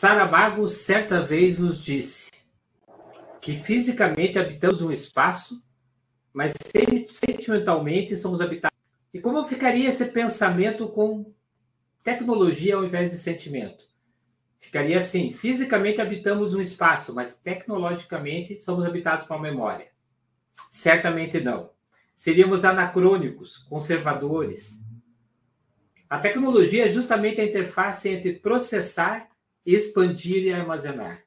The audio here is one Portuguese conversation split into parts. Saramago certa vez nos disse que fisicamente habitamos um espaço, mas sentimentalmente somos habitados. E como ficaria esse pensamento com tecnologia ao invés de sentimento? Ficaria assim: fisicamente habitamos um espaço, mas tecnologicamente somos habitados por uma memória. Certamente não. Seríamos anacrônicos, conservadores. A tecnologia é justamente a interface entre processar, expandir e armazenar.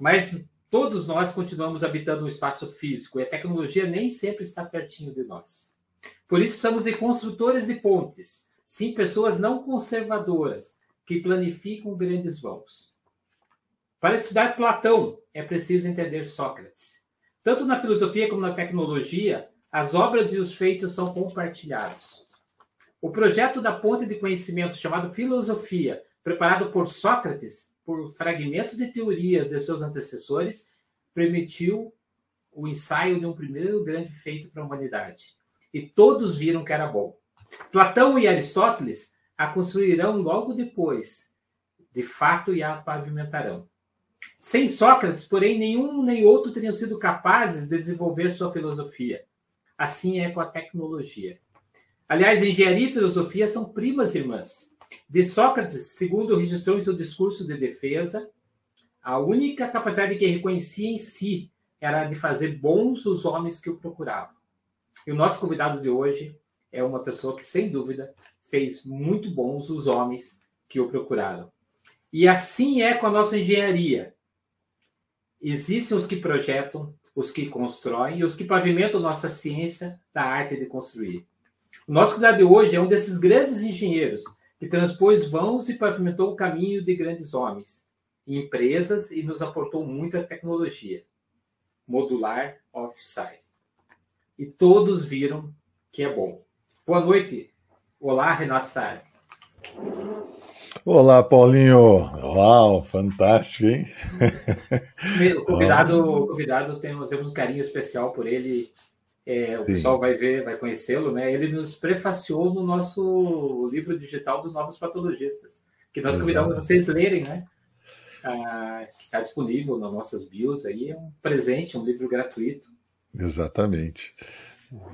Mas todos nós continuamos habitando um espaço físico, e a tecnologia nem sempre está pertinho de nós. Por isso precisamos de construtores de pontes, sim, pessoas não conservadoras, que planificam grandes voos. Para estudar Platão, é preciso entender Sócrates. Tanto na filosofia como na tecnologia, as obras e os feitos são compartilhados. O projeto da ponte de conhecimento, chamado filosofia, preparado por Sócrates, por fragmentos de teorias de seus antecessores, permitiu o ensaio de um primeiro grande feito para a humanidade. E todos viram que era bom. Platão e Aristóteles a construirão logo depois, de fato, e a pavimentarão. Sem Sócrates, porém, nenhum nem outro teriam sido capazes de desenvolver sua filosofia. Assim é com a tecnologia. Aliás, engenharia e filosofia são primas irmãs. De Sócrates, segundo registrou em seu discurso de defesa, a única capacidade que reconhecia em si era de fazer bons os homens que o procuravam. E o nosso convidado de hoje é uma pessoa que, sem dúvida, fez muito bons os homens que o procuraram. E assim é com a nossa engenharia. Existem os que projetam, os que constroem e os que pavimentam nossa ciência da arte de construir. O nosso convidado de hoje é um desses grandes engenheiros que transpôs vãos e pavimentou o caminho de grandes homens, empresas, e nos aportou muita tecnologia. Modular, off-site. E todos viram que é bom. Boa noite. Olá, Renato Saad. Olá, Paulinho. Uau, fantástico, hein? O convidado temos um carinho especial por ele. O pessoal vai ver, vai conhecê-lo, né? Ele nos prefaciou no nosso livro digital dos Novos Patologistas, que nós convidamos vocês lerem, né? Que está disponível nas nossas bios aí. É um presente, um livro gratuito. Exatamente.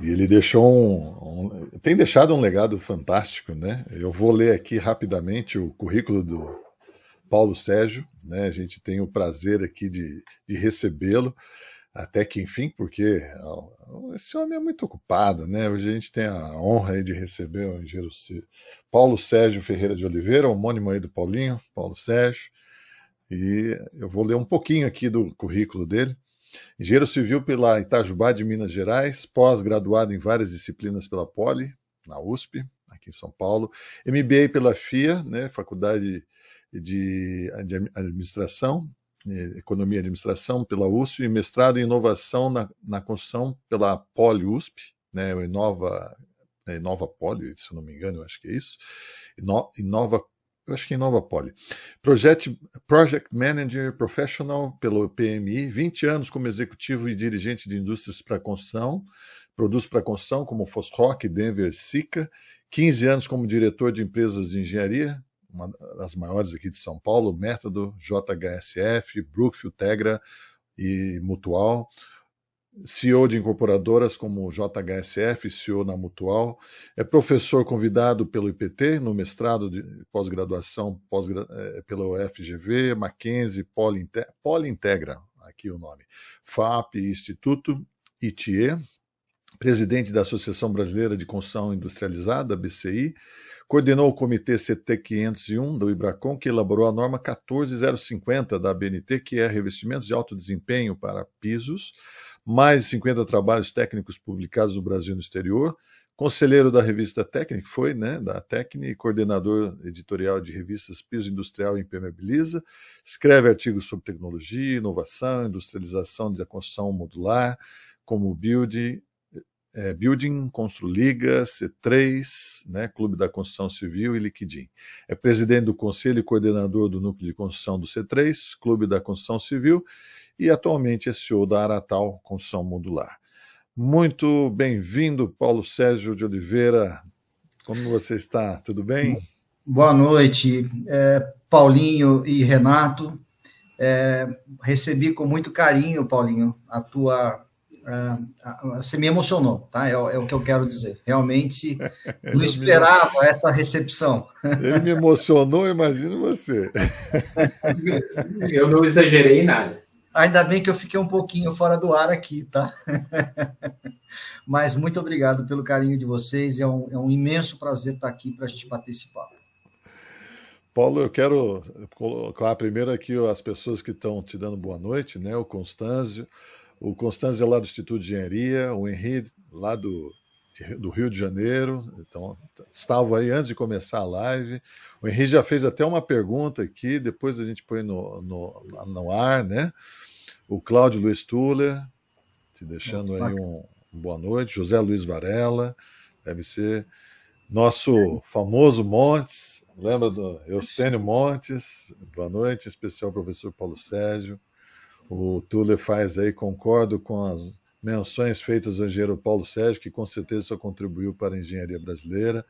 E ele deixou tem deixado um legado fantástico, né? Eu vou ler aqui rapidamente o currículo do Paulo Sérgio, né? A gente tem o prazer aqui de recebê-lo, até que enfim, porque esse homem é muito ocupado, né? Hoje a gente tem a honra aí de receber o engenheiro Paulo Sérgio Ferreira de Oliveira, homônimo aí do Paulinho, Paulo Sérgio. E eu vou ler um pouquinho aqui do currículo dele. Engenheiro civil pela Itajubá de Minas Gerais, pós-graduado em várias disciplinas pela Poli, na USP, aqui em São Paulo, MBA pela FIA, né, Faculdade de Administração, Economia e Administração pela USP, e mestrado em Inovação na Construção pela Poli USP, né, Inova Poli, se eu não me engano, eu acho que é isso, Inova Poli. Project Manager Professional pelo PMI, 20 anos como executivo e dirigente de indústrias para construção, produtos para construção como Fosroc, Denver, Sica, 15 anos como diretor de empresas de engenharia, uma das maiores aqui de São Paulo, Método, JHSF, Brookfield, Tegra e Mutual, CEO de incorporadoras como JHSF, CEO na Mutual, é professor convidado pelo IPT, no mestrado de pós-graduação pelo FGV, Mackenzie, Polintegra, aqui o nome, FAP, Instituto ITIE, presidente da Associação Brasileira de Construção Industrializada, BCI, coordenou o Comitê CT501 do IBRACON, que elaborou a norma 14050 da ABNT, que é revestimentos de alto desempenho para pisos, mais de 50 trabalhos técnicos publicados no Brasil e no exterior, conselheiro da revista Técnica, da Tecni, coordenador editorial de revistas Piso Industrial e Impermeabiliza, escreve artigos sobre tecnologia, inovação, industrialização da construção modular, como Building, Construliga, C3, né, Clube da Construção Civil e Liquidim. É presidente do Conselho e coordenador do Núcleo de Construção do C3, Clube da Construção Civil, e atualmente é CEO da Aratal Construção Modular. Muito bem-vindo, Paulo Sérgio de Oliveira. Como você está? Tudo bem? Boa noite. Paulinho e Renato. Recebi com muito carinho, Paulinho, a tua... Você me emocionou, tá? É o que eu quero dizer. Realmente, não esperava essa recepção. Ele me emocionou, imagino você. Eu não exagerei em nada. Ainda bem que eu fiquei um pouquinho fora do ar aqui, tá? Mas muito obrigado pelo carinho de vocês. É um imenso prazer estar aqui para a gente bater esse papo. Paulo, eu quero colocar primeiro aqui as pessoas que estão te dando boa noite, né? O Constâncio. O Constâncio é lá do Instituto de Engenharia, o Henrique lá do Rio de Janeiro, então estavam aí antes de começar a live. O Henrique já fez até uma pergunta aqui, depois a gente põe no ar, né? O Cláudio Luiz Tuller, te deixando aí um boa noite. José Luiz Varela, deve ser nosso famoso Montes, lembra do Eustênio Montes? Boa noite, em especial professor Paulo Sérgio. O Tuller faz aí, concordo com as menções feitas ao engenheiro Paulo Sérgio, que com certeza só contribuiu para a engenharia brasileira.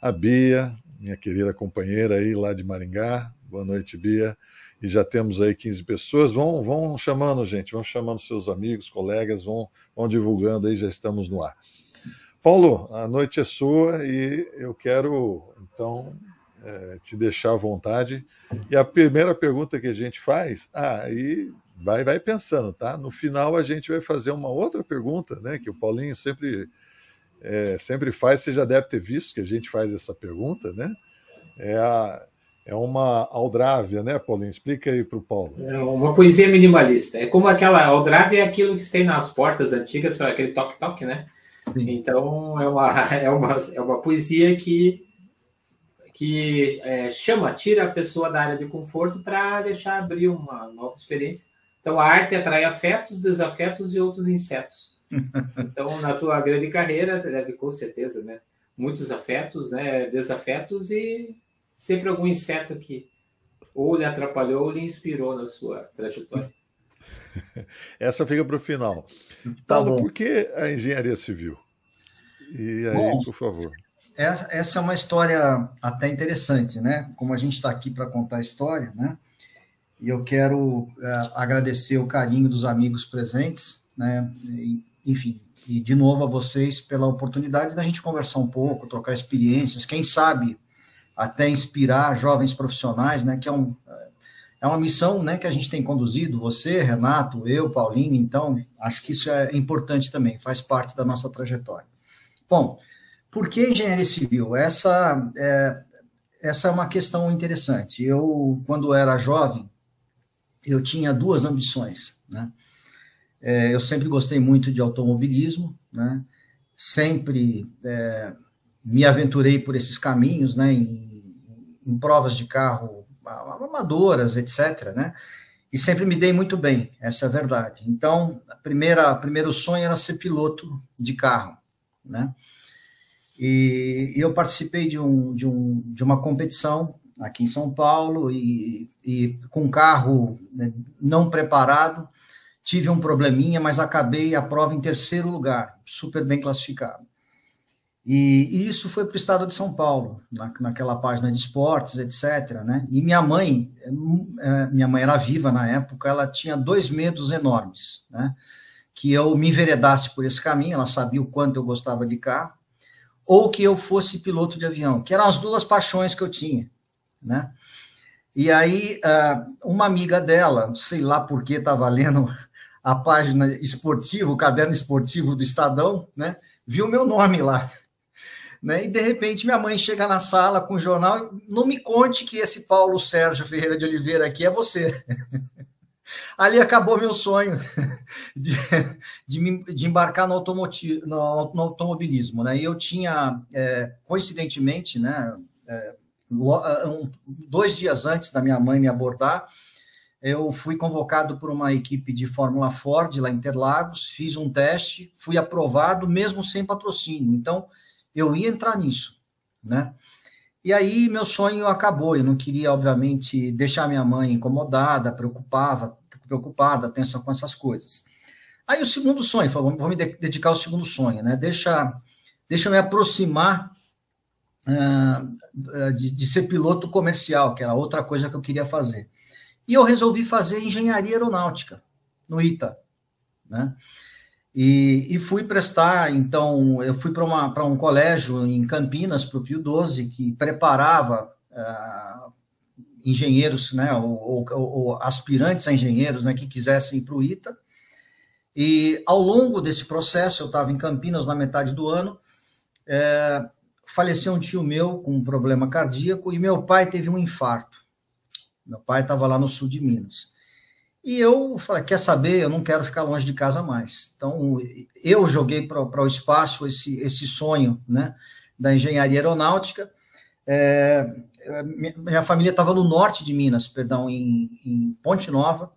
A Bia, minha querida companheira aí lá de Maringá. Boa noite, Bia. E já temos aí 15 pessoas. Vão chamando, gente, vão chamando seus amigos, colegas, vão divulgando aí, já estamos no ar. Paulo, a noite é sua e eu quero, então... te deixar à vontade. E a primeira pergunta que a gente faz, aí vai pensando, tá? No final a gente vai fazer uma outra pergunta, né? Que o Paulinho sempre faz, você já deve ter visto que a gente faz essa pergunta, né? É uma aldrávia, né, Paulinho? Explica aí para o Paulo. É uma poesia minimalista. É como aquela aldrávia, é aquilo que tem nas portas antigas, para aquele toque-toque, né? Sim. Então é uma poesia que tira a pessoa da área de conforto para deixar abrir uma nova experiência. Então, a arte atrai afetos, desafetos e outros insetos. Então, na tua grande carreira, deve com certeza, né? Muitos afetos, né? Desafetos e sempre algum inseto que ou lhe atrapalhou ou lhe inspirou na sua trajetória. Essa fica para o final. Paulo, por que a engenharia civil? E aí, por favor... Essa é uma história até interessante, né? Como a gente está aqui para contar a história, né? E eu quero agradecer o carinho dos amigos presentes, né? E de novo a vocês pela oportunidade da gente conversar um pouco, trocar experiências, quem sabe até inspirar jovens profissionais, né? Que é uma missão, né? Que a gente tem conduzido, você, Renato, eu, Paulinho, então acho que isso é importante também, faz parte da nossa trajetória. Bom, por que engenharia civil? Essa é uma questão interessante. Eu, quando era jovem, eu tinha duas ambições, né? Eu sempre gostei muito de automobilismo, né? Sempre me aventurei por esses caminhos, né? Em provas de carro amadoras, etc., né? E sempre me dei muito bem, essa é a verdade. Então, o primeiro sonho era ser piloto de carro, né? E eu participei de uma competição aqui em São Paulo e com um carro não preparado, tive um probleminha, mas acabei a prova em terceiro lugar, super bem classificado. E isso foi para o estado de São Paulo, naquela página de esportes, etc., né? E minha mãe era viva na época, ela tinha dois medos enormes, né? Que eu me enveredasse por esse caminho, ela sabia o quanto eu gostava de carro, ou que eu fosse piloto de avião, que eram as duas paixões que eu tinha, né? E aí, uma amiga dela, sei lá por que estava lendo a página esportiva, o caderno esportivo do Estadão, né? Viu meu nome lá, né? E, de repente, minha mãe chega na sala com o jornal, não me conte que esse Paulo Sérgio Ferreira de Oliveira aqui é você. Ali acabou meu sonho de embarcar no automobilismo, né? E eu tinha, coincidentemente, né, 2 dias antes da minha mãe me abordar, eu fui convocado por uma equipe de Fórmula Ford, lá em Interlagos, fiz um teste, fui aprovado, mesmo sem patrocínio. Então, eu ia entrar nisso, né? E aí meu sonho acabou, eu não queria, obviamente, deixar minha mãe incomodada, preocupada, tensa com essas coisas. Aí o segundo sonho, vou me dedicar ao segundo sonho, né? Deixa eu me aproximar de ser piloto comercial, que era outra coisa que eu queria fazer. E eu resolvi fazer engenharia aeronáutica, no ITA, né? E fui prestar, então, eu fui para um colégio em Campinas, para o Pio XII, que preparava engenheiros, né, ou aspirantes a engenheiros, né, que quisessem ir para o ITA. E ao longo desse processo, eu estava em Campinas na metade do ano, faleceu um tio meu com um problema cardíaco e meu pai teve um infarto. Meu pai estava lá no sul de Minas. E eu falei, quer saber, eu não quero ficar longe de casa mais. Então, eu joguei para o espaço esse sonho, né, da engenharia aeronáutica. Minha família estava no norte de Minas, perdão, em Ponte Nova.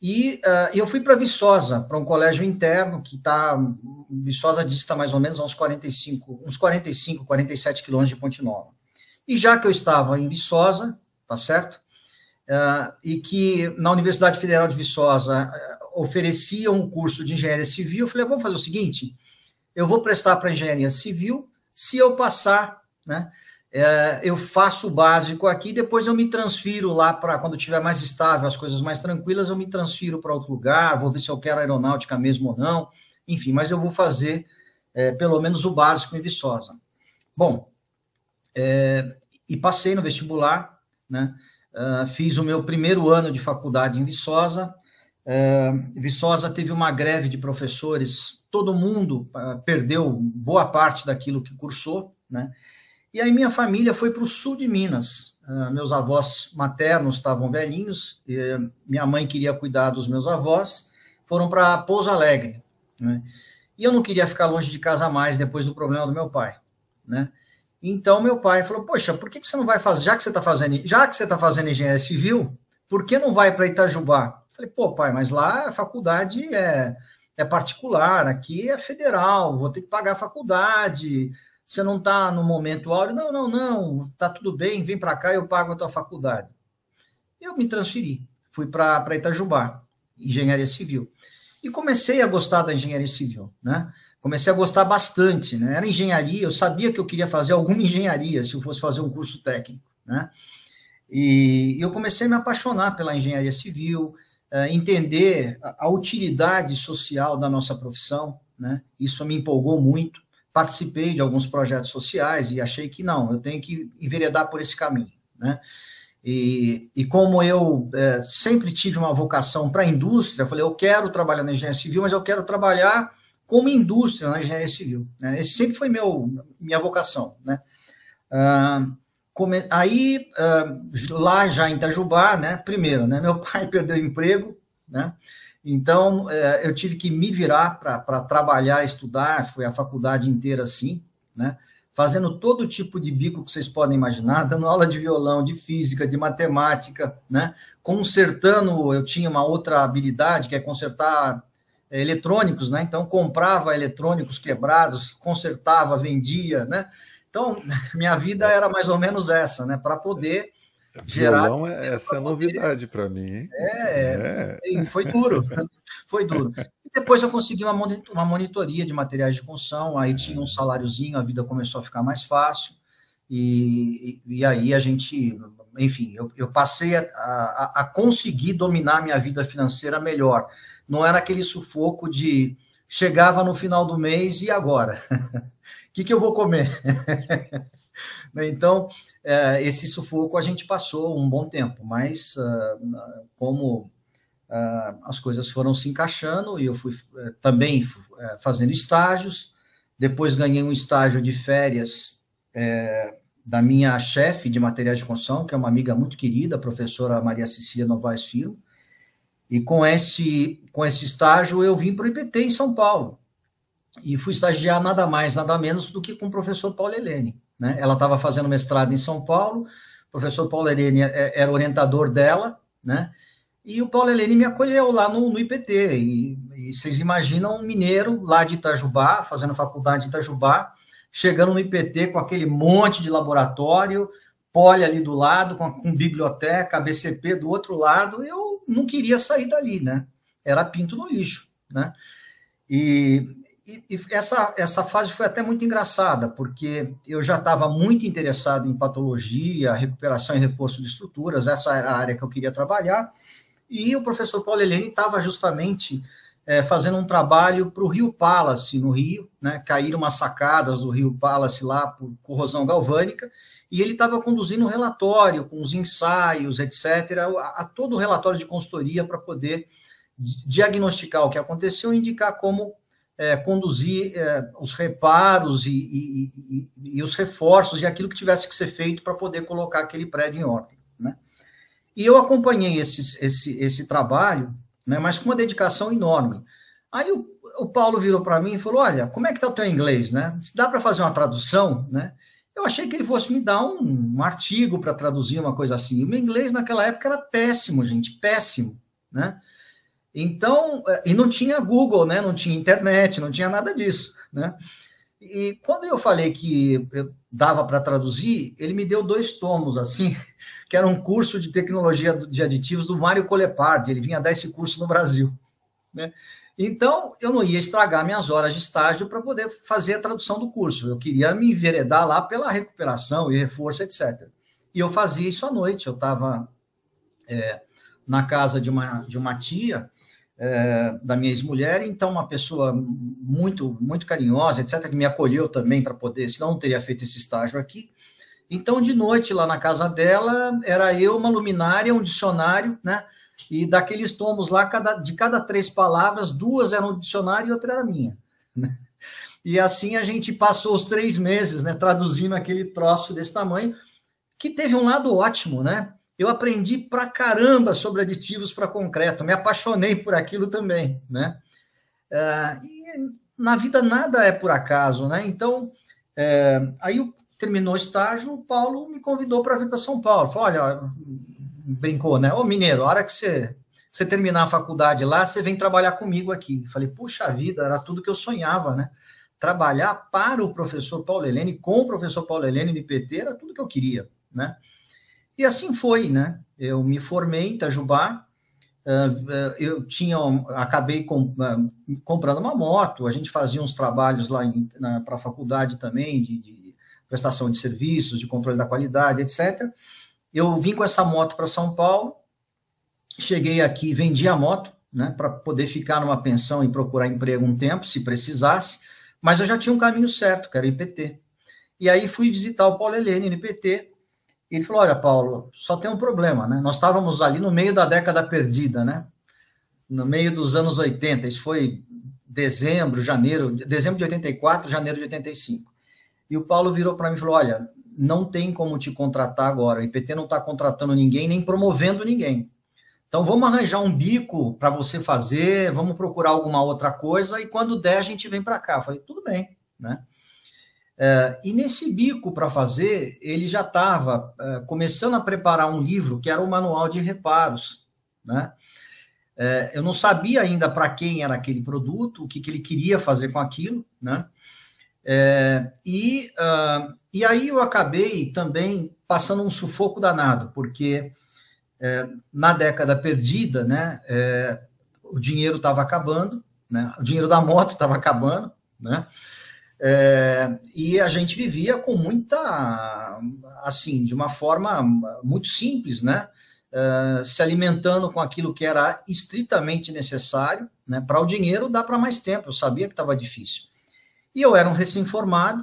E eu fui para Viçosa, para um colégio interno, que está... Viçosa dista mais ou menos a uns 47 quilômetros de Ponte Nova. E já que eu estava em Viçosa, tá certo? E que na Universidade Federal de Viçosa oferecia um curso de engenharia civil, eu falei, vamos fazer o seguinte, eu vou prestar para engenharia civil, se eu passar, né, eu faço o básico aqui, depois eu me transfiro lá para, quando tiver mais estável, as coisas mais tranquilas, eu me transfiro para outro lugar, vou ver se eu quero aeronáutica mesmo ou não, enfim, mas eu vou fazer pelo menos o básico em Viçosa. Bom, e passei no vestibular, né, fiz o meu primeiro ano de faculdade em Viçosa. Viçosa teve uma greve de professores, todo mundo perdeu boa parte daquilo que cursou, né? E aí minha família foi para o sul de Minas. Meus avós maternos estavam velhinhos, minha mãe queria cuidar dos meus avós, foram para Pouso Alegre, né? E eu não queria ficar longe de casa mais depois do problema do meu pai, né? Então, meu pai falou, poxa, por que você não vai fazer, já que você está fazendo engenharia civil, por que não vai para Itajubá? Eu falei, pô, pai, mas lá a faculdade é particular, aqui é federal, vou ter que pagar a faculdade, você não está no momento áureo, não, está tudo bem, vem para cá, eu pago a tua faculdade. Eu me transferi, fui para Itajubá, engenharia civil, e comecei a gostar da engenharia civil, né? Comecei a gostar bastante, né? Era engenharia, eu sabia que eu queria fazer alguma engenharia se eu fosse fazer um curso técnico, né? E eu comecei a me apaixonar pela engenharia civil, entender a utilidade social da nossa profissão, né? Isso me empolgou muito, participei de alguns projetos sociais e achei que não, eu tenho que enveredar por esse caminho, né? E como eu sempre tive uma vocação para a indústria, eu falei, eu quero trabalhar na engenharia civil, mas eu quero trabalhar como indústria na engenharia civil, né? Esse sempre foi minha vocação, né? Lá já em Itajubá, né? Primeiro, né? Meu pai perdeu o emprego, né? Então, eu tive que me virar para trabalhar, estudar, foi a faculdade inteira assim, né? Fazendo todo tipo de bico que vocês podem imaginar, dando aula de violão, de física, de matemática, né? Consertando, eu tinha uma outra habilidade, que é consertar eletrônicos, né? Então, comprava eletrônicos quebrados, consertava, vendia, né? Então, minha vida era mais ou menos essa, né? Para poder gerar... Violão, essa é novidade para mim, hein? Foi duro, foi duro. E depois eu consegui uma monitoria de materiais de construção, aí tinha um saláriozinho, a vida começou a ficar mais fácil, e aí a gente... Enfim, eu passei a conseguir dominar minha vida financeira melhor. Não era aquele sufoco de chegava no final do mês e agora? O que eu vou comer? Então, esse sufoco a gente passou um bom tempo, mas como as coisas foram se encaixando, e eu fui também fazendo estágios, depois ganhei um estágio de férias da minha chefe de materiais de construção, que é uma amiga muito querida, a professora Maria Cecília Novaes Filho, e com esse estágio eu vim para o IPT em São Paulo, e fui estagiar nada mais, nada menos do que com o professor Paulo Helene, né? Ela estava fazendo mestrado em São Paulo, o professor Paulo Helene era orientador dela, né? E o Paulo Helene me acolheu lá no IPT, e vocês imaginam um mineiro lá de Itajubá, fazendo faculdade de Itajubá, chegando no IPT com aquele monte de laboratório, poli ali do lado, com biblioteca, BCP do outro lado, eu não queria sair dali, né? Era pinto no lixo, né? E, E essa fase foi até muito engraçada, porque eu já estava muito interessado em patologia, recuperação e reforço de estruturas, essa era a área que eu queria trabalhar, e o professor Paulo Heleni estava justamente fazendo um trabalho para o Rio Palace, no Rio, né, caíram umas sacadas do Rio Palace lá por corrosão galvânica, e ele estava conduzindo um relatório com os ensaios, etc., a todo o relatório de consultoria para poder diagnosticar o que aconteceu e indicar como conduzir os reparos e os reforços e aquilo que tivesse que ser feito para poder colocar aquele prédio em ordem, né? E eu acompanhei esse trabalho, né, mas com uma dedicação enorme. Aí o Paulo virou para mim e falou, olha, como é que está o teu inglês, né? Se dá para fazer uma tradução, né? Eu achei que ele fosse me dar um artigo para traduzir uma coisa assim. O meu inglês naquela época era péssimo, gente, péssimo, né? Então, e não tinha Google, né? Não tinha internet, não tinha nada disso, né? E quando eu falei que eu dava para traduzir, ele me deu 2 tomos, assim, que era um curso de tecnologia de aditivos do Mário Colepardi, ele vinha dar esse curso no Brasil, né? Então, eu não ia estragar minhas horas de estágio para poder fazer a tradução do curso, eu queria me enveredar lá pela recuperação e reforço, etc. E eu fazia isso à noite, eu estava na casa de uma tia, da minha ex-mulher, então uma pessoa muito, muito carinhosa, etc., que me acolheu também para poder, senão não teria feito esse estágio aqui. Então, de noite, lá na casa dela, era eu, uma luminária, um dicionário, né? E daqueles tomos lá, de cada 3 palavras, 2 eram do dicionário e outra era minha, né? E assim a gente passou os 3 meses, né? Traduzindo aquele troço desse tamanho, que teve um lado ótimo, né? Eu aprendi pra caramba sobre aditivos para concreto, me apaixonei por aquilo também, né? E na vida nada é por acaso, né? Então, aí terminou o estágio, o Paulo me convidou para vir para São Paulo. Falou, olha, brincou, né? Ô, mineiro, a hora que você terminar a faculdade lá, você vem trabalhar comigo aqui. Falei, puxa vida, era tudo que eu sonhava, né? Trabalhar para o professor Paulo Heleni, com o professor Paulo Heleni no IPT, era tudo que eu queria, né? E assim foi, né? Eu me formei em Itajubá, acabei comprando uma moto, a gente fazia uns trabalhos lá para a faculdade também, de prestação de serviços, de controle da qualidade, etc. Eu vim com essa moto para São Paulo, cheguei aqui, vendi a moto, né, para poder ficar numa pensão e procurar emprego um tempo, se precisasse, mas eu já tinha um caminho certo, que era o IPT. E aí fui visitar o Paulo Heleni no IPT. Ele falou, olha, Paulo, só tem um problema, né? Nós estávamos ali no meio da década perdida, né? No meio dos anos 80, isso foi dezembro de 84, janeiro de 85. E o Paulo virou para mim e falou, olha, não tem como te contratar agora, o IPT não está contratando ninguém, nem promovendo ninguém. Então vamos arranjar um bico para você fazer, vamos procurar alguma outra coisa, e quando der a gente vem para cá. Eu falei, tudo bem, né? E nesse bico para fazer, ele já estava começando a preparar um livro que era o Manual de Reparos, né? Eu não sabia ainda para quem era aquele produto, o que ele queria fazer com aquilo, né? E aí eu acabei também passando um sufoco danado, porque na década perdida, né, o dinheiro estava acabando, né? O dinheiro da moto estava acabando, né? E a gente vivia com muita, assim, de uma forma muito simples, né? Se alimentando com aquilo que era estritamente necessário, né? Para o dinheiro dá para mais tempo, eu sabia que estava difícil. E eu era um recém-formado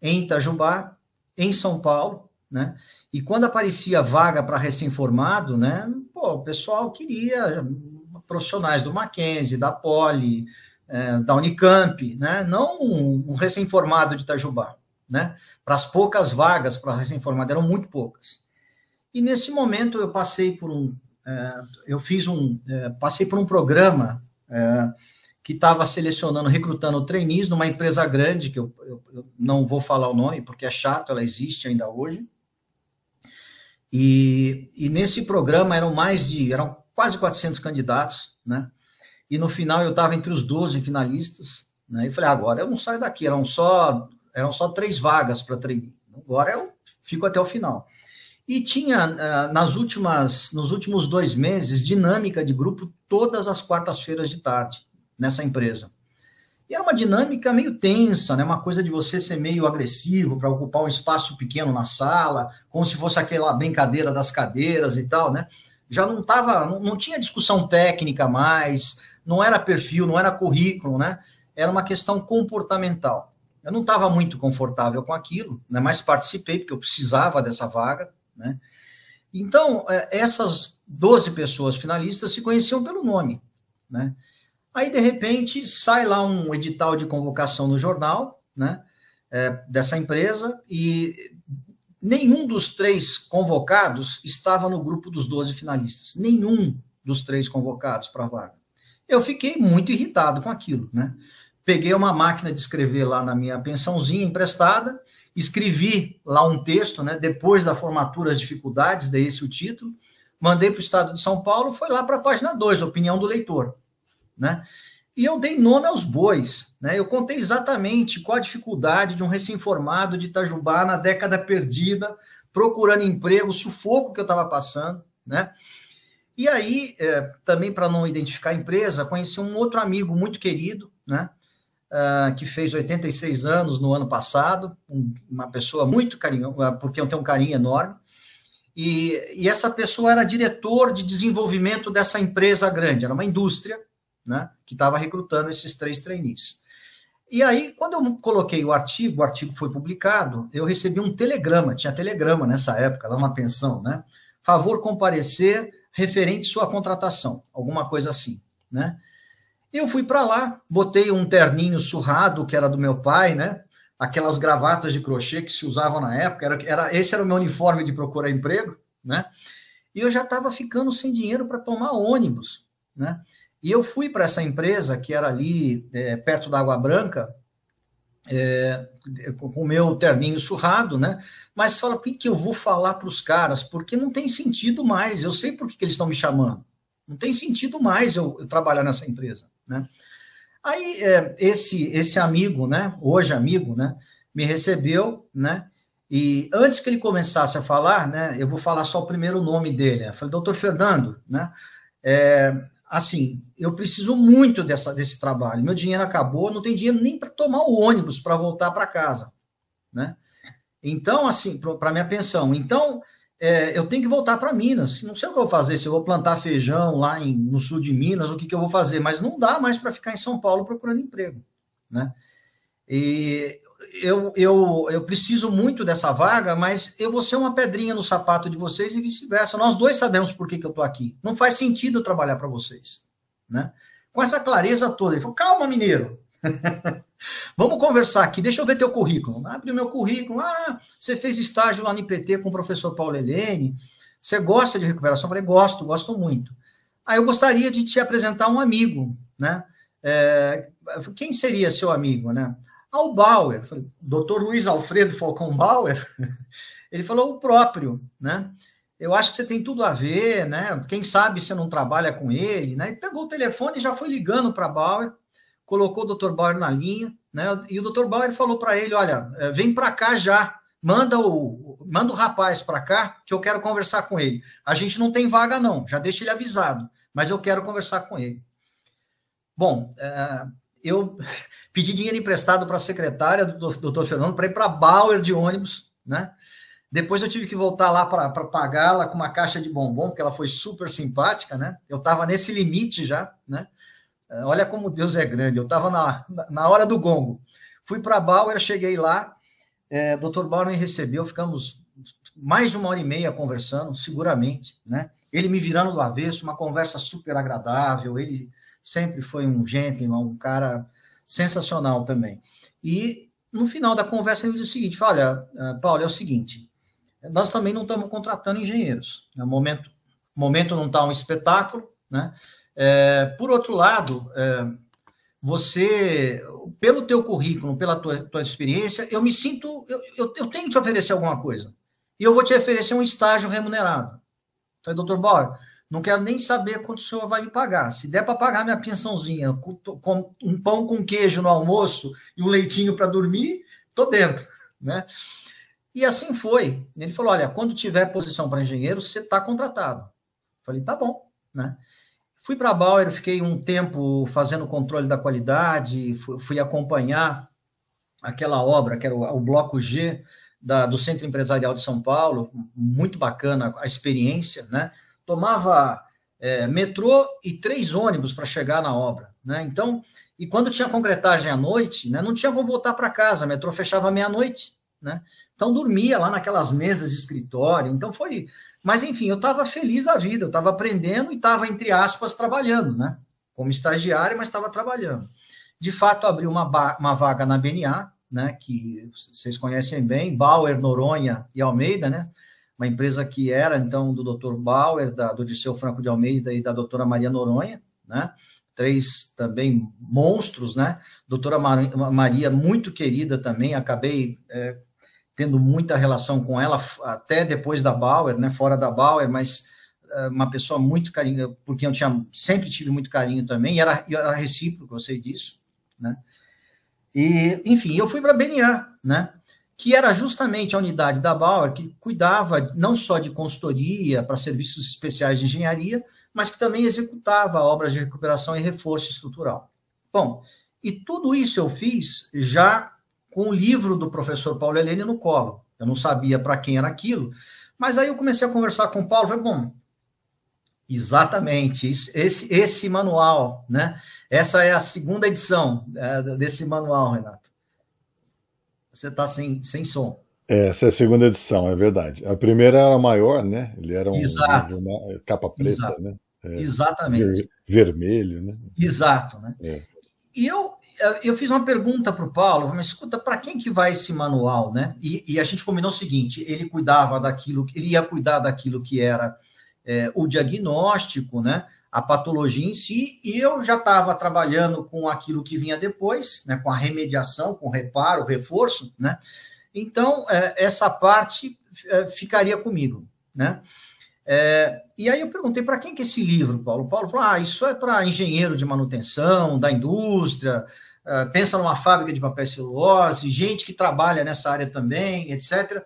em Itajubá, em São Paulo, né? E quando aparecia vaga para recém-formado, né? Pô, o pessoal queria profissionais do Mackenzie, da Poli, da Unicamp, né? Não um recém-formado de Itajubá, né? Para as poucas vagas para recém-formado, eram muito poucas. E nesse momento eu passei por um programa que estava recrutando trainees numa empresa grande, que eu não vou falar o nome, porque é chato, ela existe ainda hoje. E nesse programa eram quase 400 candidatos, né? E no final eu estava entre os 12 finalistas, né? E falei, agora eu não saio daqui, eram só 3 vagas para treinar, agora eu fico até o final. E tinha, nos últimos 2 meses, dinâmica de grupo todas as quartas-feiras de tarde, nessa empresa. E era uma dinâmica meio tensa, né? Uma coisa de você ser meio agressivo para ocupar um espaço pequeno na sala, como se fosse aquela brincadeira das cadeiras e tal, né? Já não tava, não tinha discussão técnica mais, não era perfil, não era currículo, né? Era uma questão comportamental. Eu não estava muito confortável com aquilo, né? Mas participei porque eu precisava dessa vaga, né? Então, essas 12 pessoas finalistas se conheciam pelo nome, né? Aí, de repente, sai lá um edital de convocação no jornal, né, dessa empresa, e nenhum dos 3 convocados estava no grupo dos 12 finalistas. Nenhum dos 3 convocados para a vaga. Eu fiquei muito irritado com aquilo, né? Peguei uma máquina de escrever lá na minha pensãozinha emprestada, escrevi lá um texto, né, depois da formatura, as dificuldades, dei esse o título, mandei para o Estado de São Paulo, foi lá para a página 2, opinião do leitor. Né? E eu dei nome aos bois, né? Eu contei exatamente qual a dificuldade de um recém-formado de Itajubá na década perdida, procurando emprego, o sufoco que eu estava passando, né? E aí, também para não identificar a empresa, conheci um outro amigo muito querido, né? Que fez 86 anos no ano passado, uma pessoa muito carinhosa, porque eu tenho um carinho enorme, e essa pessoa era diretor de desenvolvimento dessa empresa grande, era uma indústria, né, que estava recrutando esses 3 trainees. E aí, quando eu coloquei o artigo foi publicado, eu recebi um telegrama, tinha telegrama nessa época, lá uma pensão, né? Favor comparecer referente à sua contratação, alguma coisa assim, né? Eu fui para lá, botei um terninho surrado, que era do meu pai, né? Aquelas gravatas de crochê que se usavam na época, esse era o meu uniforme de procurar emprego, né? E eu já estava ficando sem dinheiro para tomar ônibus, né? E eu fui para essa empresa, que era ali perto da Água Branca, com o meu terninho surrado, né? Mas fala, por que eu vou falar para os caras? Porque não tem sentido mais, eu sei por que eles estão me chamando. Não tem sentido mais eu trabalhar nessa empresa, né? Aí esse amigo, né? Hoje amigo, né? Me recebeu, né? E antes que ele começasse a falar, né? Eu vou falar só o primeiro nome dele. Eu falei, doutor Fernando, né? Assim, eu preciso muito desse trabalho, meu dinheiro acabou, não tem dinheiro nem para tomar o ônibus para voltar para casa, né? Então, assim, para minha pensão, então, eu tenho que voltar para Minas, não sei o que eu vou fazer, se eu vou plantar feijão lá no sul de Minas, o que eu vou fazer, mas não dá mais para ficar em São Paulo procurando emprego, né? E eu preciso muito dessa vaga, mas eu vou ser uma pedrinha no sapato de vocês e vice-versa. Nós dois sabemos por que eu estou aqui. Não faz sentido eu trabalhar para vocês, né? Com essa clareza toda. Ele falou, calma, mineiro. Vamos conversar aqui. Deixa eu ver teu currículo. Abre o meu currículo. Ah, você fez estágio lá no IPT com o professor Paulo Helene. Você gosta de recuperação? Eu falei, gosto muito. Ah, eu gostaria de te apresentar um amigo, né? Quem seria seu amigo, né? Ao Bauer, doutor Luiz Alfredo Falcão Bauer, ele falou o próprio, né? Eu acho que você tem tudo a ver, né? Quem sabe você não trabalha com ele, né? Ele pegou o telefone e já foi ligando para Bauer, colocou o doutor Bauer na linha, né? E o doutor Bauer falou para ele, olha, vem para cá já, manda o rapaz para cá, que eu quero conversar com ele. A gente não tem vaga não, já deixa ele avisado, mas eu quero conversar com ele. Bom, eu pedi dinheiro emprestado para a secretária do doutor Fernando para ir para Bauer de ônibus, né? Depois eu tive que voltar lá para pagá-la com uma caixa de bombom, porque ela foi super simpática, né? Eu estava nesse limite já, né? Olha como Deus é grande, eu estava na hora do gongo. Fui para Bauer, cheguei lá, doutor Bauer me recebeu, ficamos mais de uma hora e meia conversando, seguramente, né? Ele me virando do avesso, uma conversa super agradável, ele sempre foi um gentleman, um cara sensacional também. E no final da conversa ele disse o seguinte, olha, Paulo, é o seguinte, nós também não estamos contratando engenheiros, no momento não está um espetáculo, né? Por outro lado, você, pelo teu currículo, pela tua experiência, eu me sinto, eu tenho que te oferecer alguma coisa, e eu vou te oferecer um estágio remunerado. Eu falei, doutor Bauer, não quero nem saber quanto o senhor vai me pagar. Se der para pagar minha pensãozinha, com um pão com queijo no almoço e um leitinho para dormir, estou dentro, né? E assim foi. Ele falou, olha, quando tiver posição para engenheiro, você está contratado. Eu falei, tá bom, né? Fui para a Bauer, fiquei um tempo fazendo controle da qualidade, fui acompanhar aquela obra, que era o Bloco G do Centro Empresarial de São Paulo, muito bacana a experiência, né? Tomava metrô e 3 ônibus para chegar na obra, né? Então, e quando tinha concretagem à noite, né, não tinha como voltar para casa, o metrô fechava à meia-noite, né? Então, dormia lá naquelas mesas de escritório, então foi... Mas, enfim, eu estava feliz da vida, eu estava aprendendo e estava, entre aspas, trabalhando, né? Como estagiário, mas estava trabalhando. De fato, abriu uma vaga na BNA, né, que vocês conhecem bem, Bauer, Noronha e Almeida, né, uma empresa que era, então, do Dr. Bauer, do Dirceu Franco de Almeida e da doutora Maria Noronha, né, 3 também monstros, né, doutora Maria, muito querida também, acabei tendo muita relação com ela, até depois da Bauer, né, fora da Bauer, mas uma pessoa muito carinho, porque eu sempre tive muito carinho também, e era recíproco, eu sei disso, né, e, enfim, eu fui para a BNA, né, que era justamente a unidade da Bauer que cuidava não só de consultoria para serviços especiais de engenharia, mas que também executava obras de recuperação e reforço estrutural. Bom, e tudo isso eu fiz já com o livro do professor Paulo Helene no colo. Eu não sabia para quem era aquilo, mas aí eu comecei a conversar com o Paulo, falei, bom, exatamente, esse manual, né? Essa é a 2ª edição desse manual, Renato. Você está sem som. Essa é a 2ª edição, é verdade. A primeira era maior, né? Ele era uma capa preta, exato, né? Exatamente. Vermelho, né? Exato, né? É. E eu fiz uma pergunta para o Paulo, mas escuta, para quem que vai esse manual, né? E a gente combinou o seguinte, ele ia cuidar daquilo que era o diagnóstico, né? A patologia em si, e eu já estava trabalhando com aquilo que vinha depois, né, com a remediação, com o reparo, o reforço, né? Então, essa parte ficaria comigo, né? E aí eu perguntei para quem que é esse livro, Paulo? O Paulo falou, isso é para engenheiro de manutenção, da indústria, pensa numa fábrica de papel e celulose, gente que trabalha nessa área também, etc.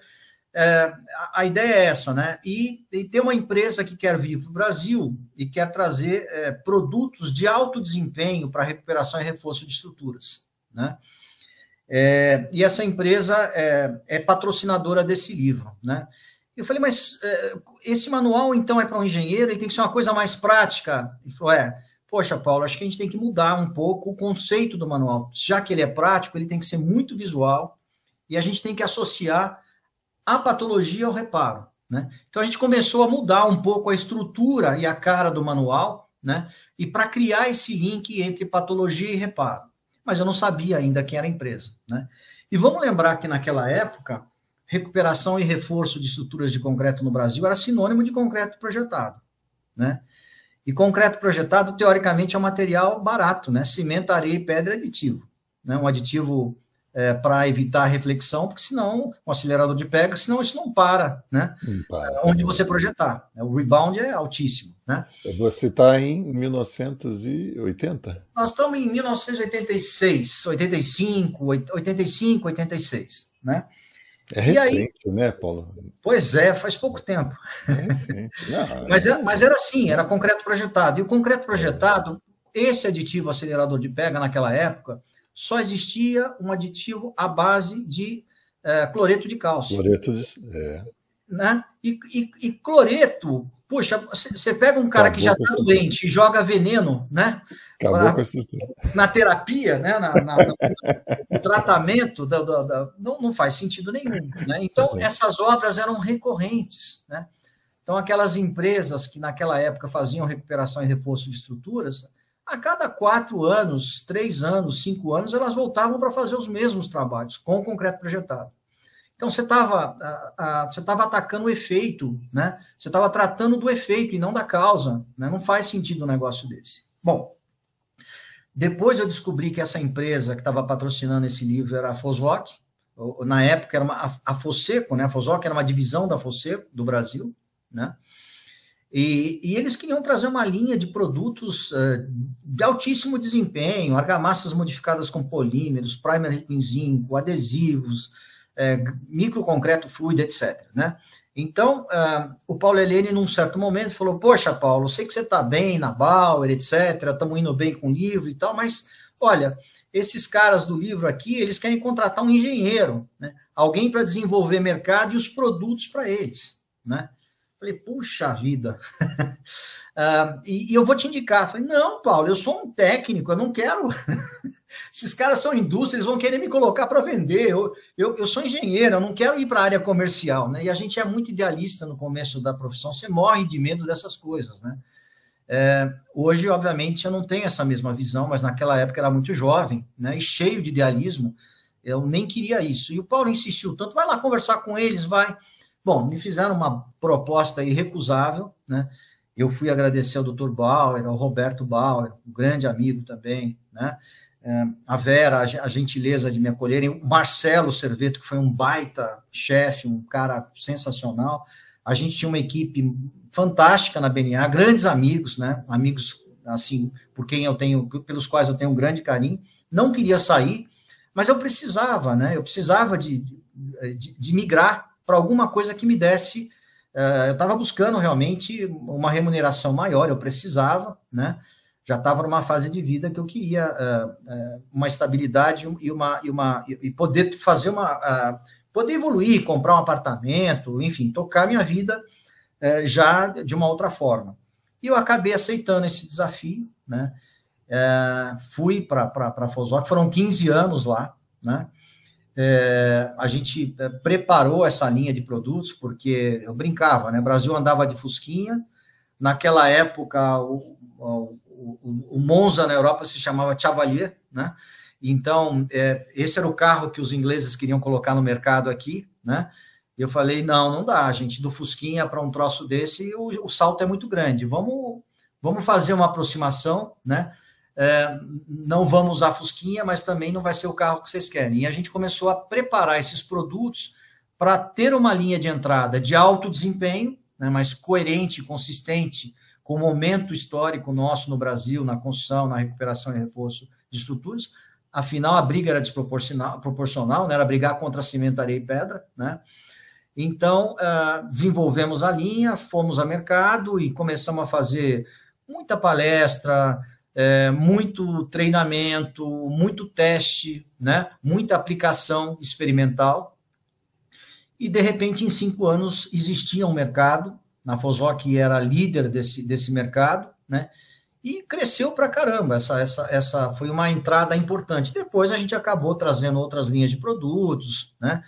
A ideia é essa, né? E ter uma empresa que quer vir para o Brasil e quer trazer produtos de alto desempenho para recuperação e reforço de estruturas, né? E essa empresa é patrocinadora desse livro, né? Eu falei, mas esse manual, então, é para um engenheiro e tem que ser uma coisa mais prática? Ele falou, poxa, Paulo, acho que a gente tem que mudar um pouco o conceito do manual. Já que ele é prático, ele tem que ser muito visual e a gente tem que associar a patologia ao reparo, né? Então, a gente começou a mudar um pouco a estrutura e a cara do manual, né? E para criar esse link entre patologia e reparo. Mas eu não sabia ainda quem era a empresa, né? E vamos lembrar que, naquela época, recuperação e reforço de estruturas de concreto no Brasil era sinônimo de concreto projetado, né? E concreto projetado, teoricamente, é um material barato, né? Cimento, areia e pedra é aditivo, né? Um aditivo... para evitar a reflexão, porque senão um acelerador de pega, senão isso não para, né? Onde você projetar. O rebound é altíssimo, né? Você está em 1980? Nós estamos em 1986, 85, 86, né? É recente, aí, né, Paulo? Pois é, faz pouco tempo. É recente. Não, mas era assim, era concreto projetado. E o concreto projetado, esse aditivo acelerador de pega naquela época, só existia um aditivo à base de cloreto de cálcio. Cloreto de... Né? E cloreto, puxa, você pega um cara que já está doente e joga veneno, né? Acabou com a estrutura. Na terapia, né? No tratamento, não faz sentido nenhum, né? Então, essas obras eram recorrentes, né? Então, aquelas empresas que naquela época faziam recuperação e reforço de estruturas, a cada 4 anos, 3 anos, 5 anos, elas voltavam para fazer os mesmos trabalhos, com o concreto projetado. Então, você estava atacando o efeito, né? Você estava tratando do efeito e não da causa, né? Não faz sentido um negócio desse. Bom, depois eu descobri que essa empresa que estava patrocinando esse livro era a Fosroc. Na época, era a Fosseco, né? A Fosroc era uma divisão da Fosseco do Brasil, né? E eles queriam trazer uma linha de produtos de altíssimo desempenho, argamassas modificadas com polímeros, primer rico em zinco, adesivos, microconcreto fluido, etc., né? Então, o Paulo Helene, num certo momento, falou: poxa, Paulo, sei que você está bem na Bauer, etc., estamos indo bem com o livro e tal, mas, olha, esses caras do livro aqui, eles querem contratar um engenheiro, né? Alguém para desenvolver mercado e os produtos para eles, né? Falei, puxa vida. E eu vou te indicar. Falei, não, Paulo, eu sou um técnico, eu não quero... Esses caras são indústria, eles vão querer me colocar para vender. Eu sou engenheiro, eu não quero ir para a área comercial, né? E a gente é muito idealista no começo da profissão, você morre de medo dessas coisas, né? Hoje, obviamente, eu não tenho essa mesma visão, mas naquela época era muito jovem, né? E cheio de idealismo, eu nem queria isso. E o Paulo insistiu tanto, vai lá conversar com eles, vai... Bom, me fizeram uma proposta irrecusável, né? Eu fui agradecer ao Dr. Bauer, ao Roberto Bauer, um grande amigo também, né? A Vera, a gentileza de me acolherem, o Marcelo Serveto, que foi um baita chefe, um cara sensacional. A gente tinha uma equipe fantástica na BNA, grandes amigos, né? Amigos assim, por quem eu tenho, pelos quais eu tenho um grande carinho. Não queria sair, mas eu precisava, né? Eu precisava de migrar para alguma coisa que me desse, eu estava buscando realmente uma remuneração maior, eu precisava, né? Já estava numa fase de vida que eu queria uma estabilidade e poder fazer poder evoluir, comprar um apartamento, enfim, tocar minha vida já de uma outra forma. E eu acabei aceitando esse desafio, né? Fui para a Fosroc, foram 15 anos lá, né? A gente preparou essa linha de produtos, porque eu brincava, né? O Brasil andava de fusquinha, naquela época o Monza na Europa se chamava Cavalier, né? Então, esse era o carro que os ingleses queriam colocar no mercado aqui, né? Eu falei, não dá, gente, do fusquinha para um troço desse, o salto é muito grande, vamos fazer uma aproximação, né? Não vamos usar fusquinha, mas também não vai ser o carro que vocês querem. E a gente começou a preparar esses produtos para ter uma linha de entrada de alto desempenho, né, mas coerente, consistente com o momento histórico nosso no Brasil, na construção, na recuperação e reforço de estruturas. Afinal, a briga era desproporcional, né, era brigar contra cimento, areia e pedra, né? Então, desenvolvemos a linha, fomos a mercado e começamos a fazer muita palestra, muito treinamento, muito teste, né? Muita aplicação experimental. E, de repente, em 5 anos, existia um mercado, na Fosroc era líder desse mercado, né? E cresceu pra caramba, essa foi uma entrada importante. Depois a gente acabou trazendo outras linhas de produtos, né?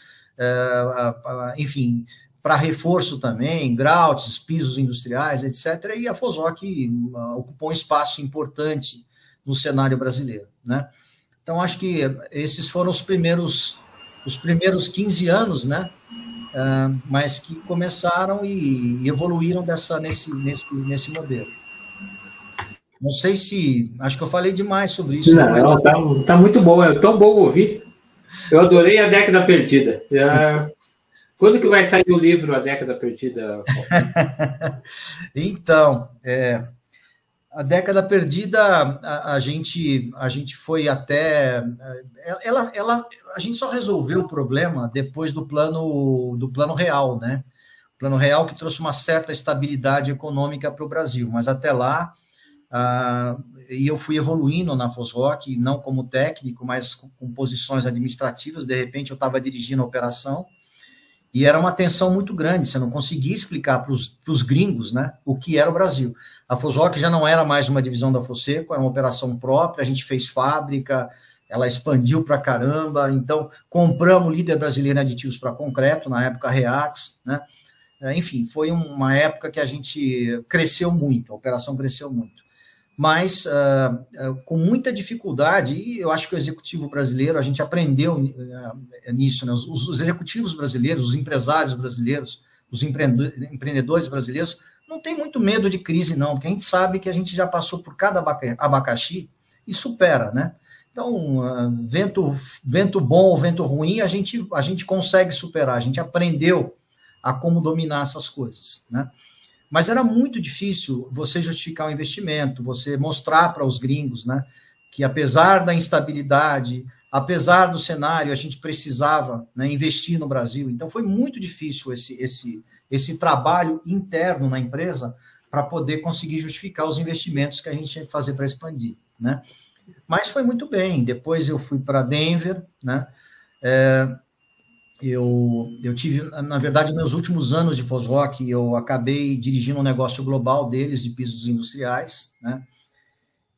Enfim, para reforço também, grautes, pisos industriais, etc., e a Fosroc ocupou um espaço importante no cenário brasileiro, né? Então, acho que esses foram os primeiros 15 anos, né? Mas que começaram e evoluíram nesse modelo. Não sei se... Acho que eu falei demais sobre isso. Não, tá muito bom, é tão bom ouvir. Eu adorei a década perdida. Quando que vai sair o livro A Década Perdida? Então, A Década Perdida, a gente foi até... a gente só resolveu o problema depois do plano real, né? O plano real que trouxe uma certa estabilidade econômica para o Brasil, mas até lá, e eu fui evoluindo na Fosroc, não como técnico, mas com posições administrativas. De repente, eu estava dirigindo a operação, e era uma tensão muito grande, você não conseguia explicar para os gringos, né, o que era o Brasil. A Fosroc já não era mais uma divisão da Foseco, era uma operação própria, a gente fez fábrica, ela expandiu para caramba, então compramos Líder Brasileiro em Aditivos para Concreto, na época Reax, né? Enfim, foi uma época que a gente cresceu muito, a operação cresceu muito. Mas com muita dificuldade, e eu acho que o executivo brasileiro, a gente aprendeu nisso, né? Os executivos brasileiros, os empresários brasileiros, os empreendedores brasileiros, não tem muito medo de crise, não, porque a gente sabe que a gente já passou por cada abacaxi e supera, né? Então, vento bom ou vento ruim, a gente consegue superar, a gente aprendeu a como dominar essas coisas, né? Mas era muito difícil você justificar o investimento, você mostrar para os gringos, né, que apesar da instabilidade, apesar do cenário, a gente precisava, né, investir no Brasil. Então, foi muito difícil esse trabalho interno na empresa para poder conseguir justificar os investimentos que a gente tinha que fazer para expandir, né? Mas foi muito bem. Depois eu fui para Denver, né? Eu tive, na verdade, meus últimos anos de Fosroc, eu acabei dirigindo um negócio global deles, de pisos industriais, né?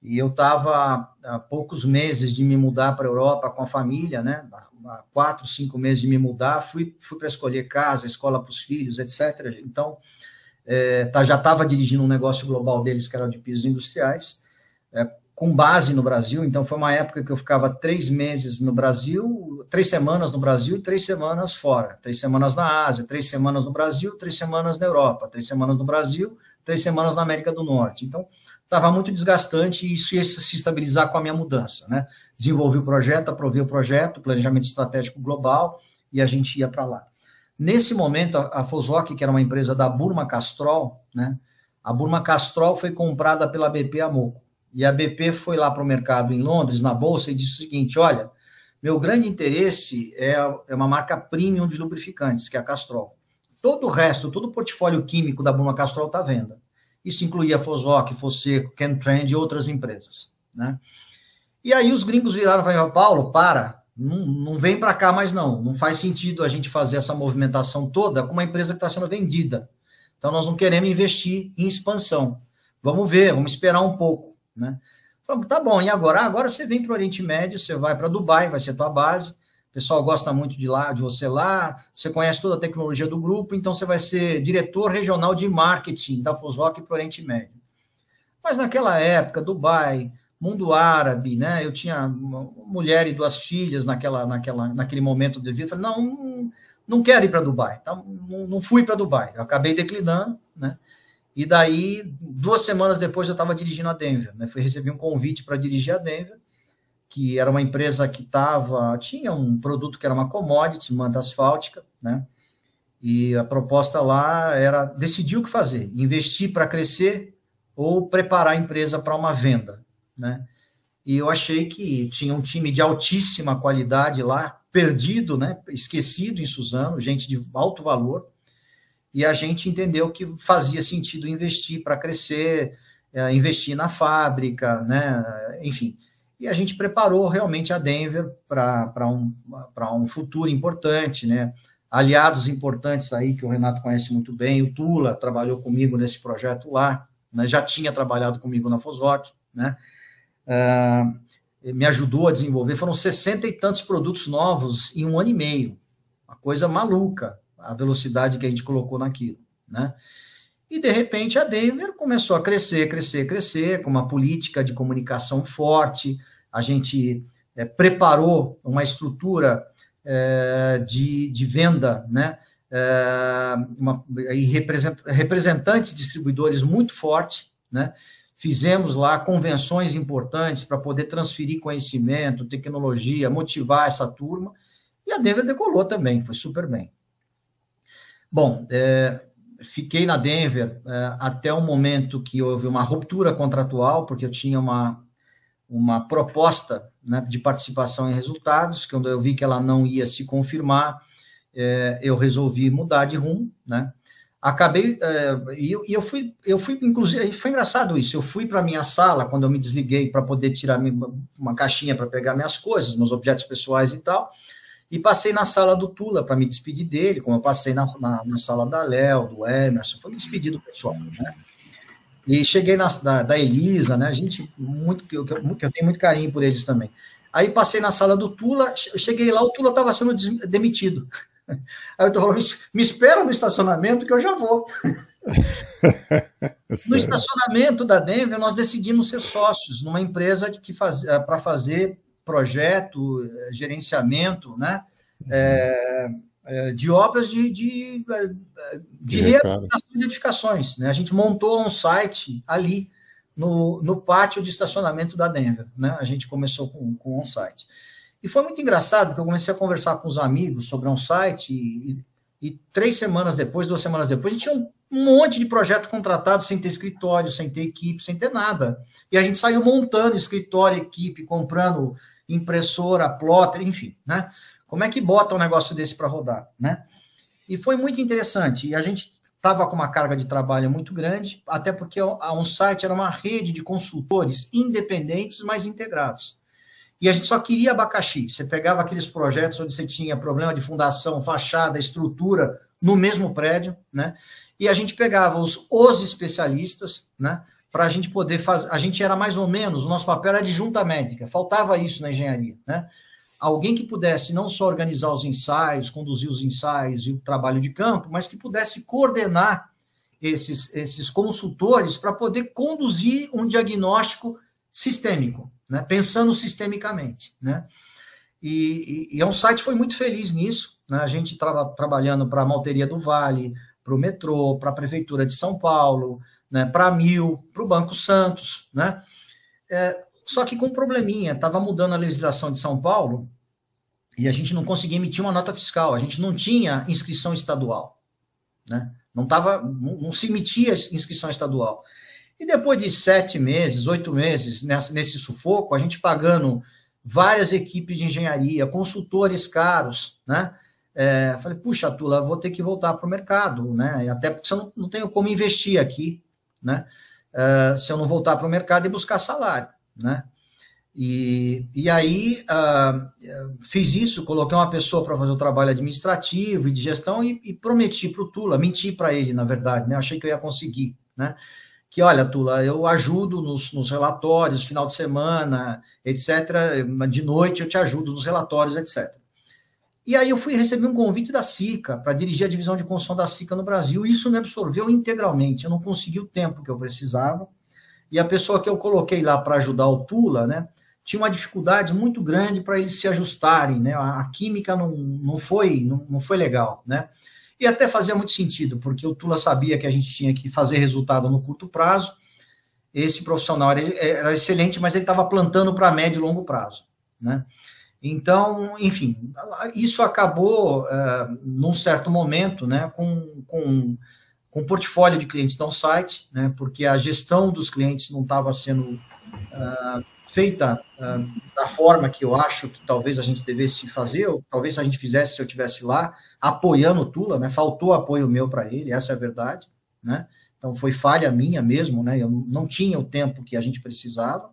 E eu estava há poucos meses de me mudar para a Europa com a família, né? Há 4, 5 meses de me mudar, fui para escolher casa, escola para os filhos, etc. Então, já estava dirigindo um negócio global deles, que era de pisos industriais, com base no Brasil. Então, foi uma época que eu ficava 3 meses no Brasil, 3 semanas no Brasil e 3 semanas fora, 3 semanas na Ásia, 3 semanas no Brasil, 3 semanas na Europa, 3 semanas no Brasil, 3 semanas na América do Norte. Então, estava muito desgastante e isso ia se estabilizar com a minha mudança, né? Desenvolvi o projeto, aprovei o projeto, planejamento estratégico global, e a gente ia para lá. Nesse momento, a Fosroc, que era uma empresa da Burma Castrol, né? A Burma Castrol foi comprada pela BP Amoco. E a BP foi lá para o mercado em Londres, na Bolsa, e disse o seguinte: olha, meu grande interesse é uma marca premium de lubrificantes, que é a Castrol. Todo o resto, todo o portfólio químico da Burma Castrol está à venda. Isso incluía Fosroc, Foseco, Chemtrend e outras empresas, né? E aí os gringos viraram e falaram: Paulo, para, não vem para cá mais não. Não faz sentido a gente fazer essa movimentação toda com uma empresa que está sendo vendida. Então, nós não queremos investir em expansão. Vamos ver, vamos esperar um pouco, né? Falei: tá bom, e agora? Agora você vem para o Oriente Médio, você vai para Dubai, vai ser tua base, o pessoal gosta muito de lá, de você lá, você conhece toda a tecnologia do grupo, então você vai ser diretor regional de marketing da Fosroc para o Oriente Médio. Mas naquela época, Dubai, mundo árabe, né? Eu tinha uma mulher e 2 filhas naquele momento de vida. Falei: não quero ir para Dubai, tá? Não fui para Dubai, eu acabei declinando, né? E daí, 2 semanas depois, eu estava dirigindo a Denver, né? Recebi um convite para dirigir a Denver, que era uma empresa que tinha um produto que era uma commodity, manta asfáltica, né? E a proposta lá era decidir o que fazer: investir para crescer ou preparar a empresa para uma venda, né? E eu achei que tinha um time de altíssima qualidade lá, perdido, né? Esquecido em Suzano, gente de alto valor. E a gente entendeu que fazia sentido investir para crescer, investir na fábrica, né? Enfim. E a gente preparou realmente a Denver para um futuro importante, né? Aliados importantes aí, que o Renato conhece muito bem. O Tula trabalhou comigo nesse projeto lá, né? Já tinha trabalhado comigo na Fosroc, né? Me ajudou a desenvolver. Foram 60 e tantos produtos novos em um ano e meio. Uma coisa maluca, a velocidade que a gente colocou naquilo, né? E, de repente, a Denver começou a crescer, crescer, crescer, com uma política de comunicação forte. A gente preparou uma estrutura de venda, né? Representantes e distribuidores muito fortes, né? Fizemos lá convenções importantes para poder transferir conhecimento, tecnologia, motivar essa turma. E a Denver decolou também, foi super bem. Bom, fiquei na Denver até o momento que houve uma ruptura contratual, porque eu tinha uma proposta, né, de participação em resultados, que quando eu vi que ela não ia se confirmar, eu resolvi mudar de rumo, né? Acabei, eu fui, inclusive, foi engraçado isso, eu fui para a minha sala, quando eu me desliguei, para poder tirar uma caixinha para pegar minhas coisas, meus objetos pessoais e tal, e passei na sala do Tula para me despedir dele, como eu passei na sala da Léo, do Emerson, foi me despedir do pessoal, né? E cheguei da Elisa, né? A gente, que eu tenho muito carinho por eles também. Aí passei na sala do Tula, cheguei lá, o Tula estava sendo demitido. Aí eu tô falando: me espera no estacionamento que eu já vou. No estacionamento da Denver, nós decidimos ser sócios numa empresa para fazer projeto, gerenciamento, né? De obras de reabilitação de edificações, né? A gente montou um site ali no pátio de estacionamento da Denver, né? A gente começou com um site. E foi muito engraçado, porque eu comecei a conversar com os amigos sobre um site e 2 semanas depois, a gente tinha um monte de projeto contratado sem ter escritório, sem ter equipe, sem ter nada. E a gente saiu montando escritório, equipe, comprando impressora, plotter, enfim, né? Como é que bota um negócio desse para rodar, né? E foi muito interessante, e a gente estava com uma carga de trabalho muito grande, até porque a OnSite era uma rede de consultores independentes, mas integrados. E a gente só queria abacaxi. Você pegava aqueles projetos onde você tinha problema de fundação, fachada, estrutura, no mesmo prédio, né? E a gente pegava os especialistas, né? Para a gente poder fazer... A gente era mais ou menos... O nosso papel era de junta médica. Faltava isso na engenharia, né? Alguém que pudesse não só organizar os ensaios, conduzir os ensaios e o trabalho de campo, mas que pudesse coordenar esses consultores para poder conduzir um diagnóstico sistêmico, né? Pensando sistemicamente, né? E a OnSite foi muito feliz nisso, né? A gente estava trabalhando para a Malteria do Vale, para o metrô, para a Prefeitura de São Paulo, né? Para a Mil, para o Banco Santos, né? Só que com um probleminha, estava mudando a legislação de São Paulo e a gente não conseguia emitir uma nota fiscal, a gente não tinha inscrição estadual, né? Não se emitia inscrição estadual. E depois de 7 meses, 8 meses, nesse sufoco, a gente pagando várias equipes de engenharia, consultores caros, né? Falei, puxa, Tula, vou ter que voltar para o mercado, né? Até porque eu não tenho como investir aqui, né? Se eu não voltar para o mercado e buscar salário, né? E aí fiz isso, coloquei uma pessoa para fazer o trabalho administrativo e de gestão e prometi para o Tula, menti para ele, na verdade, né? Achei que eu ia conseguir, né? Que, olha, Tula, eu ajudo nos relatórios, final de semana, etc., de noite eu te ajudo nos relatórios, etc. E aí eu fui receber um convite da SICA para dirigir a divisão de construção da SICA no Brasil, e isso me absorveu integralmente, eu não consegui o tempo que eu precisava, e a pessoa que eu coloquei lá para ajudar o Tula, né, tinha uma dificuldade muito grande para eles se ajustarem, né, a química não foi legal, né? E até fazia muito sentido, porque o Tula sabia que a gente tinha que fazer resultado no curto prazo, esse profissional era excelente, mas ele estava plantando para médio e longo prazo, né? Então, enfim, isso acabou, num certo momento, né, com o portfólio de clientes da OnSite, né, porque a gestão dos clientes não estava sendo feita da forma que eu acho que talvez a gente devesse fazer, ou talvez a gente fizesse se eu estivesse lá, apoiando o Tula, né? Faltou apoio meu para ele, essa é a verdade, né? Então foi falha minha mesmo, né? Eu não tinha o tempo que a gente precisava,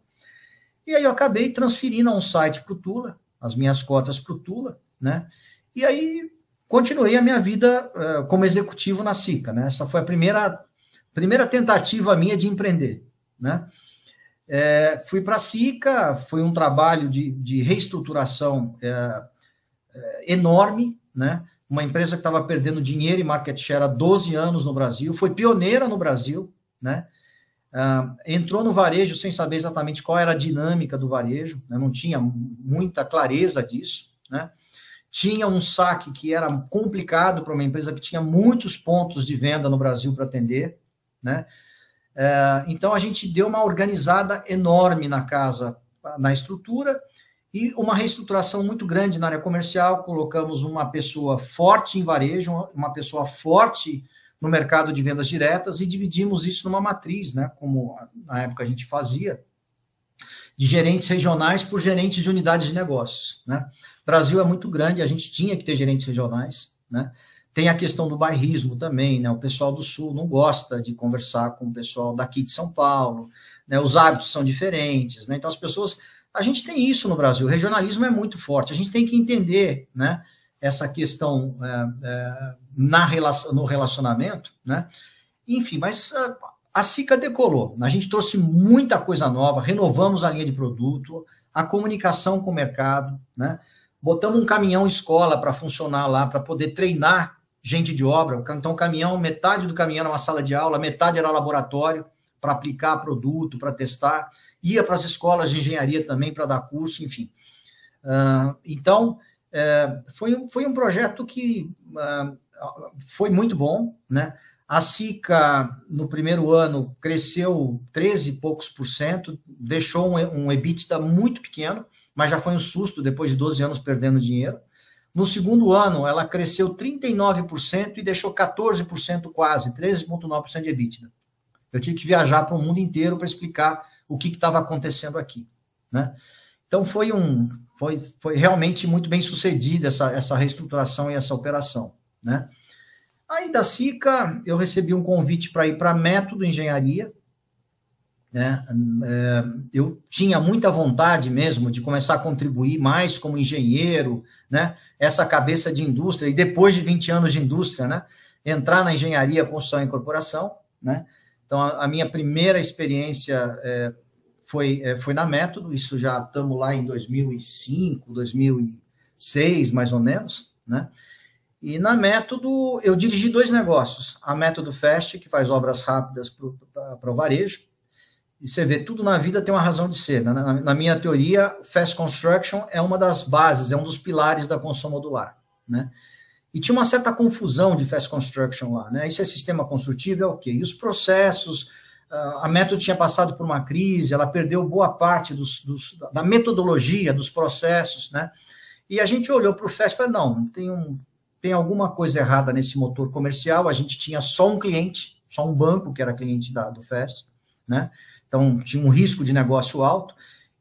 e aí eu acabei transferindo a OnSite para o Tula, as minhas cotas para o Tula, né? E aí continuei a minha vida como executivo na SICA, né? Essa foi a primeira tentativa minha de empreender, né? Fui para a SICA, foi um trabalho de reestruturação enorme, né? Uma empresa que estava perdendo dinheiro e market share há 12 anos no Brasil, foi pioneira no Brasil, né? Entrou no varejo sem saber exatamente qual era a dinâmica do varejo, né? Não tinha muita clareza disso, né? Tinha um saque que era complicado para uma empresa que tinha muitos pontos de venda no Brasil para atender, né? Então, a gente deu uma organizada enorme na casa, na estrutura, e uma reestruturação muito grande na área comercial. Colocamos uma pessoa forte em varejo, uma pessoa forte no mercado de vendas diretas, e dividimos isso numa matriz, né, como na época a gente fazia, de gerentes regionais por gerentes de unidades de negócios, né? O Brasil é muito grande, a gente tinha que ter gerentes regionais, né? Tem a questão do bairrismo também, né? O pessoal do Sul não gosta de conversar com o pessoal daqui de São Paulo, né? Os hábitos são diferentes, né? Então as pessoas... A gente tem isso no Brasil, o regionalismo é muito forte, a gente tem que entender, né, essa questão no relacionamento, né? Enfim, mas a SICA decolou, a gente trouxe muita coisa nova, renovamos a linha de produto, a comunicação com o mercado, né? Botamos um caminhão escola para funcionar lá, para poder treinar gente de obra. Então, o caminhão, metade do caminhão era uma sala de aula, metade era laboratório para aplicar produto, para testar. Ia para as escolas de engenharia também para dar curso, enfim. Então, foi um projeto que foi muito bom, né? A SICA, no primeiro ano, cresceu 13 e poucos %, deixou um EBITDA muito pequeno, mas já foi um susto depois de 12 anos perdendo dinheiro. No segundo ano, ela cresceu 39% e deixou 14% quase, 13,9% de EBITDA. Eu tive que viajar para o mundo inteiro para explicar o que estava acontecendo aqui, né? Então, foi realmente muito bem sucedida essa reestruturação e essa operação, né? Aí, da SICA, eu recebi um convite para ir para a Método Engenharia, né? Eu tinha muita vontade mesmo de começar a contribuir mais como engenheiro, né? Essa cabeça de indústria, e depois de 20 anos de indústria, né? Entrar na engenharia, construção e incorporação, né? Então, a minha primeira experiência foi na Método, isso já estamos lá em 2005, 2006, mais ou menos, né? E na Método, eu dirigi dois negócios, a Método Fast, que faz obras rápidas para o varejo, e você vê, tudo na vida tem uma razão de ser, né? Na minha teoria, Fast Construction é uma das bases, é um dos pilares da construção modular, né? E tinha uma certa confusão de Fast Construction lá, né? Isso é sistema construtivo, é o quê? E os processos, a Método tinha passado por uma crise, ela perdeu boa parte da metodologia, dos processos, né? E a gente olhou para o Fast e falou, não, tem alguma coisa errada nesse motor comercial, a gente tinha só um cliente, só um banco que era cliente do Fast, né? Então, tinha um risco de negócio alto,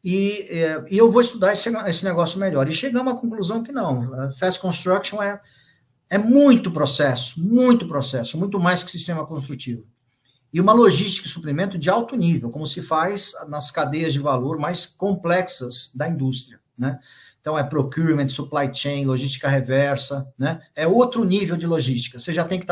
e eu vou estudar esse negócio melhor. E chegamos à conclusão que não, Fast Construction é muito processo, muito mais que sistema construtivo. E uma logística e suprimento de alto nível, como se faz nas cadeias de valor mais complexas da indústria, né? Então, é procurement, supply chain, logística reversa, né? É outro nível de logística. Você já tem que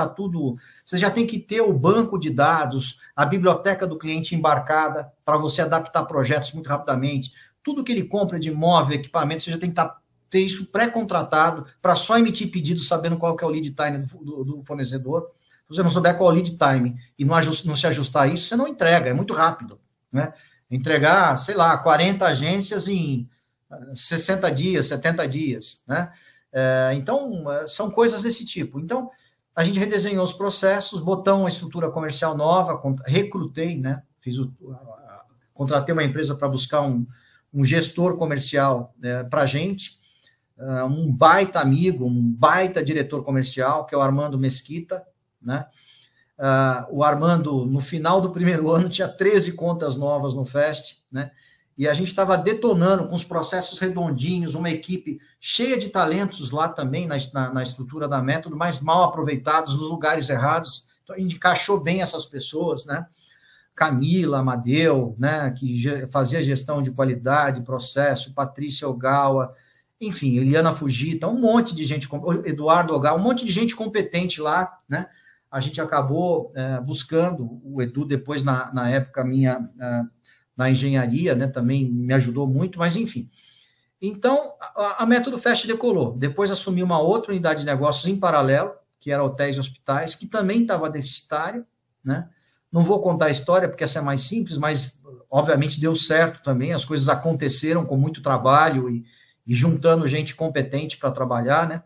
você já tem que ter o banco de dados, a biblioteca do cliente embarcada para você adaptar projetos muito rapidamente. Tudo que ele compra de imóvel, equipamento, você já tem que ter isso pré-contratado para só emitir pedido sabendo qual que é o lead time do fornecedor. Se você não souber qual é o lead time e não se ajustar a isso, você não entrega, é muito rápido, né? Entregar, sei lá, 40 agências em 60 dias, 70 dias, né? Então, são coisas desse tipo. Então, a gente redesenhou os processos, botamos uma estrutura comercial nova, recrutei, né? Contratei uma empresa para buscar um gestor comercial para a gente, um baita amigo, um baita diretor comercial, que é o Armando Mesquita, né? O Armando, no final do primeiro ano, tinha 13 contas novas no Fast, né? E a gente estava detonando com os processos redondinhos, uma equipe cheia de talentos lá também na estrutura da Método, mas mal aproveitados nos lugares errados. Então, a gente encaixou bem essas pessoas, né? Camila Amadeu, né? Que fazia gestão de qualidade, processo, Patrícia Ogawa, enfim, Eliana Fujita, um monte de gente, Eduardo Ogawa, um monte de gente competente lá, né? A gente acabou buscando, o Edu depois, na época minha, na engenharia, né, também me ajudou muito, mas enfim. Então, a Método Fast decolou, depois assumiu uma outra unidade de negócios em paralelo, que era hotéis e hospitais, que também estava deficitário, né? Não vou contar a história, porque essa é mais simples, mas obviamente deu certo também, as coisas aconteceram com muito trabalho e juntando gente competente para trabalhar, né?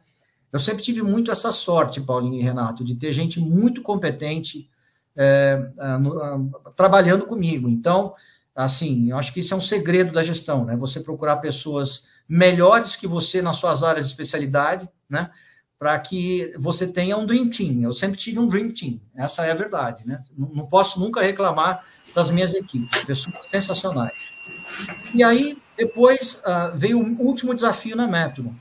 Eu sempre tive muito essa sorte, Paulinho e Renato, de ter gente muito competente trabalhando comigo. Então, assim, eu acho que isso é um segredo da gestão, né? Você procurar pessoas melhores que você nas suas áreas de especialidade, né? Para que você tenha um dream team. Eu sempre tive um dream team, essa é a verdade, né? Não posso nunca reclamar das minhas equipes, pessoas sensacionais. E aí, depois, veio o último desafio na Método.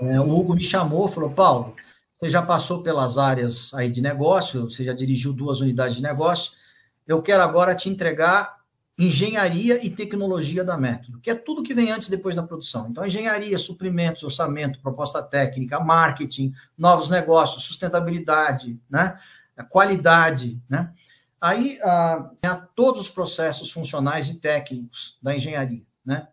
O Hugo me chamou, falou, Paulo, você já passou pelas áreas aí de negócio, você já dirigiu duas unidades de negócio, eu quero agora te entregar engenharia e tecnologia da Método, que é tudo que vem antes e depois da produção. Então, engenharia, suprimentos, orçamento, proposta técnica, marketing, novos negócios, sustentabilidade, né? Qualidade, né? Aí, todos os processos funcionais e técnicos da engenharia, né?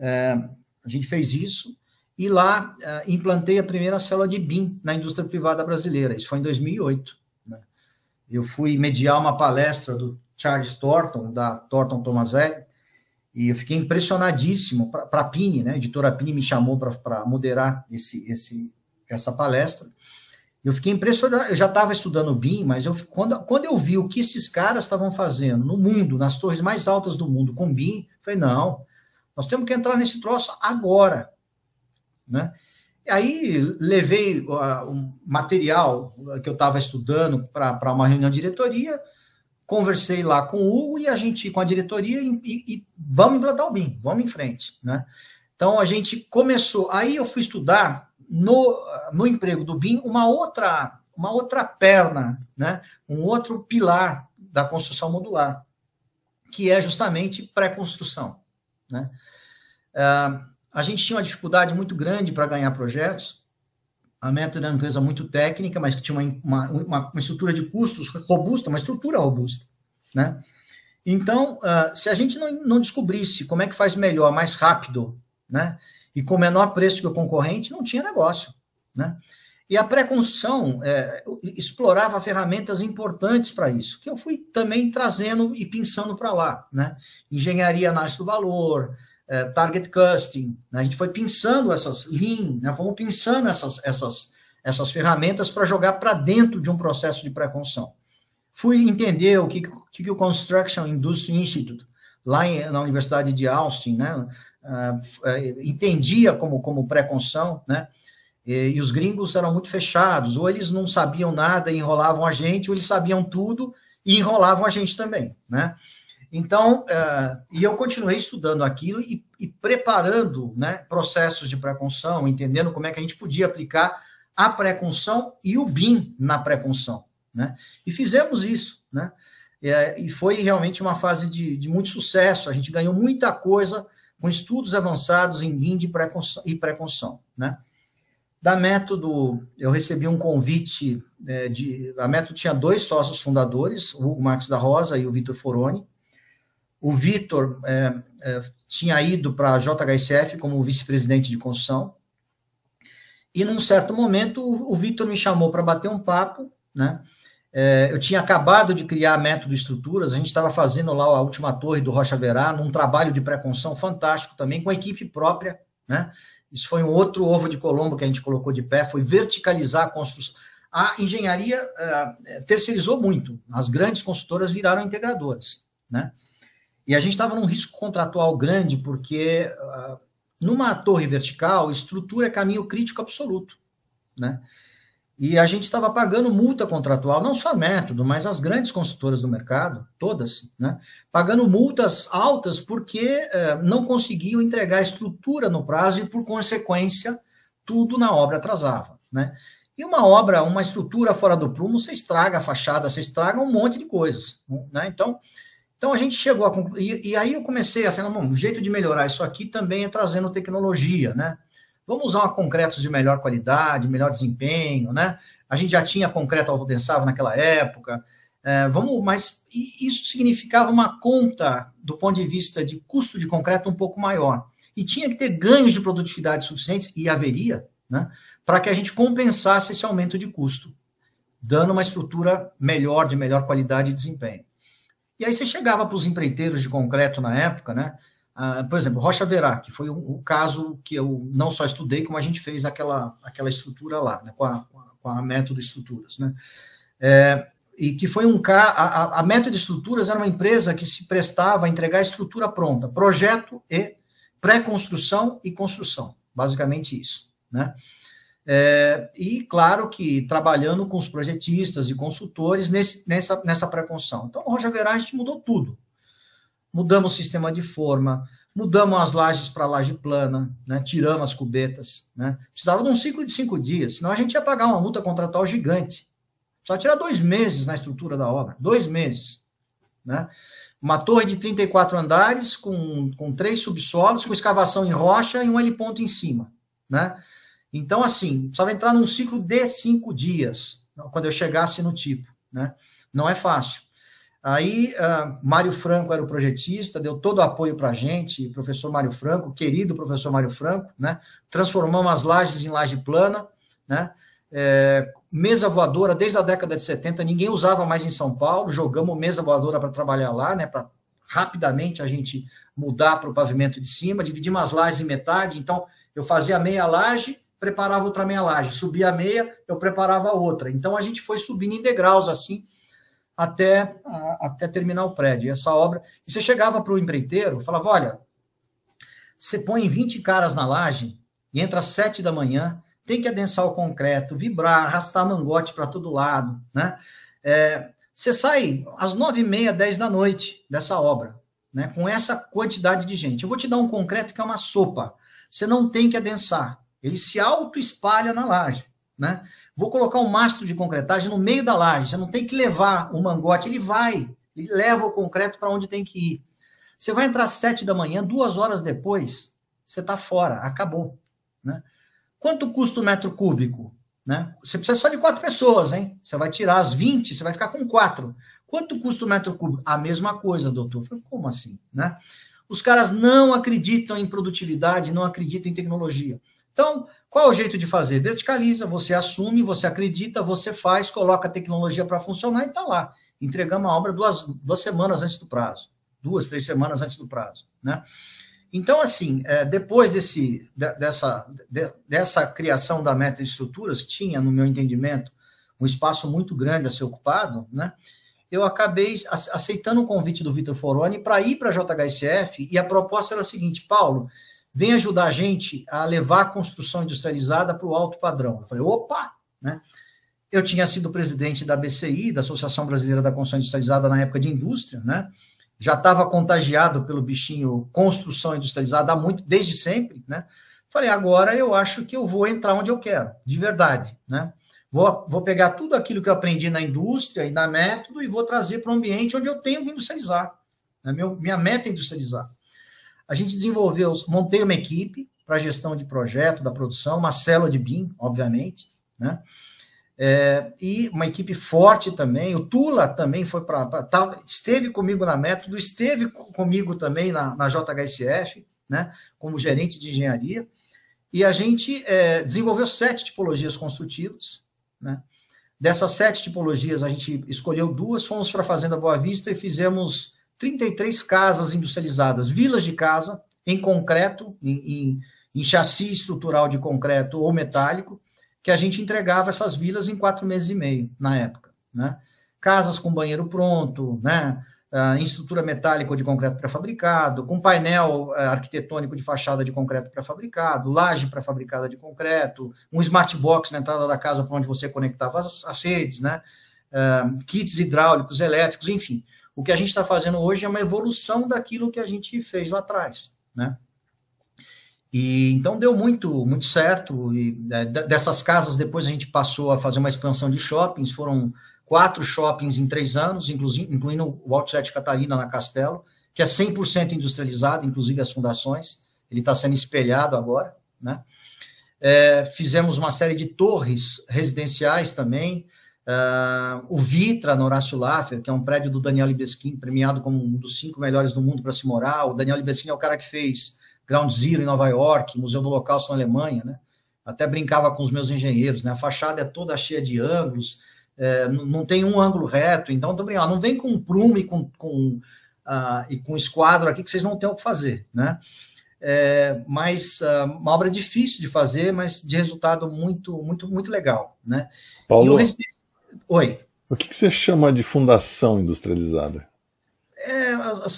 A gente fez isso. E lá implantei a primeira célula de BIM na indústria privada brasileira. Isso foi em 2008. Né? Eu fui mediar uma palestra do Charles Thornton, da Thornton Tomazelli, e eu fiquei impressionadíssimo. Para a Pini, né? A editora Pini me chamou para moderar essa palestra. Eu fiquei impressionado. Eu já estava estudando BIM, mas quando eu vi o que esses caras estavam fazendo no mundo, nas torres mais altas do mundo com BIM, falei, não, nós temos que entrar nesse troço agora. Né? Aí levei um material que eu estava estudando para uma reunião de diretoria, conversei lá com o Hugo e a gente, com a diretoria, e vamos implantar o BIM, vamos em frente, né? Então, a gente começou, aí eu fui estudar no emprego do BIM uma outra perna, né? Um outro pilar da construção modular, que é justamente pré-construção, né? A gente tinha uma dificuldade muito grande para ganhar projetos. A Method era uma empresa muito técnica, mas que tinha uma estrutura de custos robusta, uma estrutura robusta, né? Então, se a gente não descobrisse como é que faz melhor, mais rápido, né? E com menor preço que o concorrente, não tinha negócio, né? E a pré-construção explorava ferramentas importantes para isso, que eu fui também trazendo e pensando para lá, né? Engenharia análise do valor, target costing, né? A gente foi pensando essas lean, né? Fomos pensando essas ferramentas para jogar para dentro de um processo de pré-construção. Fui entender o que o Construction Industry Institute, lá na Universidade de Austin, né? Entendia como pré-construção, né? E os gringos eram muito fechados, ou eles não sabiam nada e enrolavam a gente, ou eles sabiam tudo e enrolavam a gente também, né? Então, e eu continuei estudando aquilo e preparando, né, processos de pré-construção, entendendo como é que a gente podia aplicar a pré-construção e o BIM na pré-construção, né? E fizemos isso, né? E foi realmente uma fase de muito sucesso, a gente ganhou muita coisa com estudos avançados em BIM e pré-construção, né? Da Método, eu recebi um convite, a Método tinha dois sócios fundadores, o Hugo Marques da Rosa e o Vitor Foroni. O Vitor tinha ido para a JHSF como vice-presidente de construção, e num certo momento o Vitor me chamou para bater um papo, né? Eu tinha acabado de criar a Método Estruturas, a gente estava fazendo lá a última torre do Rocha Verá, num trabalho de pré-construção fantástico também, com a equipe própria, né? Isso foi um outro ovo de Colombo que a gente colocou de pé, foi verticalizar a construção. A engenharia terceirizou muito, as grandes construtoras viraram integradoras, né? E a gente estava num risco contratual grande, porque numa torre vertical, estrutura é caminho crítico absoluto, né? E a gente estava pagando multa contratual, não só a Método, mas as grandes construtoras do mercado, todas, né? Pagando multas altas porque não conseguiam entregar a estrutura no prazo e, por consequência, tudo na obra atrasava, né? E uma obra, uma estrutura fora do prumo, você estraga a fachada, você estraga um monte de coisas, né? Então a gente chegou a concluir, e aí eu comecei a falar, bom, o jeito de melhorar isso aqui também é trazendo tecnologia, né? Vamos usar concretos de melhor qualidade, melhor desempenho, né? A gente já tinha concreto autodensável naquela época, mas isso significava uma conta do ponto de vista de custo de concreto um pouco maior. E tinha que ter ganhos de produtividade suficientes, e haveria, né? Para que a gente compensasse esse aumento de custo, dando uma estrutura melhor, de melhor qualidade e desempenho. E aí você chegava para os empreiteiros de concreto na época, né? Por exemplo, Rocha Verá, que foi o caso que eu não só estudei, como a gente fez aquela estrutura lá, né, com a Método Estruturas, né? E que foi a Método Estruturas era uma empresa que se prestava a entregar estrutura pronta, projeto e pré-construção e construção, basicamente isso, né? E claro que trabalhando com os projetistas e consultores nessa pré-construção. Então, Rocha Verá, a gente mudou tudo. Mudamos o sistema de forma, mudamos as lajes para laje plana, né? Tiramos as cubetas, né? Precisava de um ciclo de 5 dias, senão a gente ia pagar uma multa contratual gigante. Precisava tirar 2 meses na estrutura da obra, 2 meses, né? Uma torre de 34 andares, com 3 subsolos, com escavação em rocha e um heliponto em cima, né? Então, assim, precisava entrar num ciclo de 5 dias, quando eu chegasse no tipo, né? Não é fácil. Aí, Mário Franco era o projetista, deu todo o apoio para a gente, professor Mário Franco, querido professor Mário Franco, né? Transformamos as lajes em laje plana, né? Mesa voadora, desde a década de 70, ninguém usava mais em São Paulo, jogamos mesa voadora para trabalhar lá, né? Para rapidamente a gente mudar para o pavimento de cima, dividimos as lajes em metade, então eu fazia meia laje, preparava outra meia laje, subia a meia, eu preparava a outra, então a gente foi subindo em degraus, assim, até terminar o prédio, essa obra. E você chegava para o empreiteiro, falava, olha, você põe 20 caras na laje e entra às 7 da manhã, tem que adensar o concreto, vibrar, arrastar mangote para todo lado, né? Você sai às 9h30, 10 da noite dessa obra, né, com essa quantidade de gente. Eu vou te dar um concreto que é uma sopa. Você não tem que adensar. Ele se auto-espalha na laje, né? Vou colocar um mastro de concretagem no meio da laje. Você não tem que levar o mangote. Ele vai, ele leva o concreto para onde tem que ir. Você vai entrar às 7 da manhã, 2 horas depois, você está fora, acabou, né? Quanto custa o metro cúbico? Né? Você precisa só de 4 pessoas, hein? Você vai tirar as 20, você vai ficar com 4. Quanto custa o metro cúbico? A mesma coisa, doutor. Eu falei, como assim, né? Os caras não acreditam em produtividade, não acreditam em tecnologia. Então, qual é o jeito de fazer? Verticaliza, você assume, você acredita, você faz, coloca a tecnologia para funcionar e está lá. Entregamos a obra duas semanas antes do prazo. 2, 3 semanas antes do prazo, né? Então, assim, depois dessa criação da meta de estruturas, tinha, no meu entendimento, um espaço muito grande a ser ocupado, né? Eu acabei aceitando o convite do Vitor Foroni para ir para a JHSF, e a proposta era a seguinte: Paulo, vem ajudar a gente a levar a construção industrializada para o alto padrão. Eu falei, opa, né? Eu tinha sido presidente da BCI, da Associação Brasileira da Construção Industrializada, na época de indústria, né? Já estava contagiado pelo bichinho construção industrializada há muito, desde sempre, né? Falei, agora eu acho que eu vou entrar onde eu quero, de verdade, né? Vou pegar tudo aquilo que eu aprendi na indústria e na método e vou trazer para um ambiente onde eu tenho que industrializar, né? Minha meta é industrializar. A gente desenvolveu, montei uma equipe para gestão de projeto, da produção, uma célula de BIM, obviamente, né? E uma equipe forte também, o Tula também foi esteve comigo na Método, esteve comigo também na JHSF, né, como gerente de engenharia, e a gente desenvolveu 7 tipologias construtivas, né? Dessas 7 tipologias, a gente escolheu 2, fomos para a Fazenda Boa Vista e fizemos 33 casas industrializadas, vilas de casa, em concreto, em chassi estrutural de concreto ou metálico, que a gente entregava essas vilas em 4 meses e meio, na época, né? Casas com banheiro pronto, né? Em estrutura metálica ou de concreto pré-fabricado, com painel arquitetônico de fachada de concreto pré-fabricado, laje pré-fabricada de concreto, um smart box na entrada da casa para onde você conectava as redes, né? Kits hidráulicos, elétricos, enfim. O que a gente está fazendo hoje é uma evolução daquilo que a gente fez lá atrás, né? E então deu muito certo, e dessas casas depois a gente passou a fazer uma expansão de shoppings, foram 4 shoppings em 3 anos, incluindo o Outlet Catarina na Castelo, que é 100% industrializado, inclusive as fundações, ele está sendo espelhado agora, né? Fizemos uma série de torres residenciais também, o Vitra, no Horácio Laffer, que é um prédio do Daniel Libeskin, premiado como um dos 5 melhores do mundo para se morar. O Daniel Libeskin é o cara que fez Ground Zero em Nova York, Museu do Holocausto na Alemanha, né? Até brincava com os meus engenheiros, né? A fachada é toda cheia de ângulos, não tem um ângulo reto, então também, ó, não vem com prumo e com esquadro aqui que vocês não têm o que fazer, né? Mas uma obra difícil de fazer, mas de resultado muito legal, né? Paulo, e Oi. O que você chama de fundação industrializada?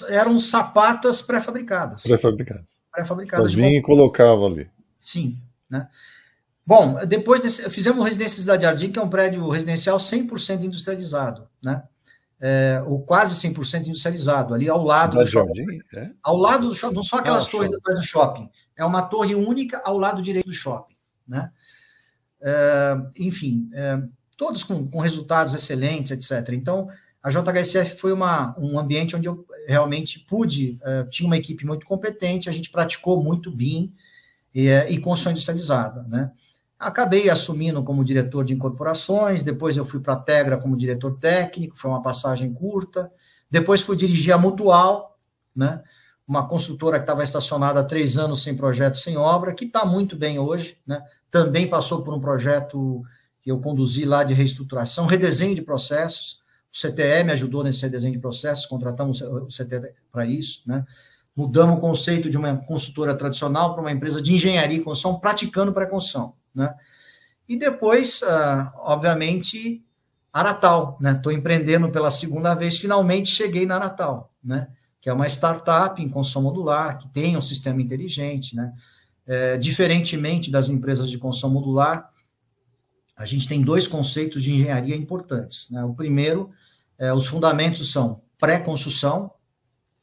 Eram sapatas pré-fabricadas. Pré-fabricadas. Vinha e colocava ali. Sim, né? Bom, depois fizemos o Residência Cidade Jardim, que é um prédio residencial 100% industrializado, né? Ou quase 100% industrializado, ali ao lado do shopping. Ao lado do shopping, não são aquelas torres atrás do shopping. É uma torre única ao lado direito do shopping, né? Enfim, todos com resultados excelentes, etc. Então, a JHSF foi um ambiente onde eu realmente pude, tinha uma equipe muito competente, a gente praticou muito BIM e construção industrializada, né? Acabei assumindo como diretor de incorporações, depois eu fui para a Tegra como diretor técnico, foi uma passagem curta, depois fui dirigir a Mutual, né? Uma construtora que estava estacionada há 3 anos sem projeto, sem obra, que está muito bem hoje, né? Também passou por um projeto que eu conduzi lá de reestruturação, redesenho de processos. O CTE me ajudou nesse redesenho de processos, contratamos o CTE para isso, né? Mudamos o conceito de uma consultora tradicional para uma empresa de engenharia e construção, praticando pré-construção, né? E depois, obviamente, Aratal, né? Estou empreendendo pela 2ª vez, finalmente cheguei na Aratal, né? Que é uma startup em construção modular, que tem um sistema inteligente, né? Diferentemente das empresas de construção modular, a gente tem 2 conceitos de engenharia importantes, né? O primeiro Os fundamentos são pré-construção,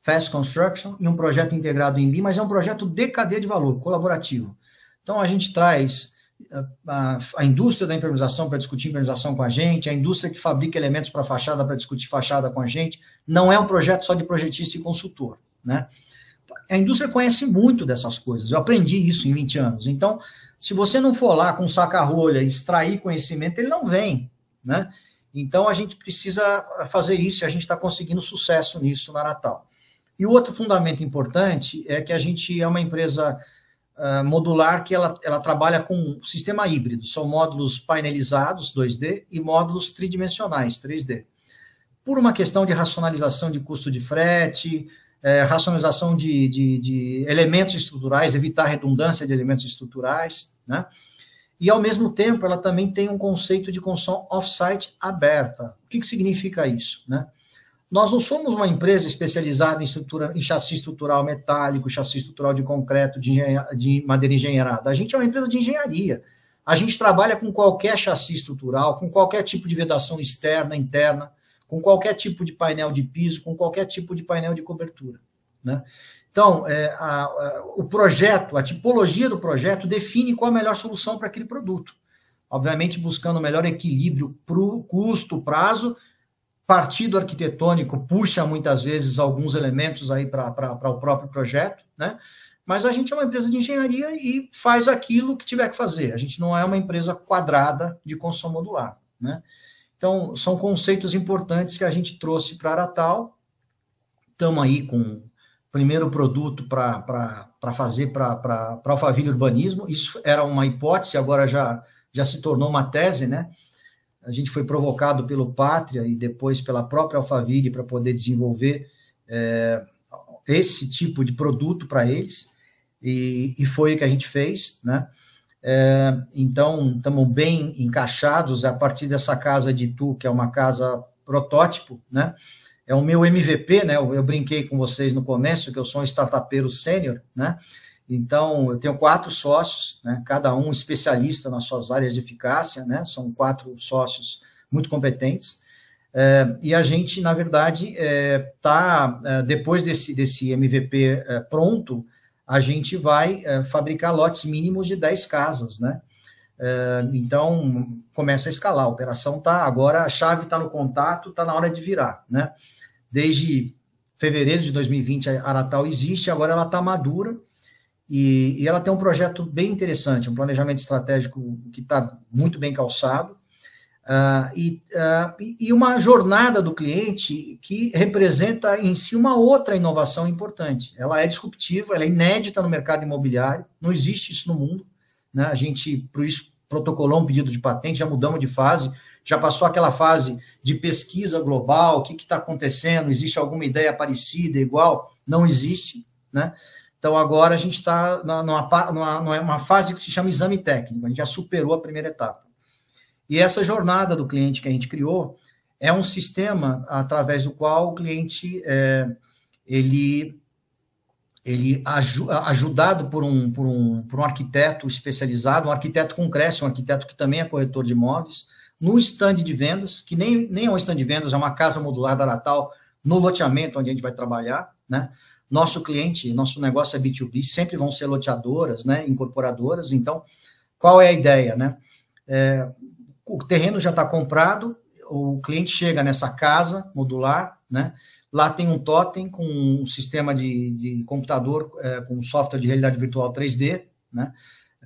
Fast Construction, e um projeto integrado em BIM, mas é um projeto de cadeia de valor, colaborativo. Então, a gente traz a indústria da impermeabilização para discutir impermeabilização com a gente, a indústria que fabrica elementos para fachada para discutir fachada com a gente. Não é um projeto só de projetista e consultor, né? A indústria conhece muito dessas coisas. Eu aprendi isso em 20 anos. Então, se você não for lá com saca-rolha e extrair conhecimento, ele não vem, né? Então, a gente precisa fazer isso e a gente está conseguindo sucesso nisso na Natal. E o outro fundamento importante é que a gente é uma empresa modular, que ela trabalha com um sistema híbrido. São módulos painelizados, 2D, e módulos tridimensionais, 3D. Por uma questão de racionalização de custo de frete, racionalização de elementos estruturais, evitar redundância de elementos estruturais, né? E, ao mesmo tempo, ela também tem um conceito de construção off-site aberta. O que significa isso, né? Nós não somos uma empresa especializada em chassi estrutural metálico, chassi estrutural de concreto, de madeira engenheirada. A gente é uma empresa de engenharia. A gente trabalha com qualquer chassi estrutural, com qualquer tipo de vedação externa, interna, com qualquer tipo de painel de piso, com qualquer tipo de painel de cobertura, né? Então, o projeto, a tipologia do projeto define qual a melhor solução para aquele produto. Obviamente, buscando o melhor equilíbrio para o custo, prazo. Partido arquitetônico puxa, muitas vezes, alguns elementos aí para o próprio projeto, né? Mas a gente é uma empresa de engenharia e faz aquilo que tiver que fazer. A gente não é uma empresa quadrada de construção modular, né? Então, são conceitos importantes que a gente trouxe para a Aratal. Estamos aí com o primeiro produto para fazer para Alphaville Urbanismo. Isso era uma hipótese, agora já se tornou uma tese, né? A gente foi provocado pelo Pátria e depois pela própria Alphaville para poder desenvolver esse tipo de produto para eles. E foi o que a gente fez, né? Então, estamos bem encaixados a partir dessa casa de Itu, que é uma casa protótipo, né? É o meu MVP, né? Eu brinquei com vocês no começo que eu sou um startupeiro sênior, né? Então, eu tenho 4 sócios, né? Cada um especialista nas suas áreas de eficácia, né? São 4 sócios muito competentes. E a gente, na verdade, tá, depois desse MVP pronto, a gente vai fabricar lotes mínimos de 10 casas, né? Então, começa a escalar, a operação está agora, a chave está no contato, está na hora de virar, né? Desde fevereiro de 2020, a Aratal existe, agora ela está madura e ela tem um projeto bem interessante, um planejamento estratégico que está muito bem calçado e uma jornada do cliente que representa em si uma outra inovação importante. Ela é disruptiva, ela é inédita no mercado imobiliário, não existe isso no mundo, né? A gente, por isso, protocolou um pedido de patente, já mudamos de fase, já passou aquela fase de pesquisa global, o que está acontecendo, existe alguma ideia parecida, igual? Não existe, né? Então, agora a gente está numa fase que se chama exame técnico, a gente já superou a primeira etapa. E essa jornada do cliente que a gente criou é um sistema através do qual o cliente, ele ajudado por um arquiteto especializado, um arquiteto com Cresce, um arquiteto que também é corretor de imóveis, no stand de vendas, que nem é um stand de vendas, é uma casa modular da Aratal, no loteamento onde a gente vai trabalhar, né? Nosso cliente, nosso negócio é B2B, sempre vão ser loteadoras, né, incorporadoras. Então, qual é a ideia, né? O terreno já está comprado, o cliente chega nessa casa modular, né? Lá tem um totem com um sistema de computador, com software de realidade virtual 3D, né?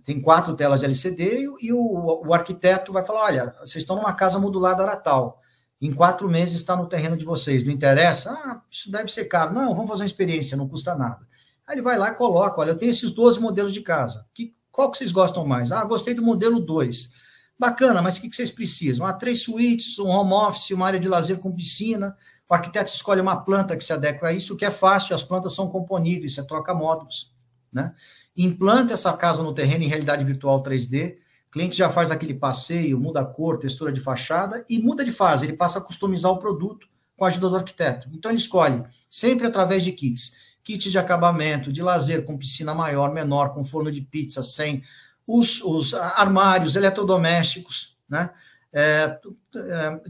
Tem 4 telas de LCD e o arquiteto vai falar, olha, vocês estão numa casa modular da Aratal, em 4 meses está no terreno de vocês, não interessa? Ah, isso deve ser caro. Não, vamos fazer uma experiência, não custa nada. Aí ele vai lá e coloca, olha, eu tenho esses 12 modelos de casa. Qual que vocês gostam mais? Ah, gostei do modelo 2. Bacana, mas o que vocês precisam? Ah, 3 suítes, um home office, uma área de lazer com piscina. O arquiteto escolhe uma planta que se adequa a isso, o que é fácil, as plantas são componíveis, você troca módulos, né? Implanta essa casa no terreno em realidade virtual 3D, o cliente já faz aquele passeio, muda a cor, textura de fachada e muda de fase, ele passa a customizar o produto com a ajuda do arquiteto. Então ele escolhe, sempre através de kits de acabamento, de lazer, com piscina maior, menor, com forno de pizza, sem os armários, eletrodomésticos, né?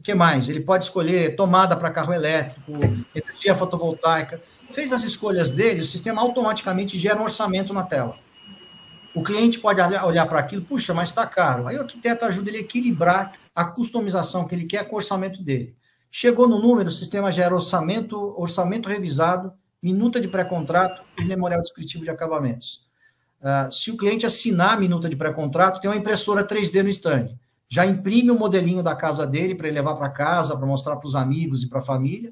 Que mais? Ele pode escolher tomada para carro elétrico, energia fotovoltaica. Fez as escolhas dele, o sistema automaticamente gera um orçamento na tela. O cliente pode olhar para aquilo, puxa, mas está caro. Aí o arquiteto ajuda ele a equilibrar a customização que ele quer com o orçamento dele. Chegou no número, o sistema gera orçamento revisado, minuta de pré-contrato e memorial descritivo de acabamentos. Se o cliente assinar a minuta de pré-contrato, tem uma impressora 3D no stand. Já imprime o modelinho da casa dele para ele levar para casa, para mostrar para os amigos e para a família.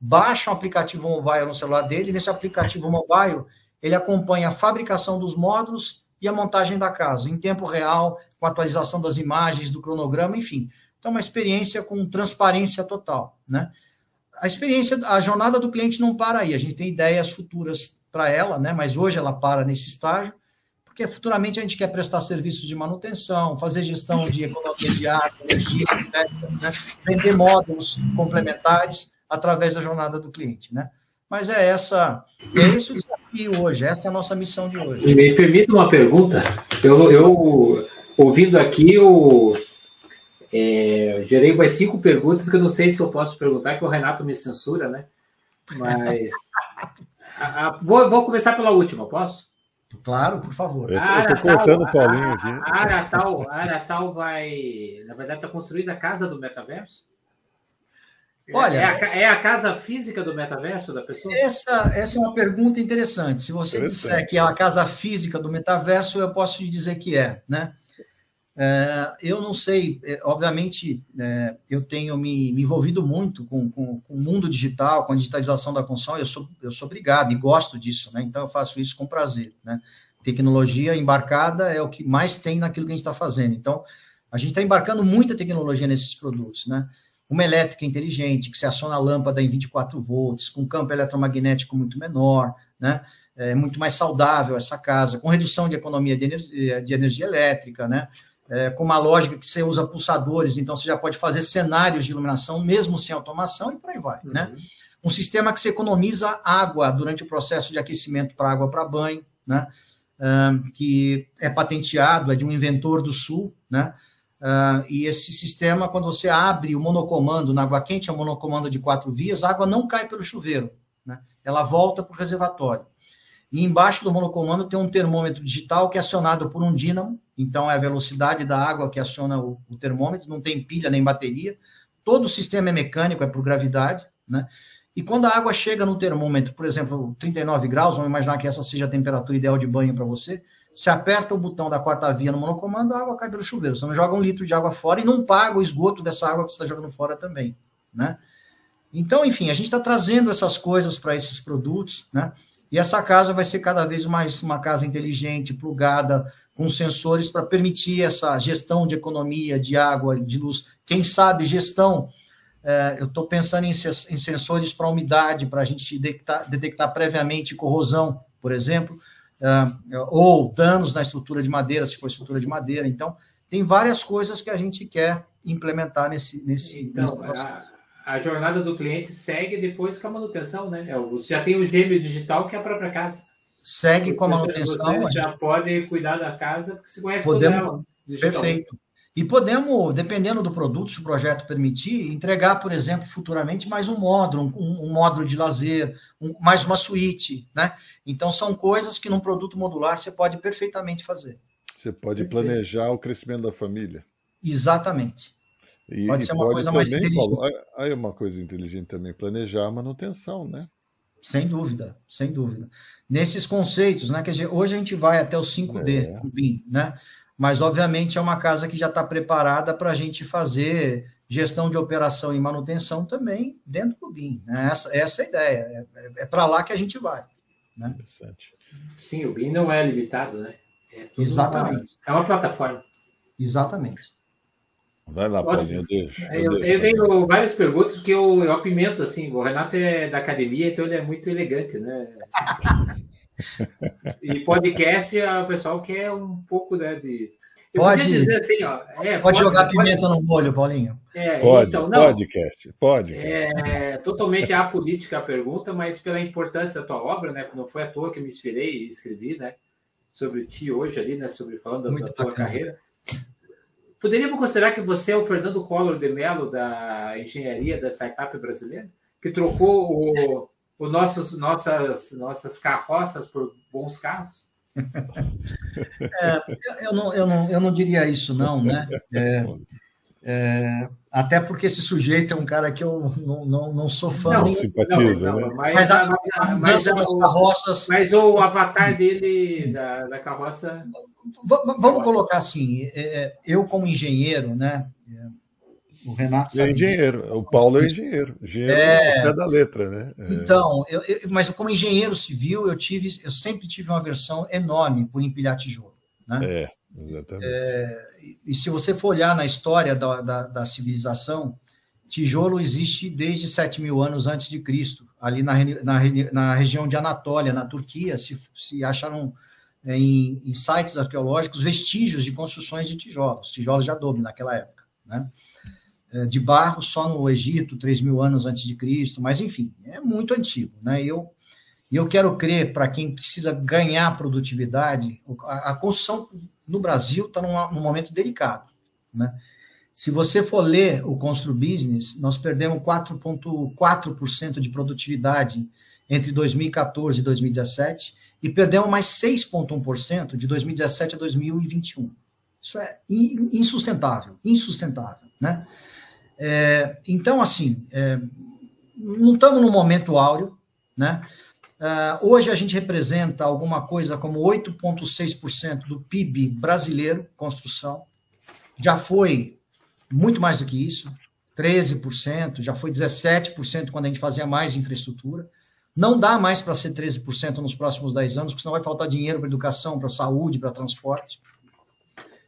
Baixa um aplicativo mobile no celular dele. Nesse aplicativo mobile, ele acompanha a fabricação dos módulos e a montagem da casa, em tempo real, com atualização das imagens, do cronograma, enfim. Então, uma experiência com transparência total, né? A jornada do cliente não para aí. A gente tem ideias futuras para ela, né? Mas hoje ela para nesse estágio, porque futuramente a gente quer prestar serviços de manutenção, fazer gestão de economia de água, energia, etc., né? Vender módulos complementares através da jornada do cliente, né? Mas é esse o desafio hoje, essa é a nossa missão de hoje. Me permita uma pergunta. Eu ouvindo aqui, eu gerei mais 5 perguntas que eu não sei se eu posso perguntar, que o Renato me censura, né? Mas vou começar pela última, posso? Claro, por favor. Eu estou cortando o Paulinho aqui. A Aratal vai... Na verdade, está construída a casa do metaverso? Olha, é a casa física do metaverso da pessoa? Essa é uma pergunta interessante. Se você disser que é a casa física do metaverso, eu posso te dizer que é, né? Eu não sei, obviamente, eu tenho me envolvido muito com o mundo digital, com a digitalização da construção, eu sou obrigado e gosto disso, né? Então eu faço isso com prazer, né? Tecnologia embarcada é o que mais tem naquilo que a gente está fazendo. Então, a gente está embarcando muita tecnologia nesses produtos, né? Uma elétrica inteligente, que se aciona a lâmpada em 24 volts, com campo eletromagnético muito menor, né? É muito mais saudável essa casa, com redução de economia de energia elétrica, né? Com uma lógica que você usa pulsadores, então você já pode fazer cenários de iluminação, mesmo sem automação, e por aí vai, né? Um sistema que você economiza água durante o processo de aquecimento para água para banho, né? Que é patenteado, é de um inventor do Sul, né? E esse sistema, quando você abre o monocomando na água quente, é um monocomando de 4 vias, a água não cai pelo chuveiro, né? Ela volta para o reservatório. E embaixo do monocomando tem um termômetro digital que é acionado por um dínamo, então é a velocidade da água que aciona o termômetro, não tem pilha nem bateria, todo o sistema é mecânico, é por gravidade, né? E quando a água chega no termômetro, por exemplo, 39 graus, vamos imaginar que essa seja a temperatura ideal de banho para você, se aperta o botão da 4ª via no monocomando, a água cai pelo chuveiro. Você não joga 1 litro de água fora e não paga o esgoto dessa água que você está jogando fora também, né? Então, enfim, a gente está trazendo essas coisas para esses produtos, né? E essa casa vai ser cada vez mais uma casa inteligente, plugada, com sensores para permitir essa gestão de economia, de água, de luz. Quem sabe gestão... eu estou pensando em sensores para umidade, para a gente detectar previamente corrosão, por exemplo... ou danos na estrutura de madeira, se for estrutura de madeira. Então, tem várias coisas que a gente quer implementar nesse processo. A jornada do cliente segue depois com a manutenção, né? Você já tem o gêmeo digital, que é a própria casa. Segue com a manutenção. Você já pode cuidar da casa, porque você conhece tudo dela. Perfeito. E podemos, dependendo do produto, se o projeto permitir, entregar, por exemplo, futuramente mais um módulo, um módulo de lazer, mais uma suíte, né? Então, são coisas que num produto modular você pode perfeitamente fazer. Você pode planejar o crescimento da família. Exatamente. Pode ser uma coisa mais inteligente. Paulo, aí é uma coisa inteligente também, planejar a manutenção, né? Sem dúvida, sem dúvida. Nesses conceitos, né? Quer dizer, hoje a gente vai até o 5D, o BIM, né? Mas, obviamente, é uma casa que já está preparada para a gente fazer gestão de operação e manutenção também dentro do BIM, né? Essa é a ideia, é para lá que a gente vai, né? Interessante. Sim, o BIM não é limitado, né? Exatamente. É uma plataforma. Exatamente. Vai lá, Paulinho, eu tenho várias perguntas que eu apimento, assim. O Renato é da academia, então ele é muito elegante, né? E podcast, o pessoal quer um pouco, né, de... Eu pode dizer assim, ó, pode jogar pimenta no molho, Paulinho. Pode, então, não, podcast, pode. É totalmente apolítica a pergunta, mas pela importância da tua obra, né, não foi à toa que eu me inspirei e escrevi, né, sobre ti hoje ali, né, sobre falando da tua carreira. Poderíamos considerar que você é o Fernando Collor de Mello da engenharia da startup brasileira? Que trocou nossas carroças por bons carros? Eu não diria isso, não, né? Até porque esse sujeito é um cara que eu não sou fã. Não simpatiza, né? Mas o avatar dele, da carroça... Vamos colocar assim, eu como engenheiro, né? O Renato sabe, é engenheiro, o Paulo é engenheiro até da letra, né? Então, mas como engenheiro civil, eu sempre tive uma aversão enorme por empilhar tijolo, né? Exatamente. E se você for olhar na história da civilização, tijolo existe desde 7.000 anos antes de Cristo, ali na região de Anatólia, na Turquia, se acharam em sites arqueológicos vestígios de construções de tijolos de adobe naquela época, né? De barro só no Egito, 3.000 anos antes de Cristo, mas enfim, é muito antigo, né? Eu quero crer, para quem precisa ganhar produtividade, a construção no Brasil está num momento delicado, né? Se você for ler o ConstruBusiness, nós perdemos 4,4% de produtividade entre 2014 e 2017 e perdemos mais 6,1% de 2017 a 2021. Isso é insustentável, né? Então, assim, não estamos num momento áureo, né? Hoje a gente representa alguma coisa como 8,6% do PIB brasileiro, construção. Já foi muito mais do que isso, 13%, já foi 17% quando a gente fazia mais infraestrutura. Não dá mais para ser 13% nos próximos 10 anos, porque senão vai faltar dinheiro para educação, para saúde, para transporte.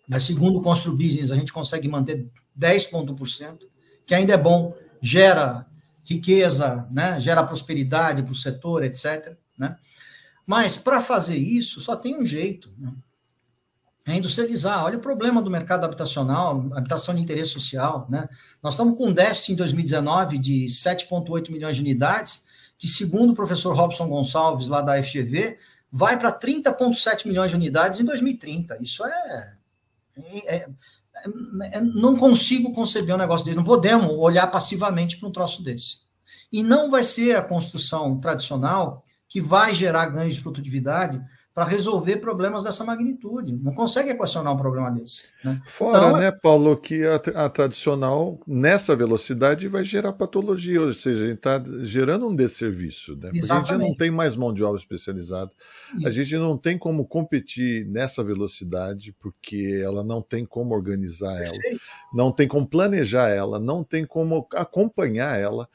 Mas, segundo o ConstruBusiness, a gente consegue manter 10,1%, que ainda é bom, gera riqueza, né? Gera prosperidade para o setor, etc., né? Mas, para fazer isso, só tem um jeito, né? É industrializar. Olha o problema do mercado habitacional, habitação de interesse social, né? Nós estamos com um déficit em 2019 de 7,8 milhões de unidades, que, segundo o professor Robson Gonçalves, lá da FGV, vai para 30,7 milhões de unidades em 2030. Isso não consigo conceber um negócio desse, não podemos olhar passivamente para um troço desse. E não vai ser a construção tradicional que vai gerar ganhos de produtividade para resolver problemas dessa magnitude. Não consegue equacionar um problema desse, né? Fora, então, né, Paulo, que a tradicional, nessa velocidade, vai gerar patologia, ou seja, a gente está gerando um desserviço, né? Porque a gente não tem mais mão de obra especializada. Isso. A gente não tem como competir nessa velocidade, porque ela não tem como organizar ela, não tem como planejar ela, não tem como acompanhar ela.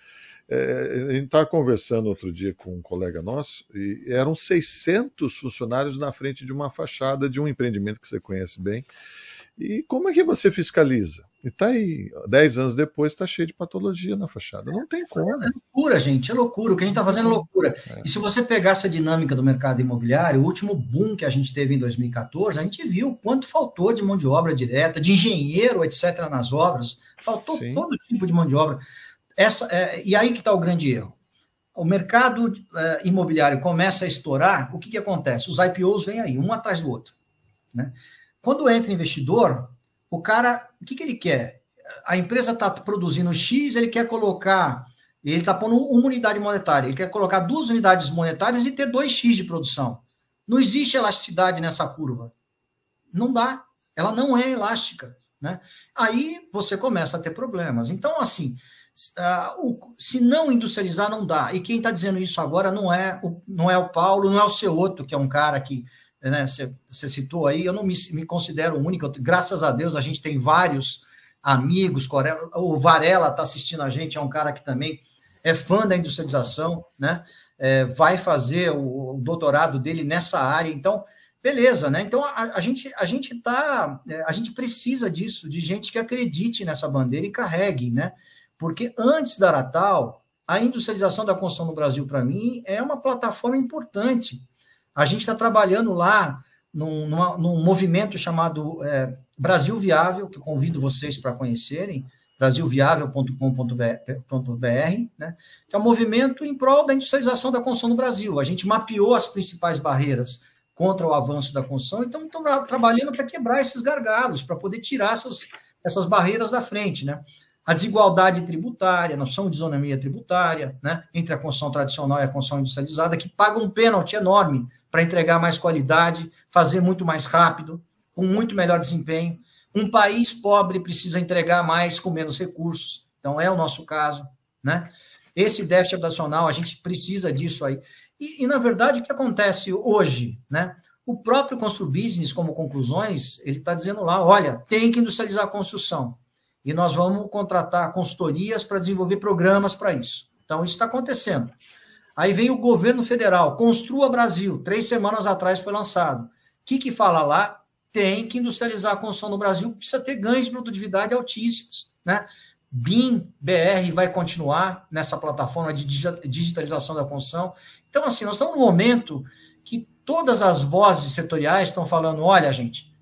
A gente estava conversando outro dia com um colega nosso e eram 600 funcionários na frente de uma fachada de um empreendimento que você conhece bem. E como é que você fiscaliza? E está aí, 10 anos depois, está cheio de patologia na fachada. Não tem como. É loucura, gente, é loucura. O que a gente está fazendo é loucura. E se você pegar essa dinâmica do mercado imobiliário, o último boom que a gente teve em 2014, a gente viu o quanto faltou de mão de obra direta, de engenheiro, etc., nas obras. Faltou todo tipo de mão de obra. E aí que está o grande erro. O mercado imobiliário começa a estourar, o que acontece? Os IPOs vêm aí, um atrás do outro, né? Quando entra investidor, o cara, o que ele quer? A empresa está produzindo X, ele quer colocar, ele está pondo uma unidade monetária, ele quer colocar 2 unidades monetárias e ter 2X de produção. Não existe elasticidade nessa curva. Não dá. Ela não é elástica, né? Aí você começa a ter problemas. Então, assim... se não industrializar, não dá. E quem está dizendo isso agora não é o Paulo, não é o seu outro, que é um cara que você citou aí. Eu não me considero único, graças a Deus a gente tem vários amigos. O Varela está assistindo a gente, é um cara que também é fã da industrialização, né? Vai fazer o doutorado dele nessa área, então beleza, né? Então a gente precisa disso, de gente que acredite nessa bandeira e carregue, né? Porque antes da Aratal, a industrialização da construção no Brasil, para mim, é uma plataforma importante. A gente está trabalhando lá num movimento chamado Brasil Viável, que eu convido vocês para conhecerem, brasilviável.com.br, né? Que é um movimento em prol da industrialização da construção no Brasil. A gente mapeou as principais barreiras contra o avanço da construção, então estamos trabalhando para quebrar esses gargalos, para poder tirar essas essas barreiras da frente, né? A desigualdade tributária, a noção de isonomia tributária, né, entre a construção tradicional e a construção industrializada, que paga um pênalti enorme para entregar mais qualidade, fazer muito mais rápido, com muito melhor desempenho. Um país pobre precisa entregar mais com menos recursos, então é o nosso caso, né? Esse déficit habitacional, a gente precisa disso aí. E na verdade, o que acontece hoje, né? O próprio Constru Business, como conclusões, ele está dizendo lá, olha, tem que industrializar a construção. E nós vamos contratar consultorias para desenvolver programas para isso. Então, isso está acontecendo. Aí vem o governo federal, Construa Brasil, 3 semanas atrás foi lançado. O que que fala lá? Tem que industrializar a construção no Brasil, precisa ter ganhos de produtividade altíssimos, né? BIM, BR vai continuar nessa plataforma de digitalização da construção. Então, assim, nós estamos num momento que todas as vozes setoriais estão falando, olha, gente,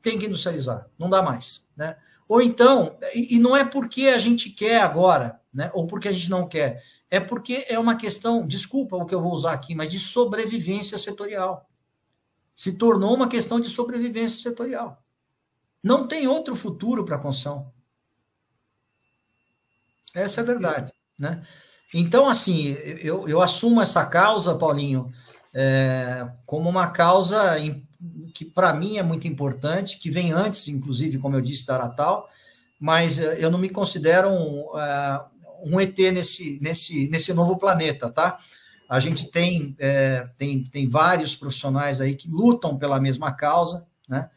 tem que industrializar, não dá mais, né? Ou então, e não é porque a gente quer agora, né, ou porque a gente não quer, é porque é uma questão, desculpa o que eu vou usar aqui, mas de sobrevivência setorial. Se tornou uma questão de sobrevivência setorial. Não tem outro futuro para a construção. Essa é a verdade, né? Então, assim, eu assumo essa causa, Paulinho, como uma causa que para mim é muito importante, que vem antes, inclusive, como eu disse, da Aratal, mas eu não me considero um ET nesse novo planeta, tá? A gente tem vários profissionais aí que lutam pela mesma causa, né?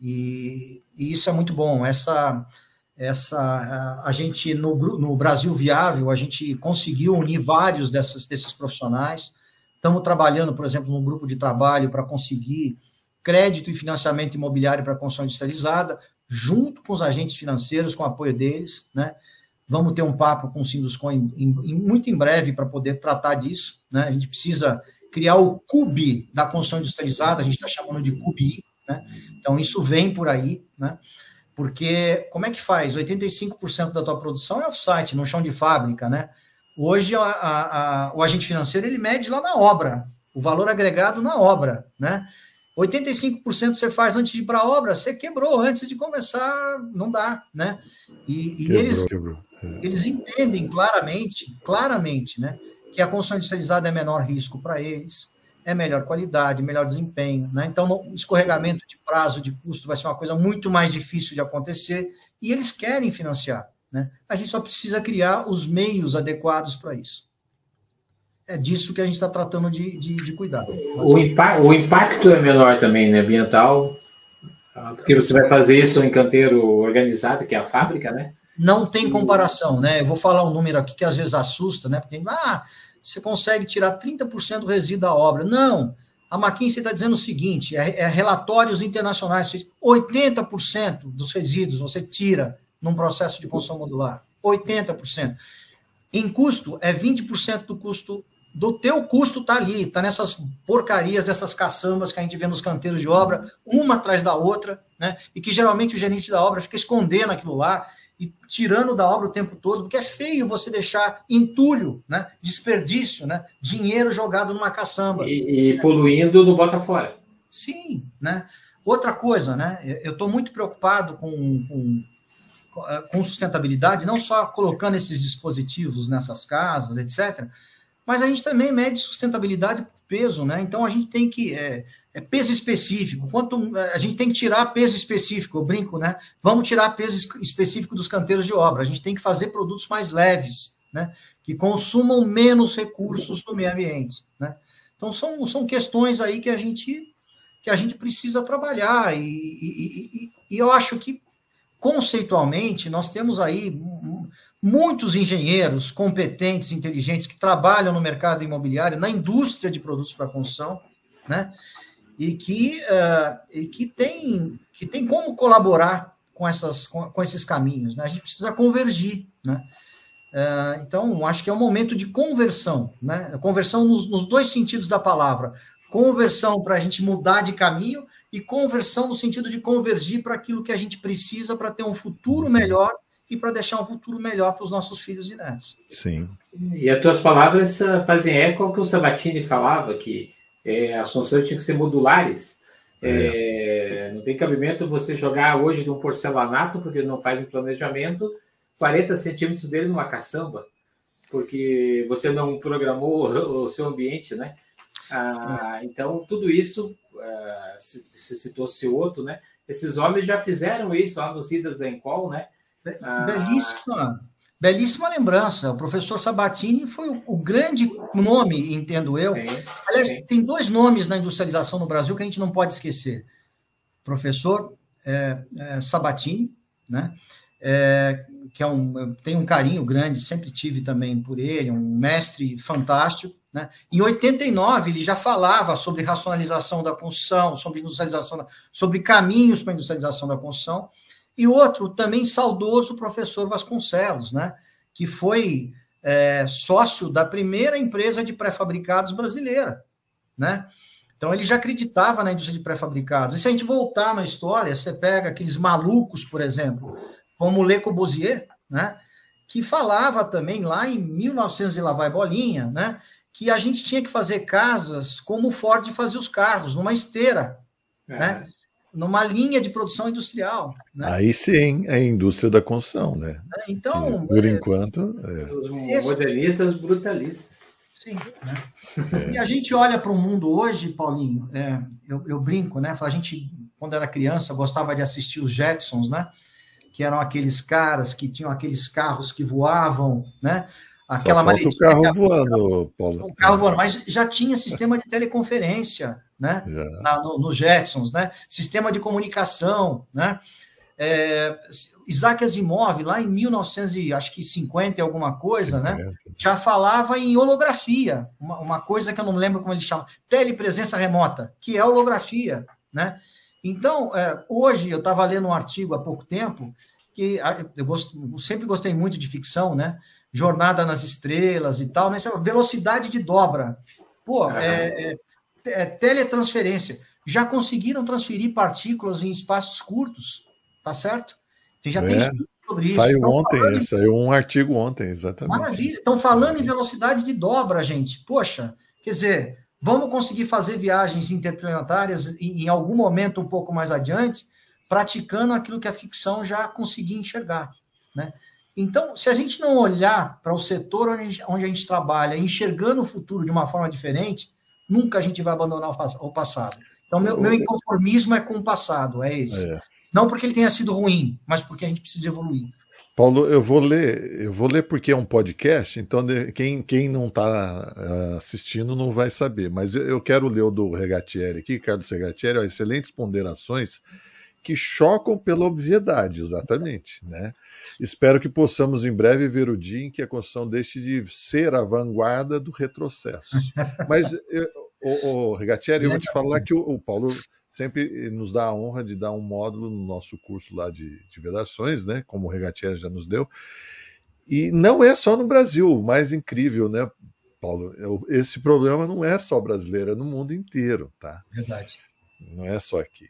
E isso é muito bom. A gente, no Brasil Viável, a gente conseguiu unir vários desses profissionais. Estamos trabalhando, por exemplo, num grupo de trabalho para conseguir crédito e financiamento imobiliário para construção industrializada, junto com os agentes financeiros, com o apoio deles, né? Vamos ter um papo com o Sinduscon muito em breve para poder tratar disso, né? A gente precisa criar o CUBI da construção industrializada, a gente está chamando de CUBI, né? Então, isso vem por aí, né? Porque, como é que faz? 85% da tua produção é off-site, no chão de fábrica, né? Hoje, o agente financeiro, ele mede lá na obra, o valor agregado na obra, né? 85% você faz antes de ir para a obra, você quebrou antes de começar, não dá, né? Quebrou. Eles entendem claramente, né, que a construção industrializada é menor risco para eles, é melhor qualidade, melhor desempenho, né? Então, o escorregamento de prazo, de custo, vai ser uma coisa muito mais difícil de acontecer e eles querem financiar, né? A gente só precisa criar os meios adequados para isso. É disso que a gente está tratando de cuidar. O impacto é menor também, né, ambiental, porque você vai fazer isso em canteiro organizado, que é a fábrica, né? Não tem comparação, né? Eu vou falar um número aqui que às vezes assusta, né? Porque você consegue tirar 30% do resíduo da obra. Não, a McKinsey está dizendo o seguinte, relatórios internacionais, 80% dos resíduos você tira num processo de construção modular, 80%. Em custo, é 20% do custo, do teu custo está ali, está nessas porcarias, dessas caçambas que a gente vê nos canteiros de obra, uma atrás da outra, né? E que geralmente o gerente da obra fica escondendo aquilo lá e tirando da obra o tempo todo, porque é feio você deixar entulho, né? Desperdício, né? Dinheiro jogado numa caçamba. E poluindo, não bota fora. Sim, né? Outra coisa, né? Eu estou muito preocupado com sustentabilidade, não só colocando esses dispositivos nessas casas, etc., mas a gente também mede sustentabilidade por peso, né? Então, a gente tem que... peso específico. A gente tem que tirar peso específico, eu brinco, né? Vamos tirar peso específico dos canteiros de obra. A gente tem que fazer produtos mais leves, né? Que consumam menos recursos do meio ambiente, né? Então, são questões aí que a gente precisa trabalhar e eu acho que conceitualmente, nós temos aí muitos engenheiros competentes, inteligentes, que trabalham no mercado imobiliário, na indústria de produtos para construção, né? E que tem como colaborar com esses caminhos, né? A gente precisa convergir, né? Então, acho que é um momento de conversão, né? Conversão nos dois sentidos da palavra. Conversão para a gente mudar de caminho e conversão no sentido de convergir para aquilo que a gente precisa para ter um futuro melhor e para deixar um futuro melhor para os nossos filhos e netos. Sim. E as tuas palavras fazem eco ao que o Sabatini falava, que as funções tinham que ser modulares. É, não tem cabimento você jogar hoje de um porcelanato, porque não faz um planejamento, 40 centímetros dele numa caçamba, porque você não programou o seu ambiente, né? Ah, então, tudo isso, se citou Cioto, né? Esses homens já fizeram isso lá nos Idas da Encol, né? Belíssima lembrança. O professor Sabatini foi o grande nome, entendo eu. Aliás, tem dois nomes na industrialização no Brasil que a gente não pode esquecer. Professor Sabatini, né? Que tem um carinho grande, sempre tive também por ele, um mestre fantástico. Né? Em 89, ele já falava sobre racionalização da construção, sobre industrialização, sobre caminhos para a industrialização da construção. E outro também saudoso, o professor Vasconcelos, né? Que foi sócio da primeira empresa de pré-fabricados brasileira. Né? Então, ele já acreditava na indústria de pré-fabricados. E se a gente voltar na história, você pega aqueles malucos, por exemplo, como Le Corbusier, né? Que falava também lá em 1900 e lá vai bolinha, né? Que a gente tinha que fazer casas como o Ford fazia os carros, numa esteira, né? Numa linha de produção industrial. Né? Aí sim, é a indústria da construção, né? Então, que, por enquanto... Os modernistas brutalistas. Sim. Né? E a gente olha para o mundo hoje, Paulinho, eu brinco, né? A gente, quando era criança, gostava de assistir os Jetsons, né? Que eram aqueles caras que tinham aqueles carros que voavam, né? Aquela maletinha, o carro voando, Paulo. O carro voando, mas já tinha sistema de teleconferência, né? Nos Jetsons, né? Sistema de comunicação, né? Isaac Asimov, lá em 1950 e alguma coisa, né? Já falava em holografia, uma coisa que eu não lembro como ele chama, telepresença remota, que é holografia, né? Então, hoje, eu estava lendo um artigo há pouco tempo, que eu sempre gostei muito de ficção, né? Jornada nas Estrelas e tal, né? Velocidade de dobra. Pô, teletransferência. Já conseguiram transferir partículas em espaços curtos, tá certo? Você já tem estudo sobre isso. Saiu um artigo ontem, exatamente. Maravilha. Estão falando em velocidade de dobra, gente. Poxa, quer dizer, vamos conseguir fazer viagens interplanetárias em algum momento um pouco mais adiante, praticando aquilo que a ficção já conseguia enxergar, né? Então, se a gente não olhar para o setor onde a gente trabalha, enxergando o futuro de uma forma diferente, nunca a gente vai abandonar o passado. Então, meu inconformismo é com o passado, é esse. Não porque ele tenha sido ruim, mas porque a gente precisa evoluir. Paulo, eu vou ler porque é um podcast, então quem não está assistindo não vai saber, mas eu quero ler o do Regatieri aqui, Carlos Regatieri, ó, excelentes ponderações, que chocam pela obviedade, exatamente, né? Espero que possamos em breve ver o dia em que a construção deixe de ser a vanguarda do retrocesso. Mas, Regatieri, eu vou te falar que o Paulo sempre nos dá a honra de dar um módulo no nosso curso lá de vedações, né? Como o Regatieri já nos deu. E não é só no Brasil, o mais incrível, né, Paulo? Esse problema não é só brasileiro, é no mundo inteiro, tá? Verdade. Não é só aqui.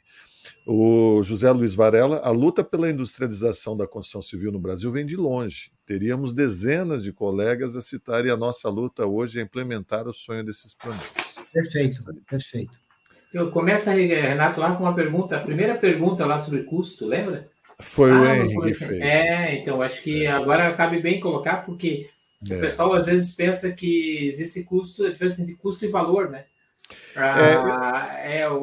O José Luiz Varela, a luta pela industrialização da construção civil no Brasil vem de longe. Teríamos dezenas de colegas a citar e a nossa luta hoje é implementar o sonho desses planos. Perfeito, perfeito. Então, começa, Renato, lá com uma pergunta. A primeira pergunta lá sobre custo, lembra? Foi o Henrique que fez. Então acho que agora cabe bem colocar, porque o pessoal às vezes pensa que existe custo, a diferença entre custo e valor, né?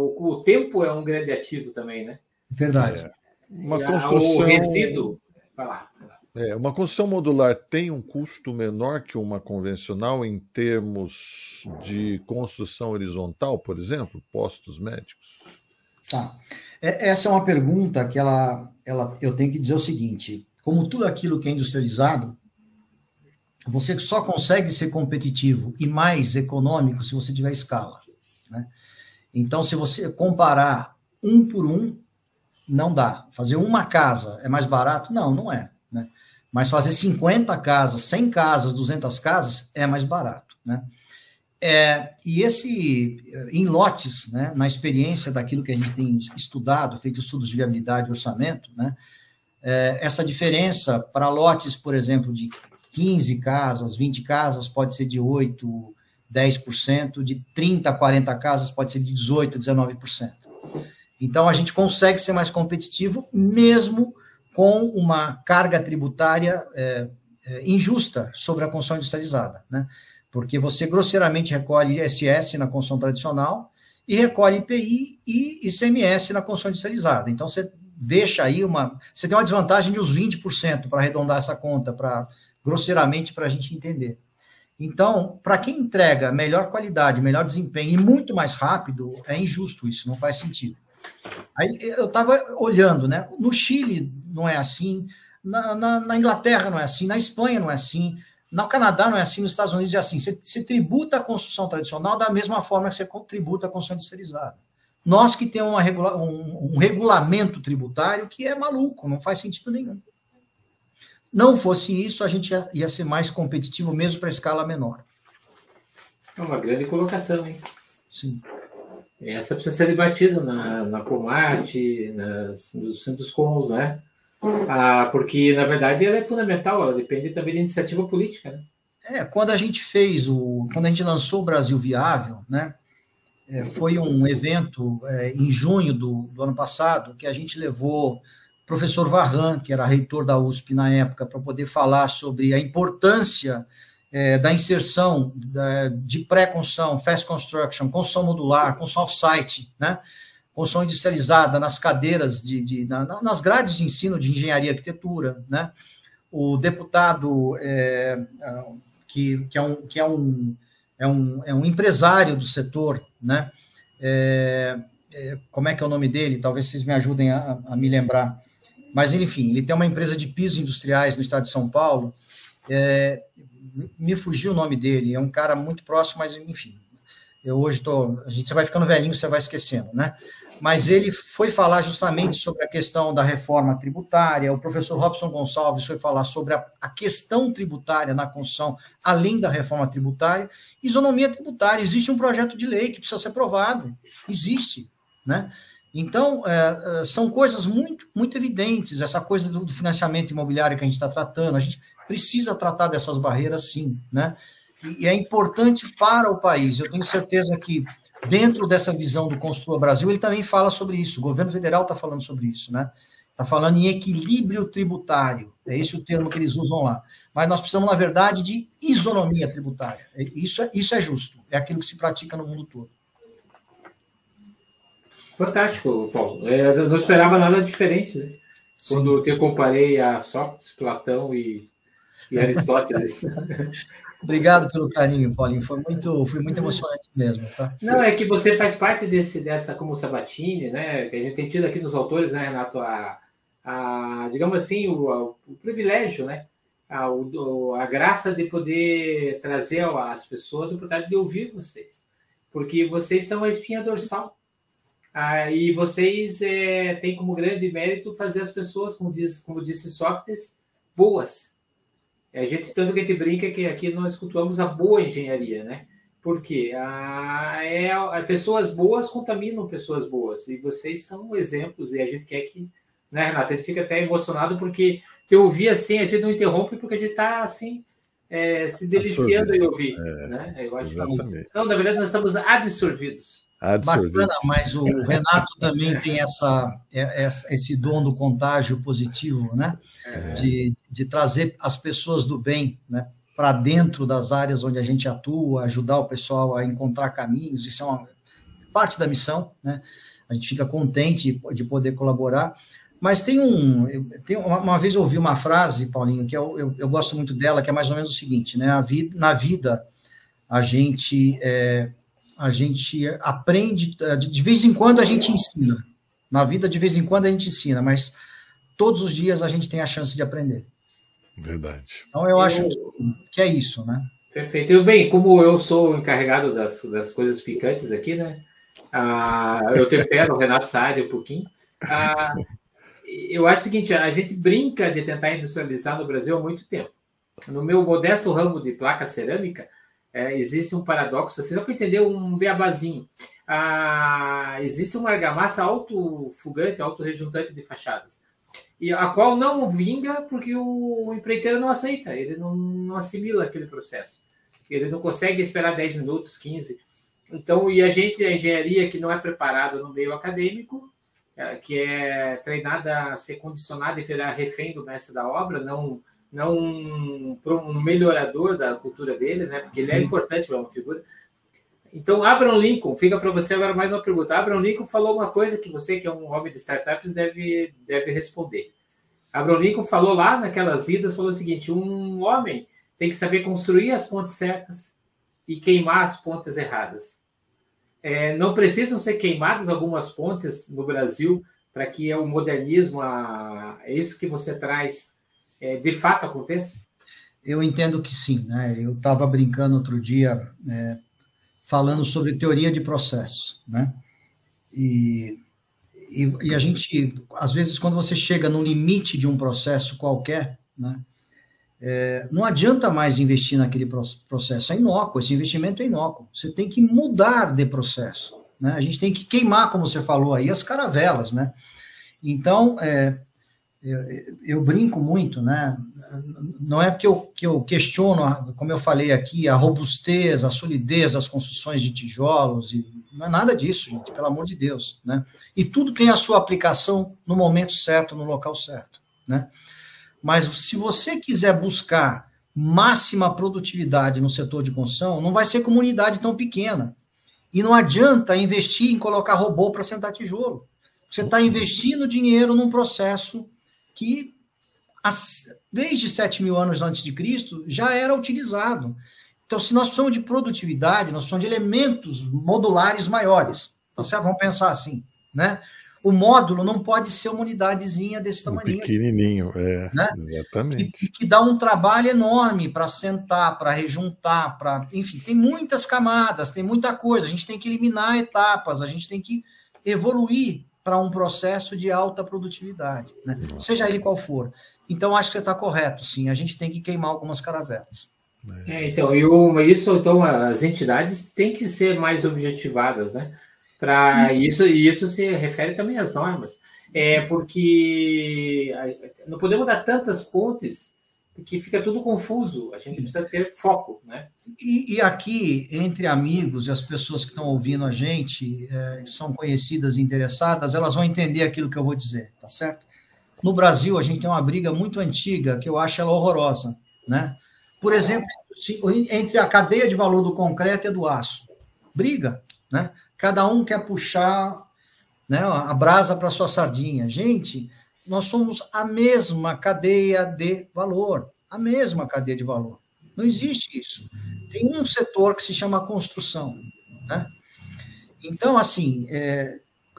O tempo é um grande ativo também, né? Verdade. Uma construção... O resíduo. Uma construção modular tem um custo menor que uma convencional em termos de construção horizontal, por exemplo, postos médicos? Tá. Essa é uma pergunta que eu tenho que dizer o seguinte, como tudo aquilo que é industrializado, você só consegue ser competitivo e mais econômico se você tiver escala. Né? Então, se você comparar um por um, não dá. Fazer uma casa é mais barato? Não é. Né? Mas fazer 50 casas, 100 casas, 200 casas é mais barato. Né? Em lotes, né, na experiência daquilo que a gente tem estudado, feito estudos de viabilidade e orçamento, né, essa diferença para lotes, por exemplo, de 15 casas, 20 casas, pode ser de 8%, 10%, de 30 a 40 casas pode ser de 18%, 19%. Então, a gente consegue ser mais competitivo mesmo com uma carga tributária injusta sobre a construção industrializada, né? Porque você grosseiramente recolhe ISS na construção tradicional e recolhe IPI e ICMS na construção industrializada. Então, você deixa aí você tem uma desvantagem de uns 20% para arredondar essa conta, grosseiramente, para a gente entender. Então, para quem entrega melhor qualidade, melhor desempenho e muito mais rápido, é injusto isso, não faz sentido. Aí eu estava olhando, né? No Chile não é assim, na Inglaterra não é assim, na Espanha não é assim, no Canadá não é assim, nos Estados Unidos é assim. Você tributa a construção tradicional da mesma forma que você tributa a construção industrializada. Nós que temos um regulamento tributário que é maluco, não faz sentido nenhum. Não fosse isso, a gente ia ser mais competitivo mesmo para escala menor. É uma grande colocação, hein? Sim. Essa precisa ser debatida na Promate, nos centros comuns, né? Porque, na verdade, ela é fundamental, ela depende também da iniciativa política, né? Quando a gente lançou o Brasil Viável, né? Foi um evento em junho do ano passado que a gente levou o professor Varran, que era reitor da USP na época, para poder falar sobre a importância da inserção de pré-construção, fast construction, construção modular, construção off-site, né? Construção industrializada nas cadeiras, nas grades de ensino de engenharia e arquitetura, né? O deputado que é um empresário do setor, né? Como é que é o nome dele? Talvez vocês me ajudem a me lembrar. Mas, enfim, ele tem uma empresa de pisos industriais no estado de São Paulo. Me fugiu o nome dele. É um cara muito próximo, mas, enfim. Você vai ficando velhinho, você vai esquecendo, né? Mas ele foi falar justamente sobre a questão da reforma tributária. O professor Robson Gonçalves foi falar sobre a questão tributária na construção, além da reforma tributária. Isonomia tributária. Existe um projeto de lei que precisa ser aprovado. Existe, né? Então, são coisas muito, muito evidentes. Essa coisa do financiamento imobiliário que a gente está tratando. A gente precisa tratar dessas barreiras, sim, né? E é importante para o país. Eu tenho certeza que, dentro dessa visão do Construa Brasil, ele também fala sobre isso. O governo federal está falando sobre isso, né? Está falando em equilíbrio tributário. É esse o termo que eles usam lá. Mas nós precisamos, na verdade, de isonomia tributária. Isso é justo. É aquilo que se pratica no mundo todo. Fantástico, Paulo. Eu não esperava nada diferente, né? Quando eu comparei a Sócrates, Platão e Aristóteles. Obrigado pelo carinho, Paulinho. Foi muito emocionante mesmo, tá? Não, é que você faz parte dessa como Sabatini, né? Que a gente tem tido aqui nos autores, né, Renato? Digamos assim, o privilégio, né? A graça de poder trazer às pessoas a oportunidade de ouvir vocês. Porque vocês são a espinha dorsal. E vocês têm como grande mérito fazer as pessoas, como disse Sócrates, boas. Tanto que a gente brinca que aqui nós cultuamos a boa engenharia, né? Porque pessoas boas contaminam pessoas boas, e vocês são exemplos, e a gente quer que... Né, Renato? A gente fica até emocionado, porque te ouvir assim, a gente não interrompe, porque a gente está, assim, se deliciando em ouvir. Né? Eu acho que na verdade, nós estamos absorvidos. Bacana, mas o Renato também tem esse dom do contágio positivo, né? De trazer as pessoas do bem, né? Para dentro das áreas onde a gente atua, ajudar o pessoal a encontrar caminhos. Isso é uma parte da missão, né? A gente fica contente de poder colaborar. Mas uma vez eu ouvi uma frase, Paulinho, que eu gosto muito dela, que é mais ou menos o seguinte, né? Na vida, a gente aprende, de vez em quando a gente ensina. Na vida, de vez em quando a gente ensina, mas todos os dias a gente tem a chance de aprender. Verdade. Então eu acho que é isso, né? Perfeito. Bem, como eu sou o encarregado das coisas picantes aqui, né? Eu tempero o Renato Saad um pouquinho. Eu acho o seguinte, a gente brinca de tentar industrializar no Brasil há muito tempo. No meu modesto ramo de placa cerâmica, existe um paradoxo, assim, só para entender um beabazinho. Existe uma argamassa autofugante, autorrejuntante de fachadas, e a qual não vinga porque o empreiteiro não aceita, ele não assimila aquele processo, ele não consegue esperar 10 minutos, 15. Então, e a engenharia que não é preparada no meio acadêmico, que é treinada a ser condicionada e virar refém do mestre da obra, não um melhorador da cultura dele, né? Porque ele é importante, é uma figura. Então, Abraham Lincoln, fica para você agora mais uma pergunta. Abraham Lincoln falou uma coisa que você, que é um homem de startups, deve responder. Abraham Lincoln falou lá naquelas idas, falou o seguinte: um homem tem que saber construir as pontes certas e queimar as pontes erradas. Não precisam ser queimadas algumas pontes no Brasil para que o modernismo, isso que você traz, de fato aconteça? Eu entendo que sim, né? Eu estava brincando outro dia... falando sobre teoria de processos, né? E a gente, às vezes, quando você chega no limite de um processo qualquer, né? Não adianta mais investir naquele processo, é inócuo, esse investimento é inócuo. Você tem que mudar de processo, né? A gente tem que queimar, como você falou aí, as caravelas, né? Então, eu brinco muito, né? Não é porque que eu questiono, como eu falei aqui, a robustez, a solidez das construções de tijolos, e não é nada disso, gente, pelo amor de Deus, né? E tudo tem a sua aplicação no momento certo, no local certo, né? Mas se você quiser buscar máxima produtividade no setor de construção, não vai ser com uma unidade tão pequena. E não adianta investir em colocar robô para sentar tijolo. Você está investindo dinheiro num processo que desde 7 mil anos antes de Cristo já era utilizado. Então, se nós precisamos de produtividade, nós precisamos de elementos modulares maiores. Tá certo? Vamos pensar assim, né? O módulo não pode ser uma unidadezinha desse tamanho. Pequenininho, né? Exatamente. Que dá um trabalho enorme para sentar, para rejuntar, para... Enfim, tem muitas camadas, tem muita coisa. A gente tem que eliminar etapas, a gente tem que evoluir para um processo de alta produtividade, né? Seja ele qual for. Então, acho que você está correto, sim. A gente tem que queimar algumas caravelas. Então, as entidades têm que ser mais objetivadas, né? Para isso, e isso se refere também às normas. Porque não podemos dar tantas pontes que fica tudo confuso. A gente precisa ter foco, né? E aqui, entre amigos e as pessoas que estão ouvindo a gente, são conhecidas e interessadas, elas vão entender aquilo que eu vou dizer, tá certo? No Brasil, a gente tem uma briga muito antiga, que eu acho ela horrorosa, né? Por exemplo, entre a cadeia de valor do concreto e do aço. Briga, né? Cada um quer puxar, né, a brasa para sua sardinha. Gente... Nós somos a mesma cadeia de valor, a mesma cadeia de valor. Não existe isso. Tem um setor que se chama construção, né? Então, assim,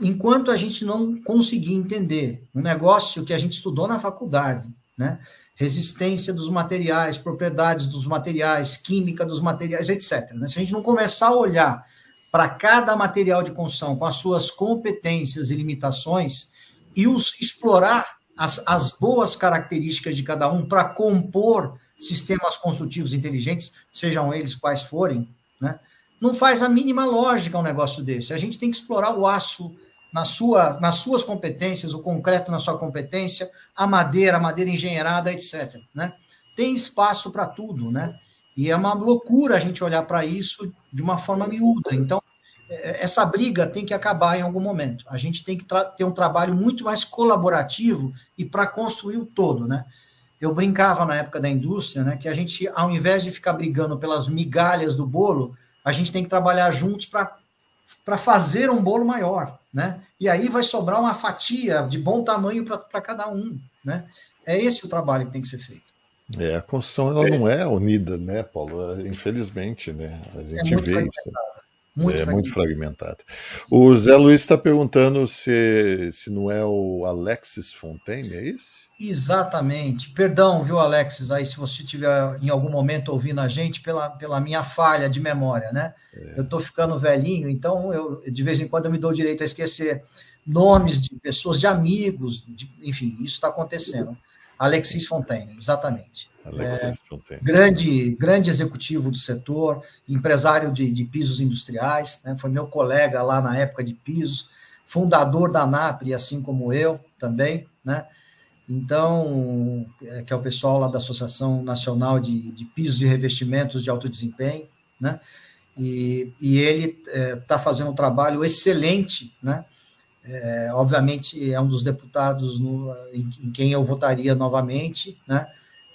enquanto a gente não conseguir entender o negócio que a gente estudou na faculdade, né? Resistência dos materiais, propriedades dos materiais, química dos materiais, etc., né? Se a gente não começar a olhar para cada material de construção com as suas competências e limitações... e explorar as boas características de cada um para compor sistemas construtivos inteligentes, sejam eles quais forem, né? Não faz a mínima lógica um negócio desse. A gente tem que explorar o aço nas suas competências, o concreto na sua competência, a madeira engenheirada, etc., né? Tem espaço para tudo, né? E é uma loucura a gente olhar para isso de uma forma miúda. Então, essa briga tem que acabar em algum momento. A gente tem que ter um trabalho muito mais colaborativo e para construir o todo, né? Eu brincava na época da indústria, né, que a gente, ao invés de ficar brigando pelas migalhas do bolo, a gente tem que trabalhar juntos para fazer um bolo maior, né? E aí vai sobrar uma fatia de bom tamanho para cada um, né? É esse o trabalho que tem que ser feito. A construção ela não é unida, né, Paulo? Infelizmente, né? A gente vê isso. Muito fragmentado. O Zé Luiz está perguntando se não é o Alexis Fontaine, é isso? Exatamente. Perdão, viu, Alexis, aí se você estiver em algum momento ouvindo a gente, pela minha falha de memória, né? Eu estou ficando velhinho, então de vez em quando eu me dou o direito a esquecer nomes de pessoas, de amigos, enfim, isso está acontecendo. Alexis Fontaine, exatamente. Alexis Fontaine. Grande executivo do setor, empresário de pisos industriais, né? Foi meu colega lá na época de pisos, fundador da ANAPRE, assim como eu também, né? Então, que é o pessoal lá da Associação Nacional de Pisos e Revestimentos de Alto Desempenho, né? E ele está fazendo um trabalho excelente, né? Obviamente, é um dos deputados em quem eu votaria novamente, né,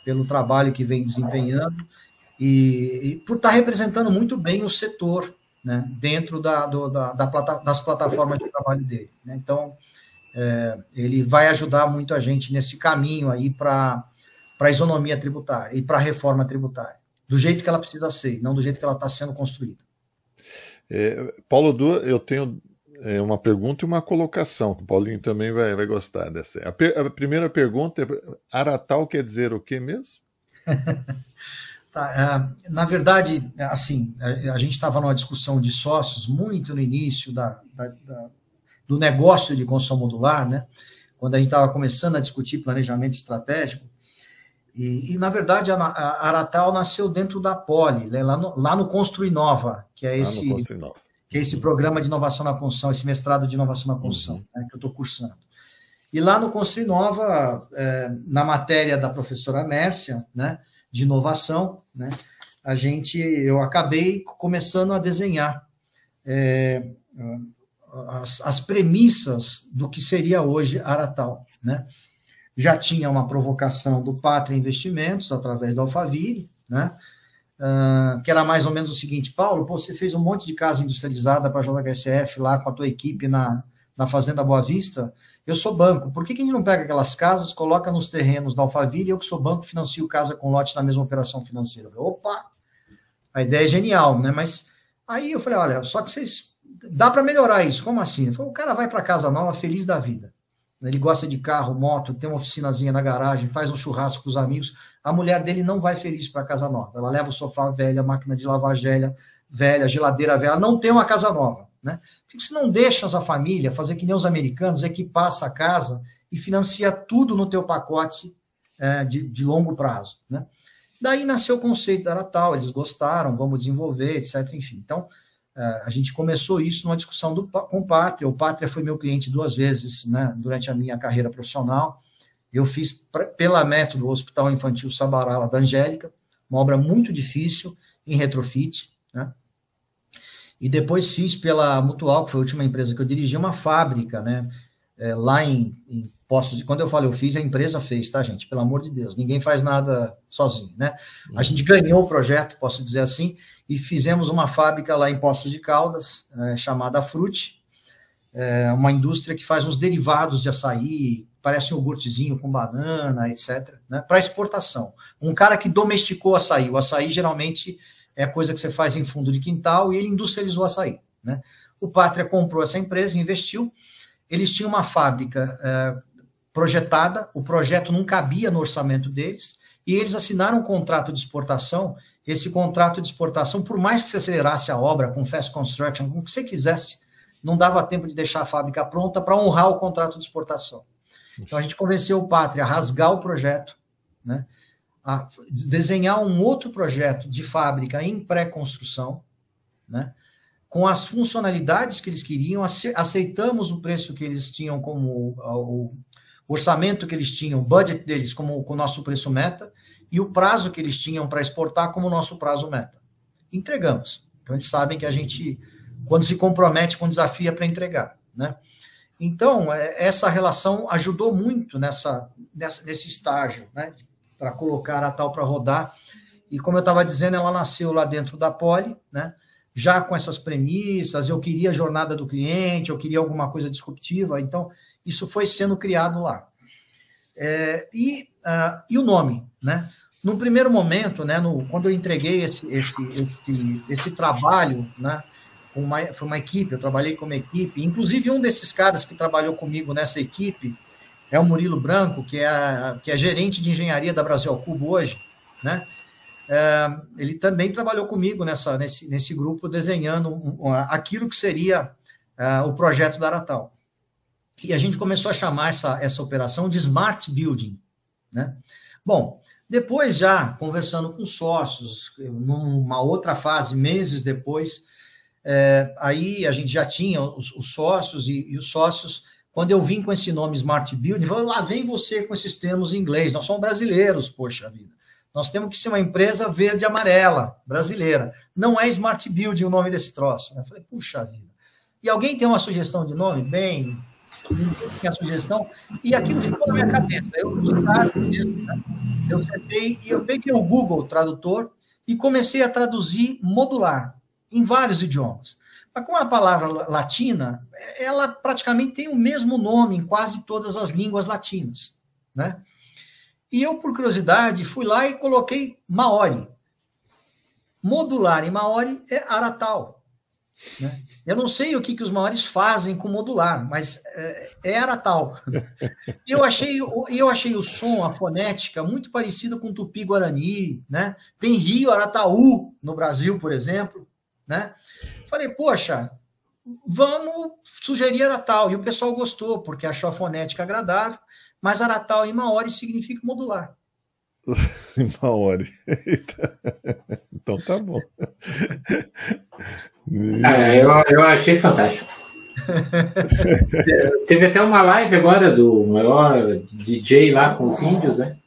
pelo trabalho que vem desempenhando e por estar representando muito bem o setor, né, dentro das plataformas de trabalho dele. Né? Então, ele vai ajudar muito a gente nesse caminho aí para a isonomia tributária e para a reforma tributária, do jeito que ela precisa ser, não do jeito que ela está sendo construída. Paulo Du, eu tenho uma pergunta e uma colocação, que o Paulinho também vai gostar dessa. A primeira pergunta é: Aratal quer dizer o que mesmo? Tá, na verdade, assim, a gente estava numa discussão de sócios muito no início do negócio de consumo modular, né? Quando a gente estava começando a discutir planejamento estratégico, e na verdade, a Aratal nasceu dentro da Poli, né? Lá no Construir Nova, que é esse... esse programa de inovação na construção, esse mestrado de inovação na construção, uhum, né, que eu estou cursando. E lá no Construir Nova, na matéria da professora Mércia, né, de inovação, né, eu acabei começando a desenhar as premissas do que seria hoje Aratal. Né? Já tinha uma provocação do Pátria Investimentos, através da Alphaville, né? Que era mais ou menos o seguinte: Paulo, pô, você fez um monte de casa industrializada para a JHSF lá com a tua equipe na Fazenda Boa Vista, eu sou banco, por que a gente não pega aquelas casas, coloca nos terrenos da Alphaville, eu que sou banco financio casa com lote na mesma operação financeira? Opa, a ideia é genial, né? Mas aí eu falei, olha, só que dá para melhorar isso, como assim? Falei, o cara vai para casa nova feliz da vida, ele gosta de carro, moto, tem uma oficinazinha na garagem, faz um churrasco com os amigos. A mulher dele não vai feliz para a casa nova. Ela leva o sofá velho, a máquina de lavar velha, a geladeira velha. Ela não tem uma casa nova. Né? Por que você não deixa essa família fazer que nem os americanos, é que passa a casa e financia tudo no teu pacote de longo prazo? Né? Daí nasceu o conceito da Aratal, eles gostaram, vamos desenvolver, etc. Enfim, então, a gente começou isso numa discussão com o Pátria. O Pátria foi meu cliente 2 vezes, né, durante a minha carreira profissional. Eu fiz pela método Hospital Infantil Sabará, lá da Angélica, uma obra muito difícil em retrofit, né? E depois fiz pela Mutual, que foi a última empresa que eu dirigi, uma fábrica, né, lá em Poços. Quando eu falo eu fiz, a empresa fez, tá, gente? Pelo amor de Deus, ninguém faz nada sozinho, né? A gente ganhou o projeto, posso dizer assim, e fizemos uma fábrica lá em Poços de Caldas, chamada Frute, uma indústria que faz uns derivados de açaí, parece um iogurtezinho com banana, etc., né, para exportação. Um cara que domesticou o açaí. O açaí geralmente é coisa que você faz em fundo de quintal e ele industrializou o açaí. Né? O Pátria comprou essa empresa, investiu, eles tinham uma fábrica projetada, o projeto não cabia no orçamento deles, e eles assinaram um contrato de exportação. Esse contrato de exportação, por mais que você acelerasse a obra com Fast Construction, com o que você quisesse, não dava tempo de deixar a fábrica pronta para honrar o contrato de exportação. Então, a gente convenceu o Pátria a rasgar o projeto, né, a desenhar um outro projeto de fábrica em pré-construção, né, com as funcionalidades que eles queriam, aceitamos o preço que eles tinham como... o orçamento que eles tinham, o budget deles como o nosso preço meta, e o prazo que eles tinham para exportar como o nosso prazo meta. Entregamos. Então, eles sabem que a gente, quando se compromete com o desafio, é para entregar. Né? Então, essa relação ajudou muito nesse estágio, né, para colocar a tal para rodar. E, como eu estava dizendo, ela nasceu lá dentro da Poli, né, já com essas premissas, eu queria a jornada do cliente, eu queria alguma coisa disruptiva, então... Isso foi sendo criado lá. E o nome, né? No primeiro momento, né, quando eu entreguei esse trabalho, né, foi uma equipe, eu trabalhei como equipe, inclusive um desses caras que trabalhou comigo nessa equipe é o Murilo Branco, que é gerente de engenharia da Brasil Cubo hoje, né? Ele também trabalhou comigo nesse grupo, desenhando aquilo que seria o projeto da Aratal. E a gente começou a chamar essa operação de Smart Building. Né? Bom, depois já conversando com sócios, numa outra fase, meses depois, aí a gente já tinha os sócios, e os sócios, quando eu vim com esse nome Smart Building, falaram, lá vem você com esses termos em inglês, nós somos brasileiros, poxa vida. Nós temos que ser uma empresa verde e amarela, brasileira. Não é Smart Building o nome desse troço. Né? Eu falei, puxa vida. E alguém tem uma sugestão de nome? Bem... a sugestão, e aquilo ficou na minha cabeça. Eu sentei e eu peguei o Google Tradutor e comecei a traduzir modular em vários idiomas. Mas como a palavra latina, ela praticamente tem o mesmo nome em quase todas as línguas latinas, né? E eu, por curiosidade, fui lá e coloquei Maori. Modular em Maori é Aratau, né? Eu não sei o que os Maoris fazem com modular, mas é Aratau. Eu achei o som, a fonética, muito parecida com Tupi-Guarani, né? Tem Rio Arataú no Brasil, por exemplo, né? Falei, poxa, vamos sugerir Aratau. E o pessoal gostou, porque achou a fonética agradável, mas Aratau em Maori significa modular. Maori. Então tá bom. Eu achei fantástico. Teve até uma live agora do maior DJ lá com os índios, né?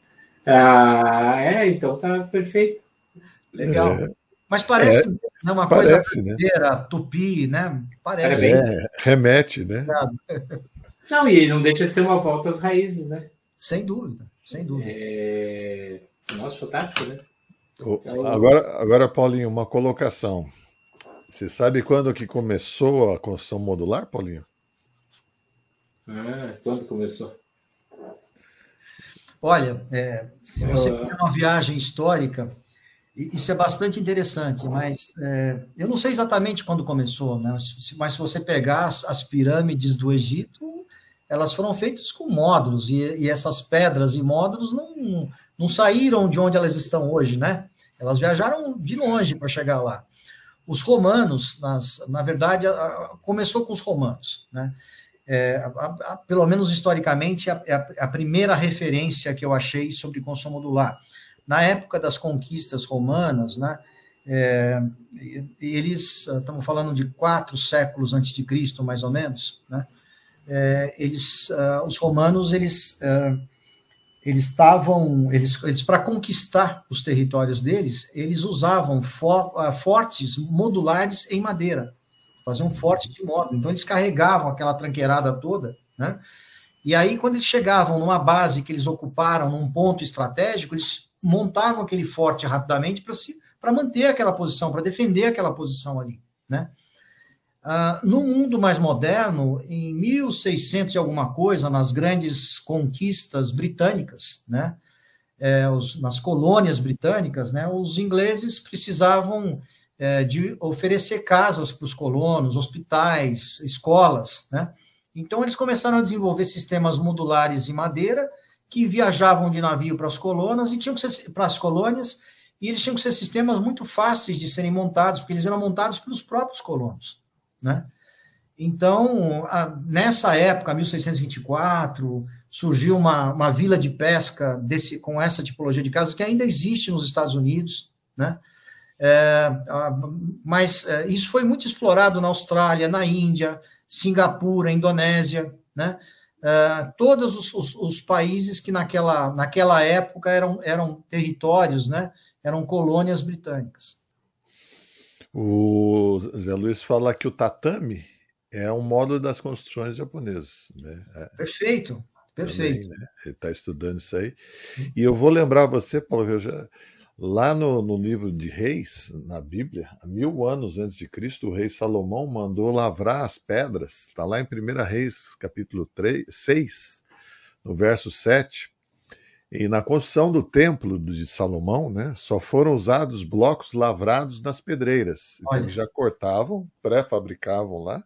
Então tá perfeito. Legal. Mas parece né, uma coisa brasileira, né? Tupi, né? Parece. Remete, né? Não, e não deixa de ser uma volta às raízes, né? Sem dúvida. Sem dúvida. Nossa, fantástico, né? Agora, Paulinho, uma colocação. Você sabe quando que começou a construção modular, Paulinho? Quando começou? Olha, se você tem uma viagem histórica, isso é bastante interessante, mas eu não sei exatamente quando começou, né? Mas se você pegar as pirâmides do Egito, elas foram feitas com módulos, e essas pedras e módulos não saíram de onde elas estão hoje, né? Elas viajaram de longe para chegar lá. Os romanos, na verdade, começou com os romanos, né? Pelo menos historicamente, a primeira referência que eu achei sobre construção modular. Na época das conquistas romanas, né? Eles, estamos falando de 4 séculos antes de Cristo, mais ou menos, né? Os romanos, eles para conquistar os territórios deles, eles usavam fortes modulares em madeira, faziam um forte de módulo. Então, eles carregavam aquela tranqueirada toda, né? E aí, quando eles chegavam numa base que eles ocuparam, num ponto estratégico, eles montavam aquele forte rapidamente para manter aquela posição, para defender aquela posição ali, né? No mundo mais moderno, em 1600 e alguma coisa, nas grandes conquistas britânicas, né, nas colônias britânicas, né, os ingleses precisavam de oferecer casas para os colonos, hospitais, escolas, né? Então, eles começaram a desenvolver sistemas modulares em madeira que viajavam de navio para as colônias e eles tinham que ser sistemas muito fáceis de serem montados, porque eles eram montados pelos próprios colonos, né? Então, nessa época, 1624, surgiu uma vila de pesca com essa tipologia de casas que ainda existe nos Estados Unidos, né? Mas isso foi muito explorado na Austrália, na Índia, Singapura, Indonésia, né? Todos os países que naquela época eram territórios, né? Eram colônias britânicas. O Zé Luiz fala que o tatame é um módulo das construções japonesas, né? Perfeito, perfeito. Também, né? Ele está estudando isso aí. E eu vou lembrar você, Paulo, que eu já, lá no livro de Reis, na Bíblia, há 1000 anos antes de Cristo, o rei Salomão mandou lavrar as pedras. Está lá em 1 Reis, capítulo 6, no verso 7. E na construção do templo de Salomão, né, só foram usados blocos lavrados nas pedreiras. Então, eles já cortavam, pré-fabricavam lá,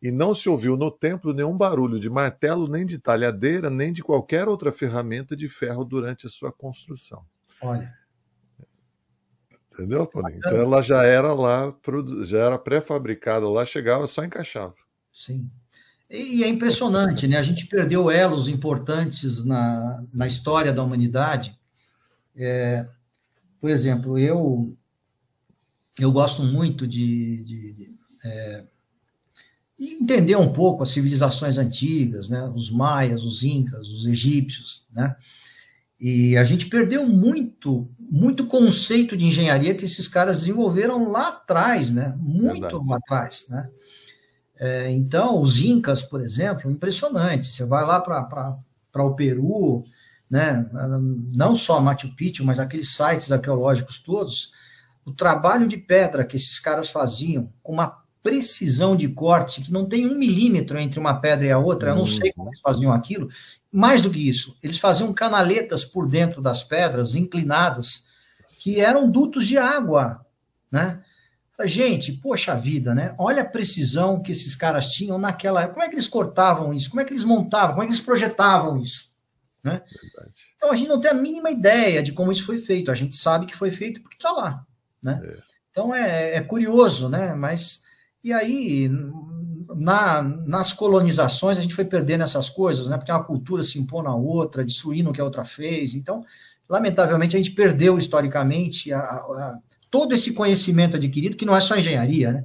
e não se ouviu no templo nenhum barulho de martelo, nem de talhadeira, nem de qualquer outra ferramenta de ferro durante a sua construção. Olha. Entendeu, Paulinho? Então ela já era pré-fabricada lá, chegava, só encaixava. Sim. E é impressionante, né? A gente perdeu elos importantes na história da humanidade. Por exemplo, eu gosto muito de entender um pouco as civilizações antigas, né? Os maias, os incas, os egípcios, né? E a gente perdeu muito conceito de engenharia que esses caras desenvolveram lá atrás, né? Muito lá atrás, né? Então, os incas, por exemplo, impressionante. Você vai lá para o Peru, né? Não só Machu Picchu, mas aqueles sites arqueológicos todos, o trabalho de pedra que esses caras faziam, com uma precisão de corte, que não tem 1 milímetro entre uma pedra e a outra, eu não sei como eles faziam aquilo. Mais do que isso, eles faziam canaletas por dentro das pedras, inclinadas, que eram dutos de água, né? Gente, poxa vida, né? Olha a precisão que esses caras tinham naquela época. Como é que eles cortavam isso? Como é que eles montavam? Como é que eles projetavam isso? Né? Então, a gente não tem a mínima ideia de como isso foi feito. A gente sabe que foi feito porque está lá, né? Então, é curioso, né? Mas, e aí, nas colonizações, a gente foi perdendo essas coisas, né? Porque uma cultura se impõe na outra, destruindo o que a outra fez. Então, lamentavelmente, a gente perdeu, historicamente, todo esse conhecimento adquirido, que não é só engenharia, né?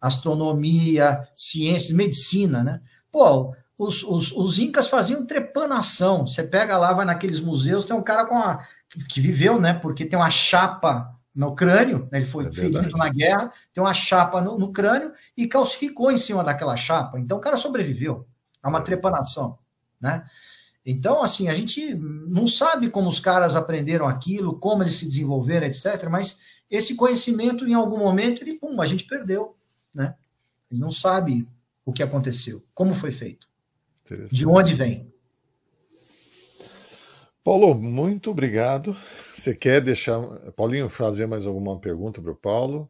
Astronomia, ciências, medicina, né? Pô, os incas faziam trepanação. Você pega lá, vai naqueles museus, tem um cara que viveu, né? Porque tem uma chapa no crânio, né? Ele foi ferido na guerra, tem uma chapa no crânio e calcificou em cima daquela chapa. Então o cara sobreviveu a uma trepanação, né? Então, assim, a gente não sabe como os caras aprenderam aquilo, como eles se desenvolveram, etc., mas esse conhecimento, em algum momento, ele, a gente perdeu, né? Ele não sabe o que aconteceu, como foi feito, de onde vem. Paulo, muito obrigado. Você quer deixar... Paulinho, fazer mais alguma pergunta para o Paulo?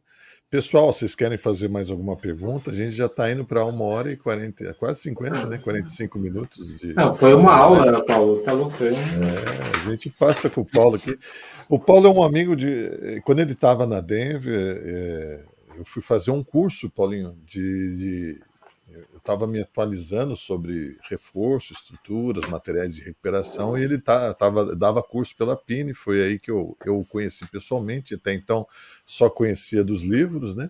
Pessoal, vocês querem fazer mais alguma pergunta? A gente já está indo para 1h40, quase 50, né? 45 minutos. Não, foi uma aula, Paulo. Tá louco, hein? A gente passa com o Paulo aqui. O Paulo é um amigo de... Quando ele estava na Denver, eu fui fazer um curso, Paulinho, eu estava me atualizando sobre reforço, estruturas, materiais de recuperação, e ele dava curso pela PINE, foi aí que eu o conheci pessoalmente, até então só conhecia dos livros, né?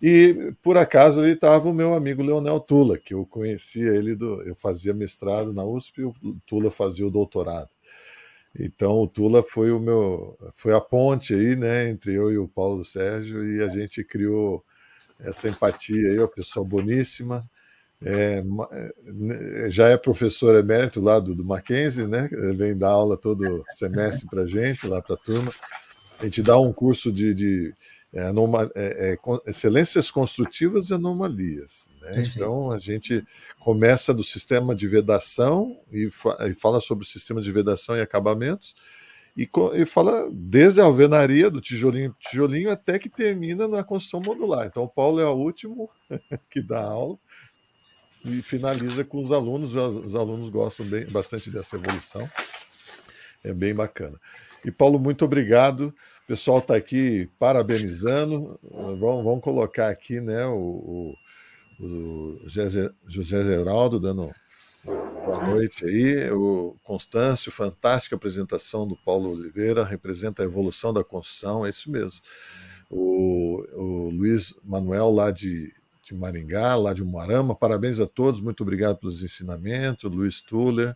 E, por acaso, ele estava o meu amigo Leonel Tula, que eu conhecia ele, eu fazia mestrado na USP, e o Tula fazia o doutorado. Então, o Tula foi foi a ponte aí, né, entre eu e o Paulo Sérgio, e a gente criou essa empatia aí, uma pessoa boníssima. Já é professor emérito lá do Mackenzie, né? Vem dar aula todo semestre para a gente, lá para a turma. A gente dá um curso de excelências construtivas e anomalias, né? Então a gente começa do sistema de vedação e fala sobre o sistema de vedação e acabamentos, e fala desde a alvenaria, do tijolinho, até que termina na construção modular. Então o Paulo é o último que dá aula e finaliza com os alunos. Os alunos gostam bastante dessa evolução, é bem bacana. E Paulo, muito obrigado. O pessoal está aqui parabenizando, vamos colocar aqui, né, o José Geraldo dando boa noite aí, o Constâncio, fantástica apresentação do Paulo Oliveira, representa a evolução da construção, é isso mesmo. O Luiz Manuel lá de Maringá, lá de Umuarama, parabéns a todos, muito obrigado pelos ensinamentos, Luiz Tuller,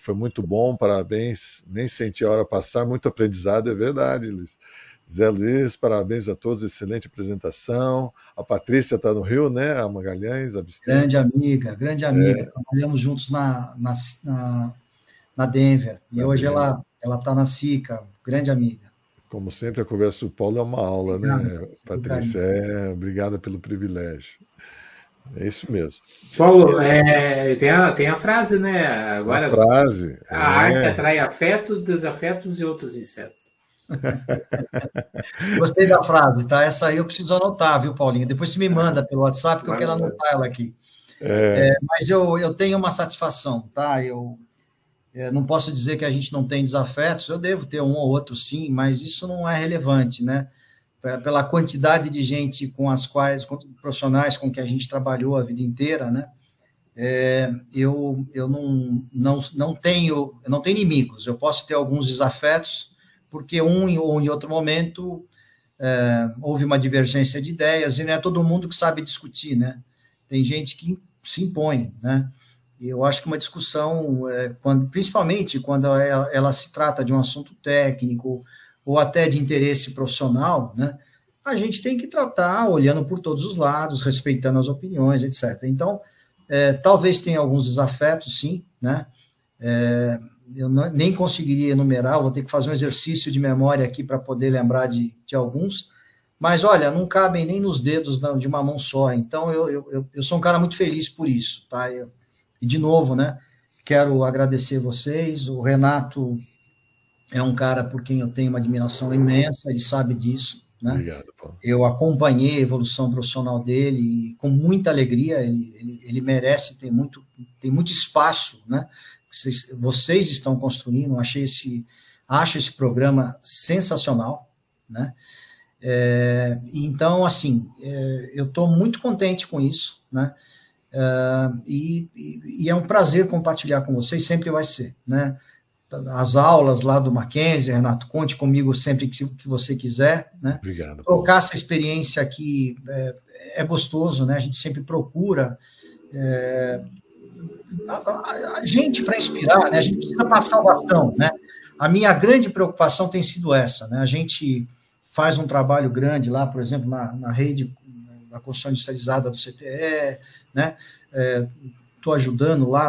foi muito bom, parabéns, nem senti a hora passar, muito aprendizado, é verdade, Luiz. Zé Luiz, parabéns a todos, excelente apresentação, a Patrícia está no Rio, né, a Magalhães, Abstêmio. Grande amiga, trabalhamos juntos na Denver, e hoje ela está na SICA, grande amiga. Como sempre, a conversa do Paulo é uma aula, né, Patrícia? Obrigada pelo privilégio. É isso mesmo. Paulo, tem a frase, né? Agora, a frase. A arte atrai afetos, desafetos e outros insetos. Gostei da frase, tá? Essa aí eu preciso anotar, viu, Paulinho? Depois você me manda pelo WhatsApp, que eu quero anotar ela aqui. Mas eu tenho uma satisfação, tá? Não posso dizer que a gente não tem desafetos, eu devo ter um ou outro sim, mas isso não é relevante, né? Pela quantidade de gente profissionais com que a gente trabalhou a vida inteira, né? Eu não tenho inimigos, eu posso ter alguns desafetos, porque ou em outro momento houve uma divergência de ideias, e não é todo mundo que sabe discutir, né? Tem gente que se impõe, né? Eu acho que uma discussão, principalmente quando ela se trata de um assunto técnico ou até de interesse profissional, né? a gente tem que tratar olhando por todos os lados, respeitando as opiniões, etc. Então, talvez tenha alguns desafetos, sim, né? Eu nem conseguiria enumerar, vou ter que fazer um exercício de memória aqui para poder lembrar de alguns, mas, olha, não cabem nem nos dedos de uma mão só, então eu sou um cara muito feliz por isso, tá? E, de novo, né, quero agradecer vocês, o Renato é um cara por quem eu tenho uma admiração imensa, ele sabe disso, né? Obrigado, Paulo. Eu acompanhei a evolução profissional dele e, com muita alegria, ele merece, tem muito espaço, né? Vocês estão construindo, acho esse programa sensacional, né? Então, assim, eu estou muito contente com isso, né? E é um prazer compartilhar com vocês, sempre vai ser, né? As aulas lá do Mackenzie, Renato, conte comigo sempre que você quiser, né? Obrigado. Trocar essa experiência aqui é gostoso, né? A gente sempre procura... A gente, para inspirar, né? A gente precisa passar o bastão, né? A minha grande preocupação tem sido essa, né? A gente faz um trabalho grande lá, por exemplo, na rede da construção industrializada do CTE, né? Estou ajudando lá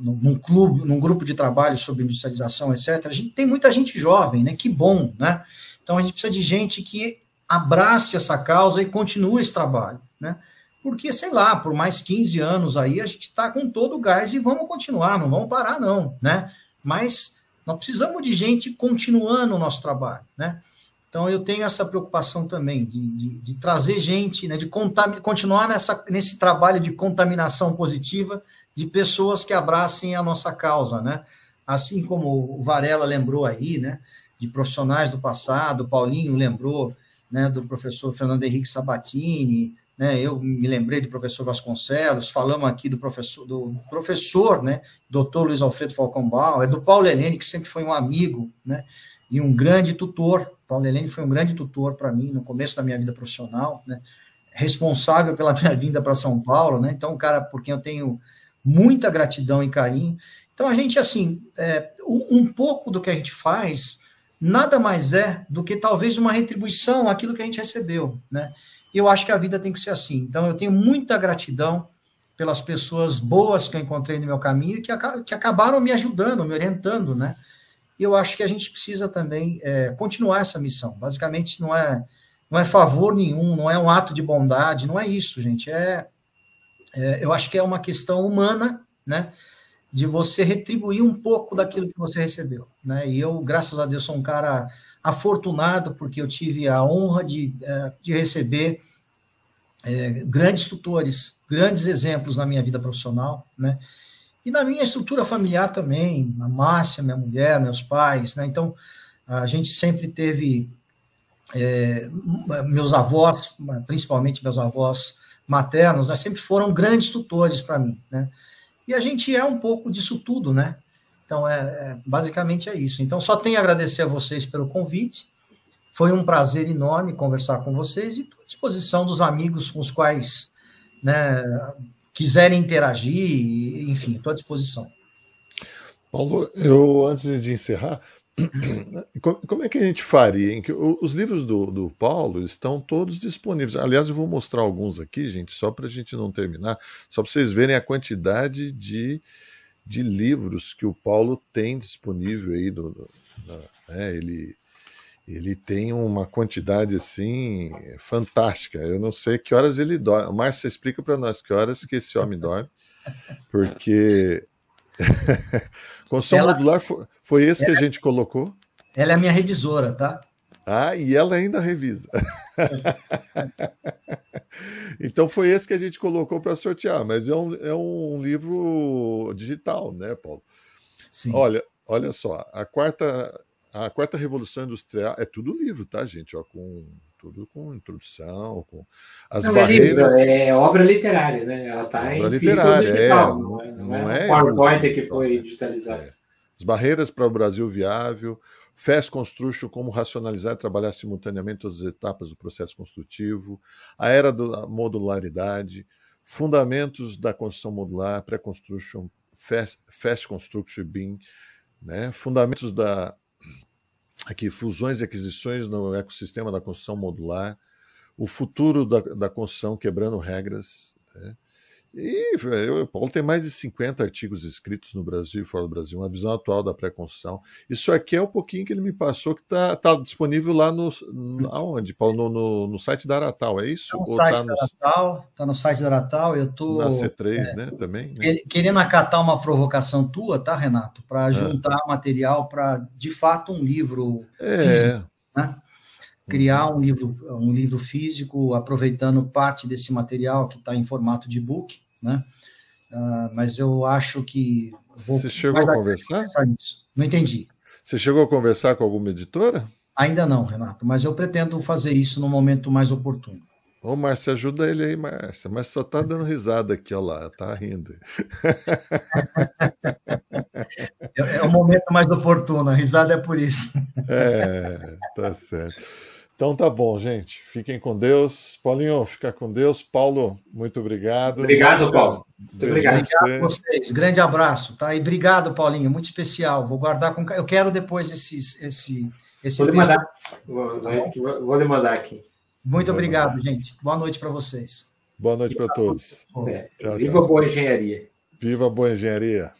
num clube, num grupo de trabalho sobre industrialização, etc. A gente tem muita gente jovem, né? Que bom, né? Então a gente precisa de gente que abrace essa causa e continue esse trabalho, né? Porque, sei lá, por mais 15 anos aí, a gente está com todo o gás e vamos continuar, não vamos parar não, né? Mas nós precisamos de gente continuando o nosso trabalho, né? Então, eu tenho essa preocupação também de trazer gente, né, de continuar nesse trabalho de contaminação positiva de pessoas que abracem a nossa causa, né? Assim como o Varela lembrou aí, né? De profissionais do passado, o Paulinho lembrou, né, do professor Fernando Henrique Sabatini, né, eu me lembrei do professor Vasconcelos, falamos aqui do professor, né, doutor Luiz Alfredo Falcão Bauer, do Paulo Helene, que sempre foi um amigo, né, e um grande tutor. Paulo Helene foi um grande tutor para mim no começo da minha vida profissional, né, responsável pela minha vinda para São Paulo, né, então um cara por quem eu tenho muita gratidão e carinho. Então a gente, assim, um pouco do que a gente faz nada mais é do que talvez uma retribuição àquilo que a gente recebeu, né. Eu acho que a vida tem que ser assim. Então, eu tenho muita gratidão pelas pessoas boas que eu encontrei no meu caminho e que acabaram me ajudando, me orientando, né? Eu acho que a gente precisa também continuar essa missão. Basicamente, não é favor nenhum, não é um ato de bondade, não é isso, gente. Eu acho que é uma questão humana, né? De você retribuir um pouco daquilo que você recebeu, né? E eu, graças a Deus, sou um cara afortunado, porque eu tive a honra de receber grandes tutores, grandes exemplos na minha vida profissional, né? E na minha estrutura familiar também, a Márcia, minha mulher, meus pais, né? Então, a gente sempre teve meus avós, principalmente meus avós maternos, né? Sempre foram grandes tutores para mim, né? E a gente é um pouco disso tudo, né? Então, basicamente é isso. Então, só tenho a agradecer a vocês pelo convite. Foi um prazer enorme conversar com vocês e estou à disposição dos amigos com os quais, né, quiserem interagir, enfim, estou à disposição. Paulo, eu, antes de encerrar, como é que a gente faria, hein? Os livros do Paulo estão todos disponíveis. Aliás, eu vou mostrar alguns aqui, gente, só para a gente não terminar, só para vocês verem a quantidade de livros que o Paulo tem disponível aí. Ele tem uma quantidade assim fantástica. Eu não sei que horas ele dorme. Márcia, explica para nós que horas que esse homem dorme, porque... Construção modular foi esse que a gente colocou? Ela é a minha revisora, tá? Ah, e ela ainda revisa. Então foi esse que a gente colocou para sortear, mas é um livro digital, né, Paulo? Sim. Olha só, a quarta Revolução Industrial é tudo livro, tá, gente? Ó, tudo com introdução, com as barreiras... É livro, é obra literária, né? Ela está em literária, digital, não é PowerPoint que foi digitalizado. As barreiras para o Brasil viável, FES Construction, como racionalizar e trabalhar simultaneamente todas as etapas do processo construtivo, a era da modularidade, fundamentos da construção modular, pré-construction, FES Construction e BIM, né? Fundamentos da... Aqui, fusões e aquisições no ecossistema da construção modular, o futuro da construção quebrando regras, né? E Paulo tem mais de 50 artigos escritos no Brasil e fora do Brasil, uma visão atual da pré-construção. Isso aqui é um pouquinho que ele me passou, que está disponível lá no... Aonde, Paulo? No site da Aratal, é isso? Está no site da Aratal. Eu estou na C3, né, também. Né? Querendo acatar uma provocação tua, tá, Renato? Para juntar material para, de fato, um livro físico, né? Criar um livro físico, aproveitando parte desse material que está em formato de e-book, né? Mas eu acho que... Você chegou a conversar? Não entendi. Você chegou a conversar com alguma editora? Ainda não, Renato, mas eu pretendo fazer isso no momento mais oportuno. Ô, Márcia, ajuda ele aí, Márcia. Mas só está dando risada aqui, olha lá, está rindo. É o momento mais oportuno, a risada é por isso. É, tá certo. Então tá bom, gente. Fiquem com Deus. Paulinho, fica com Deus. Paulo, muito obrigado. Obrigado, Paulo. Muito obrigado a vocês. Grande abraço, tá? E obrigado, Paulinho. Muito especial. Vou guardar com... Eu quero depois esse vou lhe mandar. Vou lhe mandar aqui. Muito obrigado, gente. Boa noite para vocês. Boa noite para todos. Tchau, viva a boa engenharia. Viva a boa engenharia.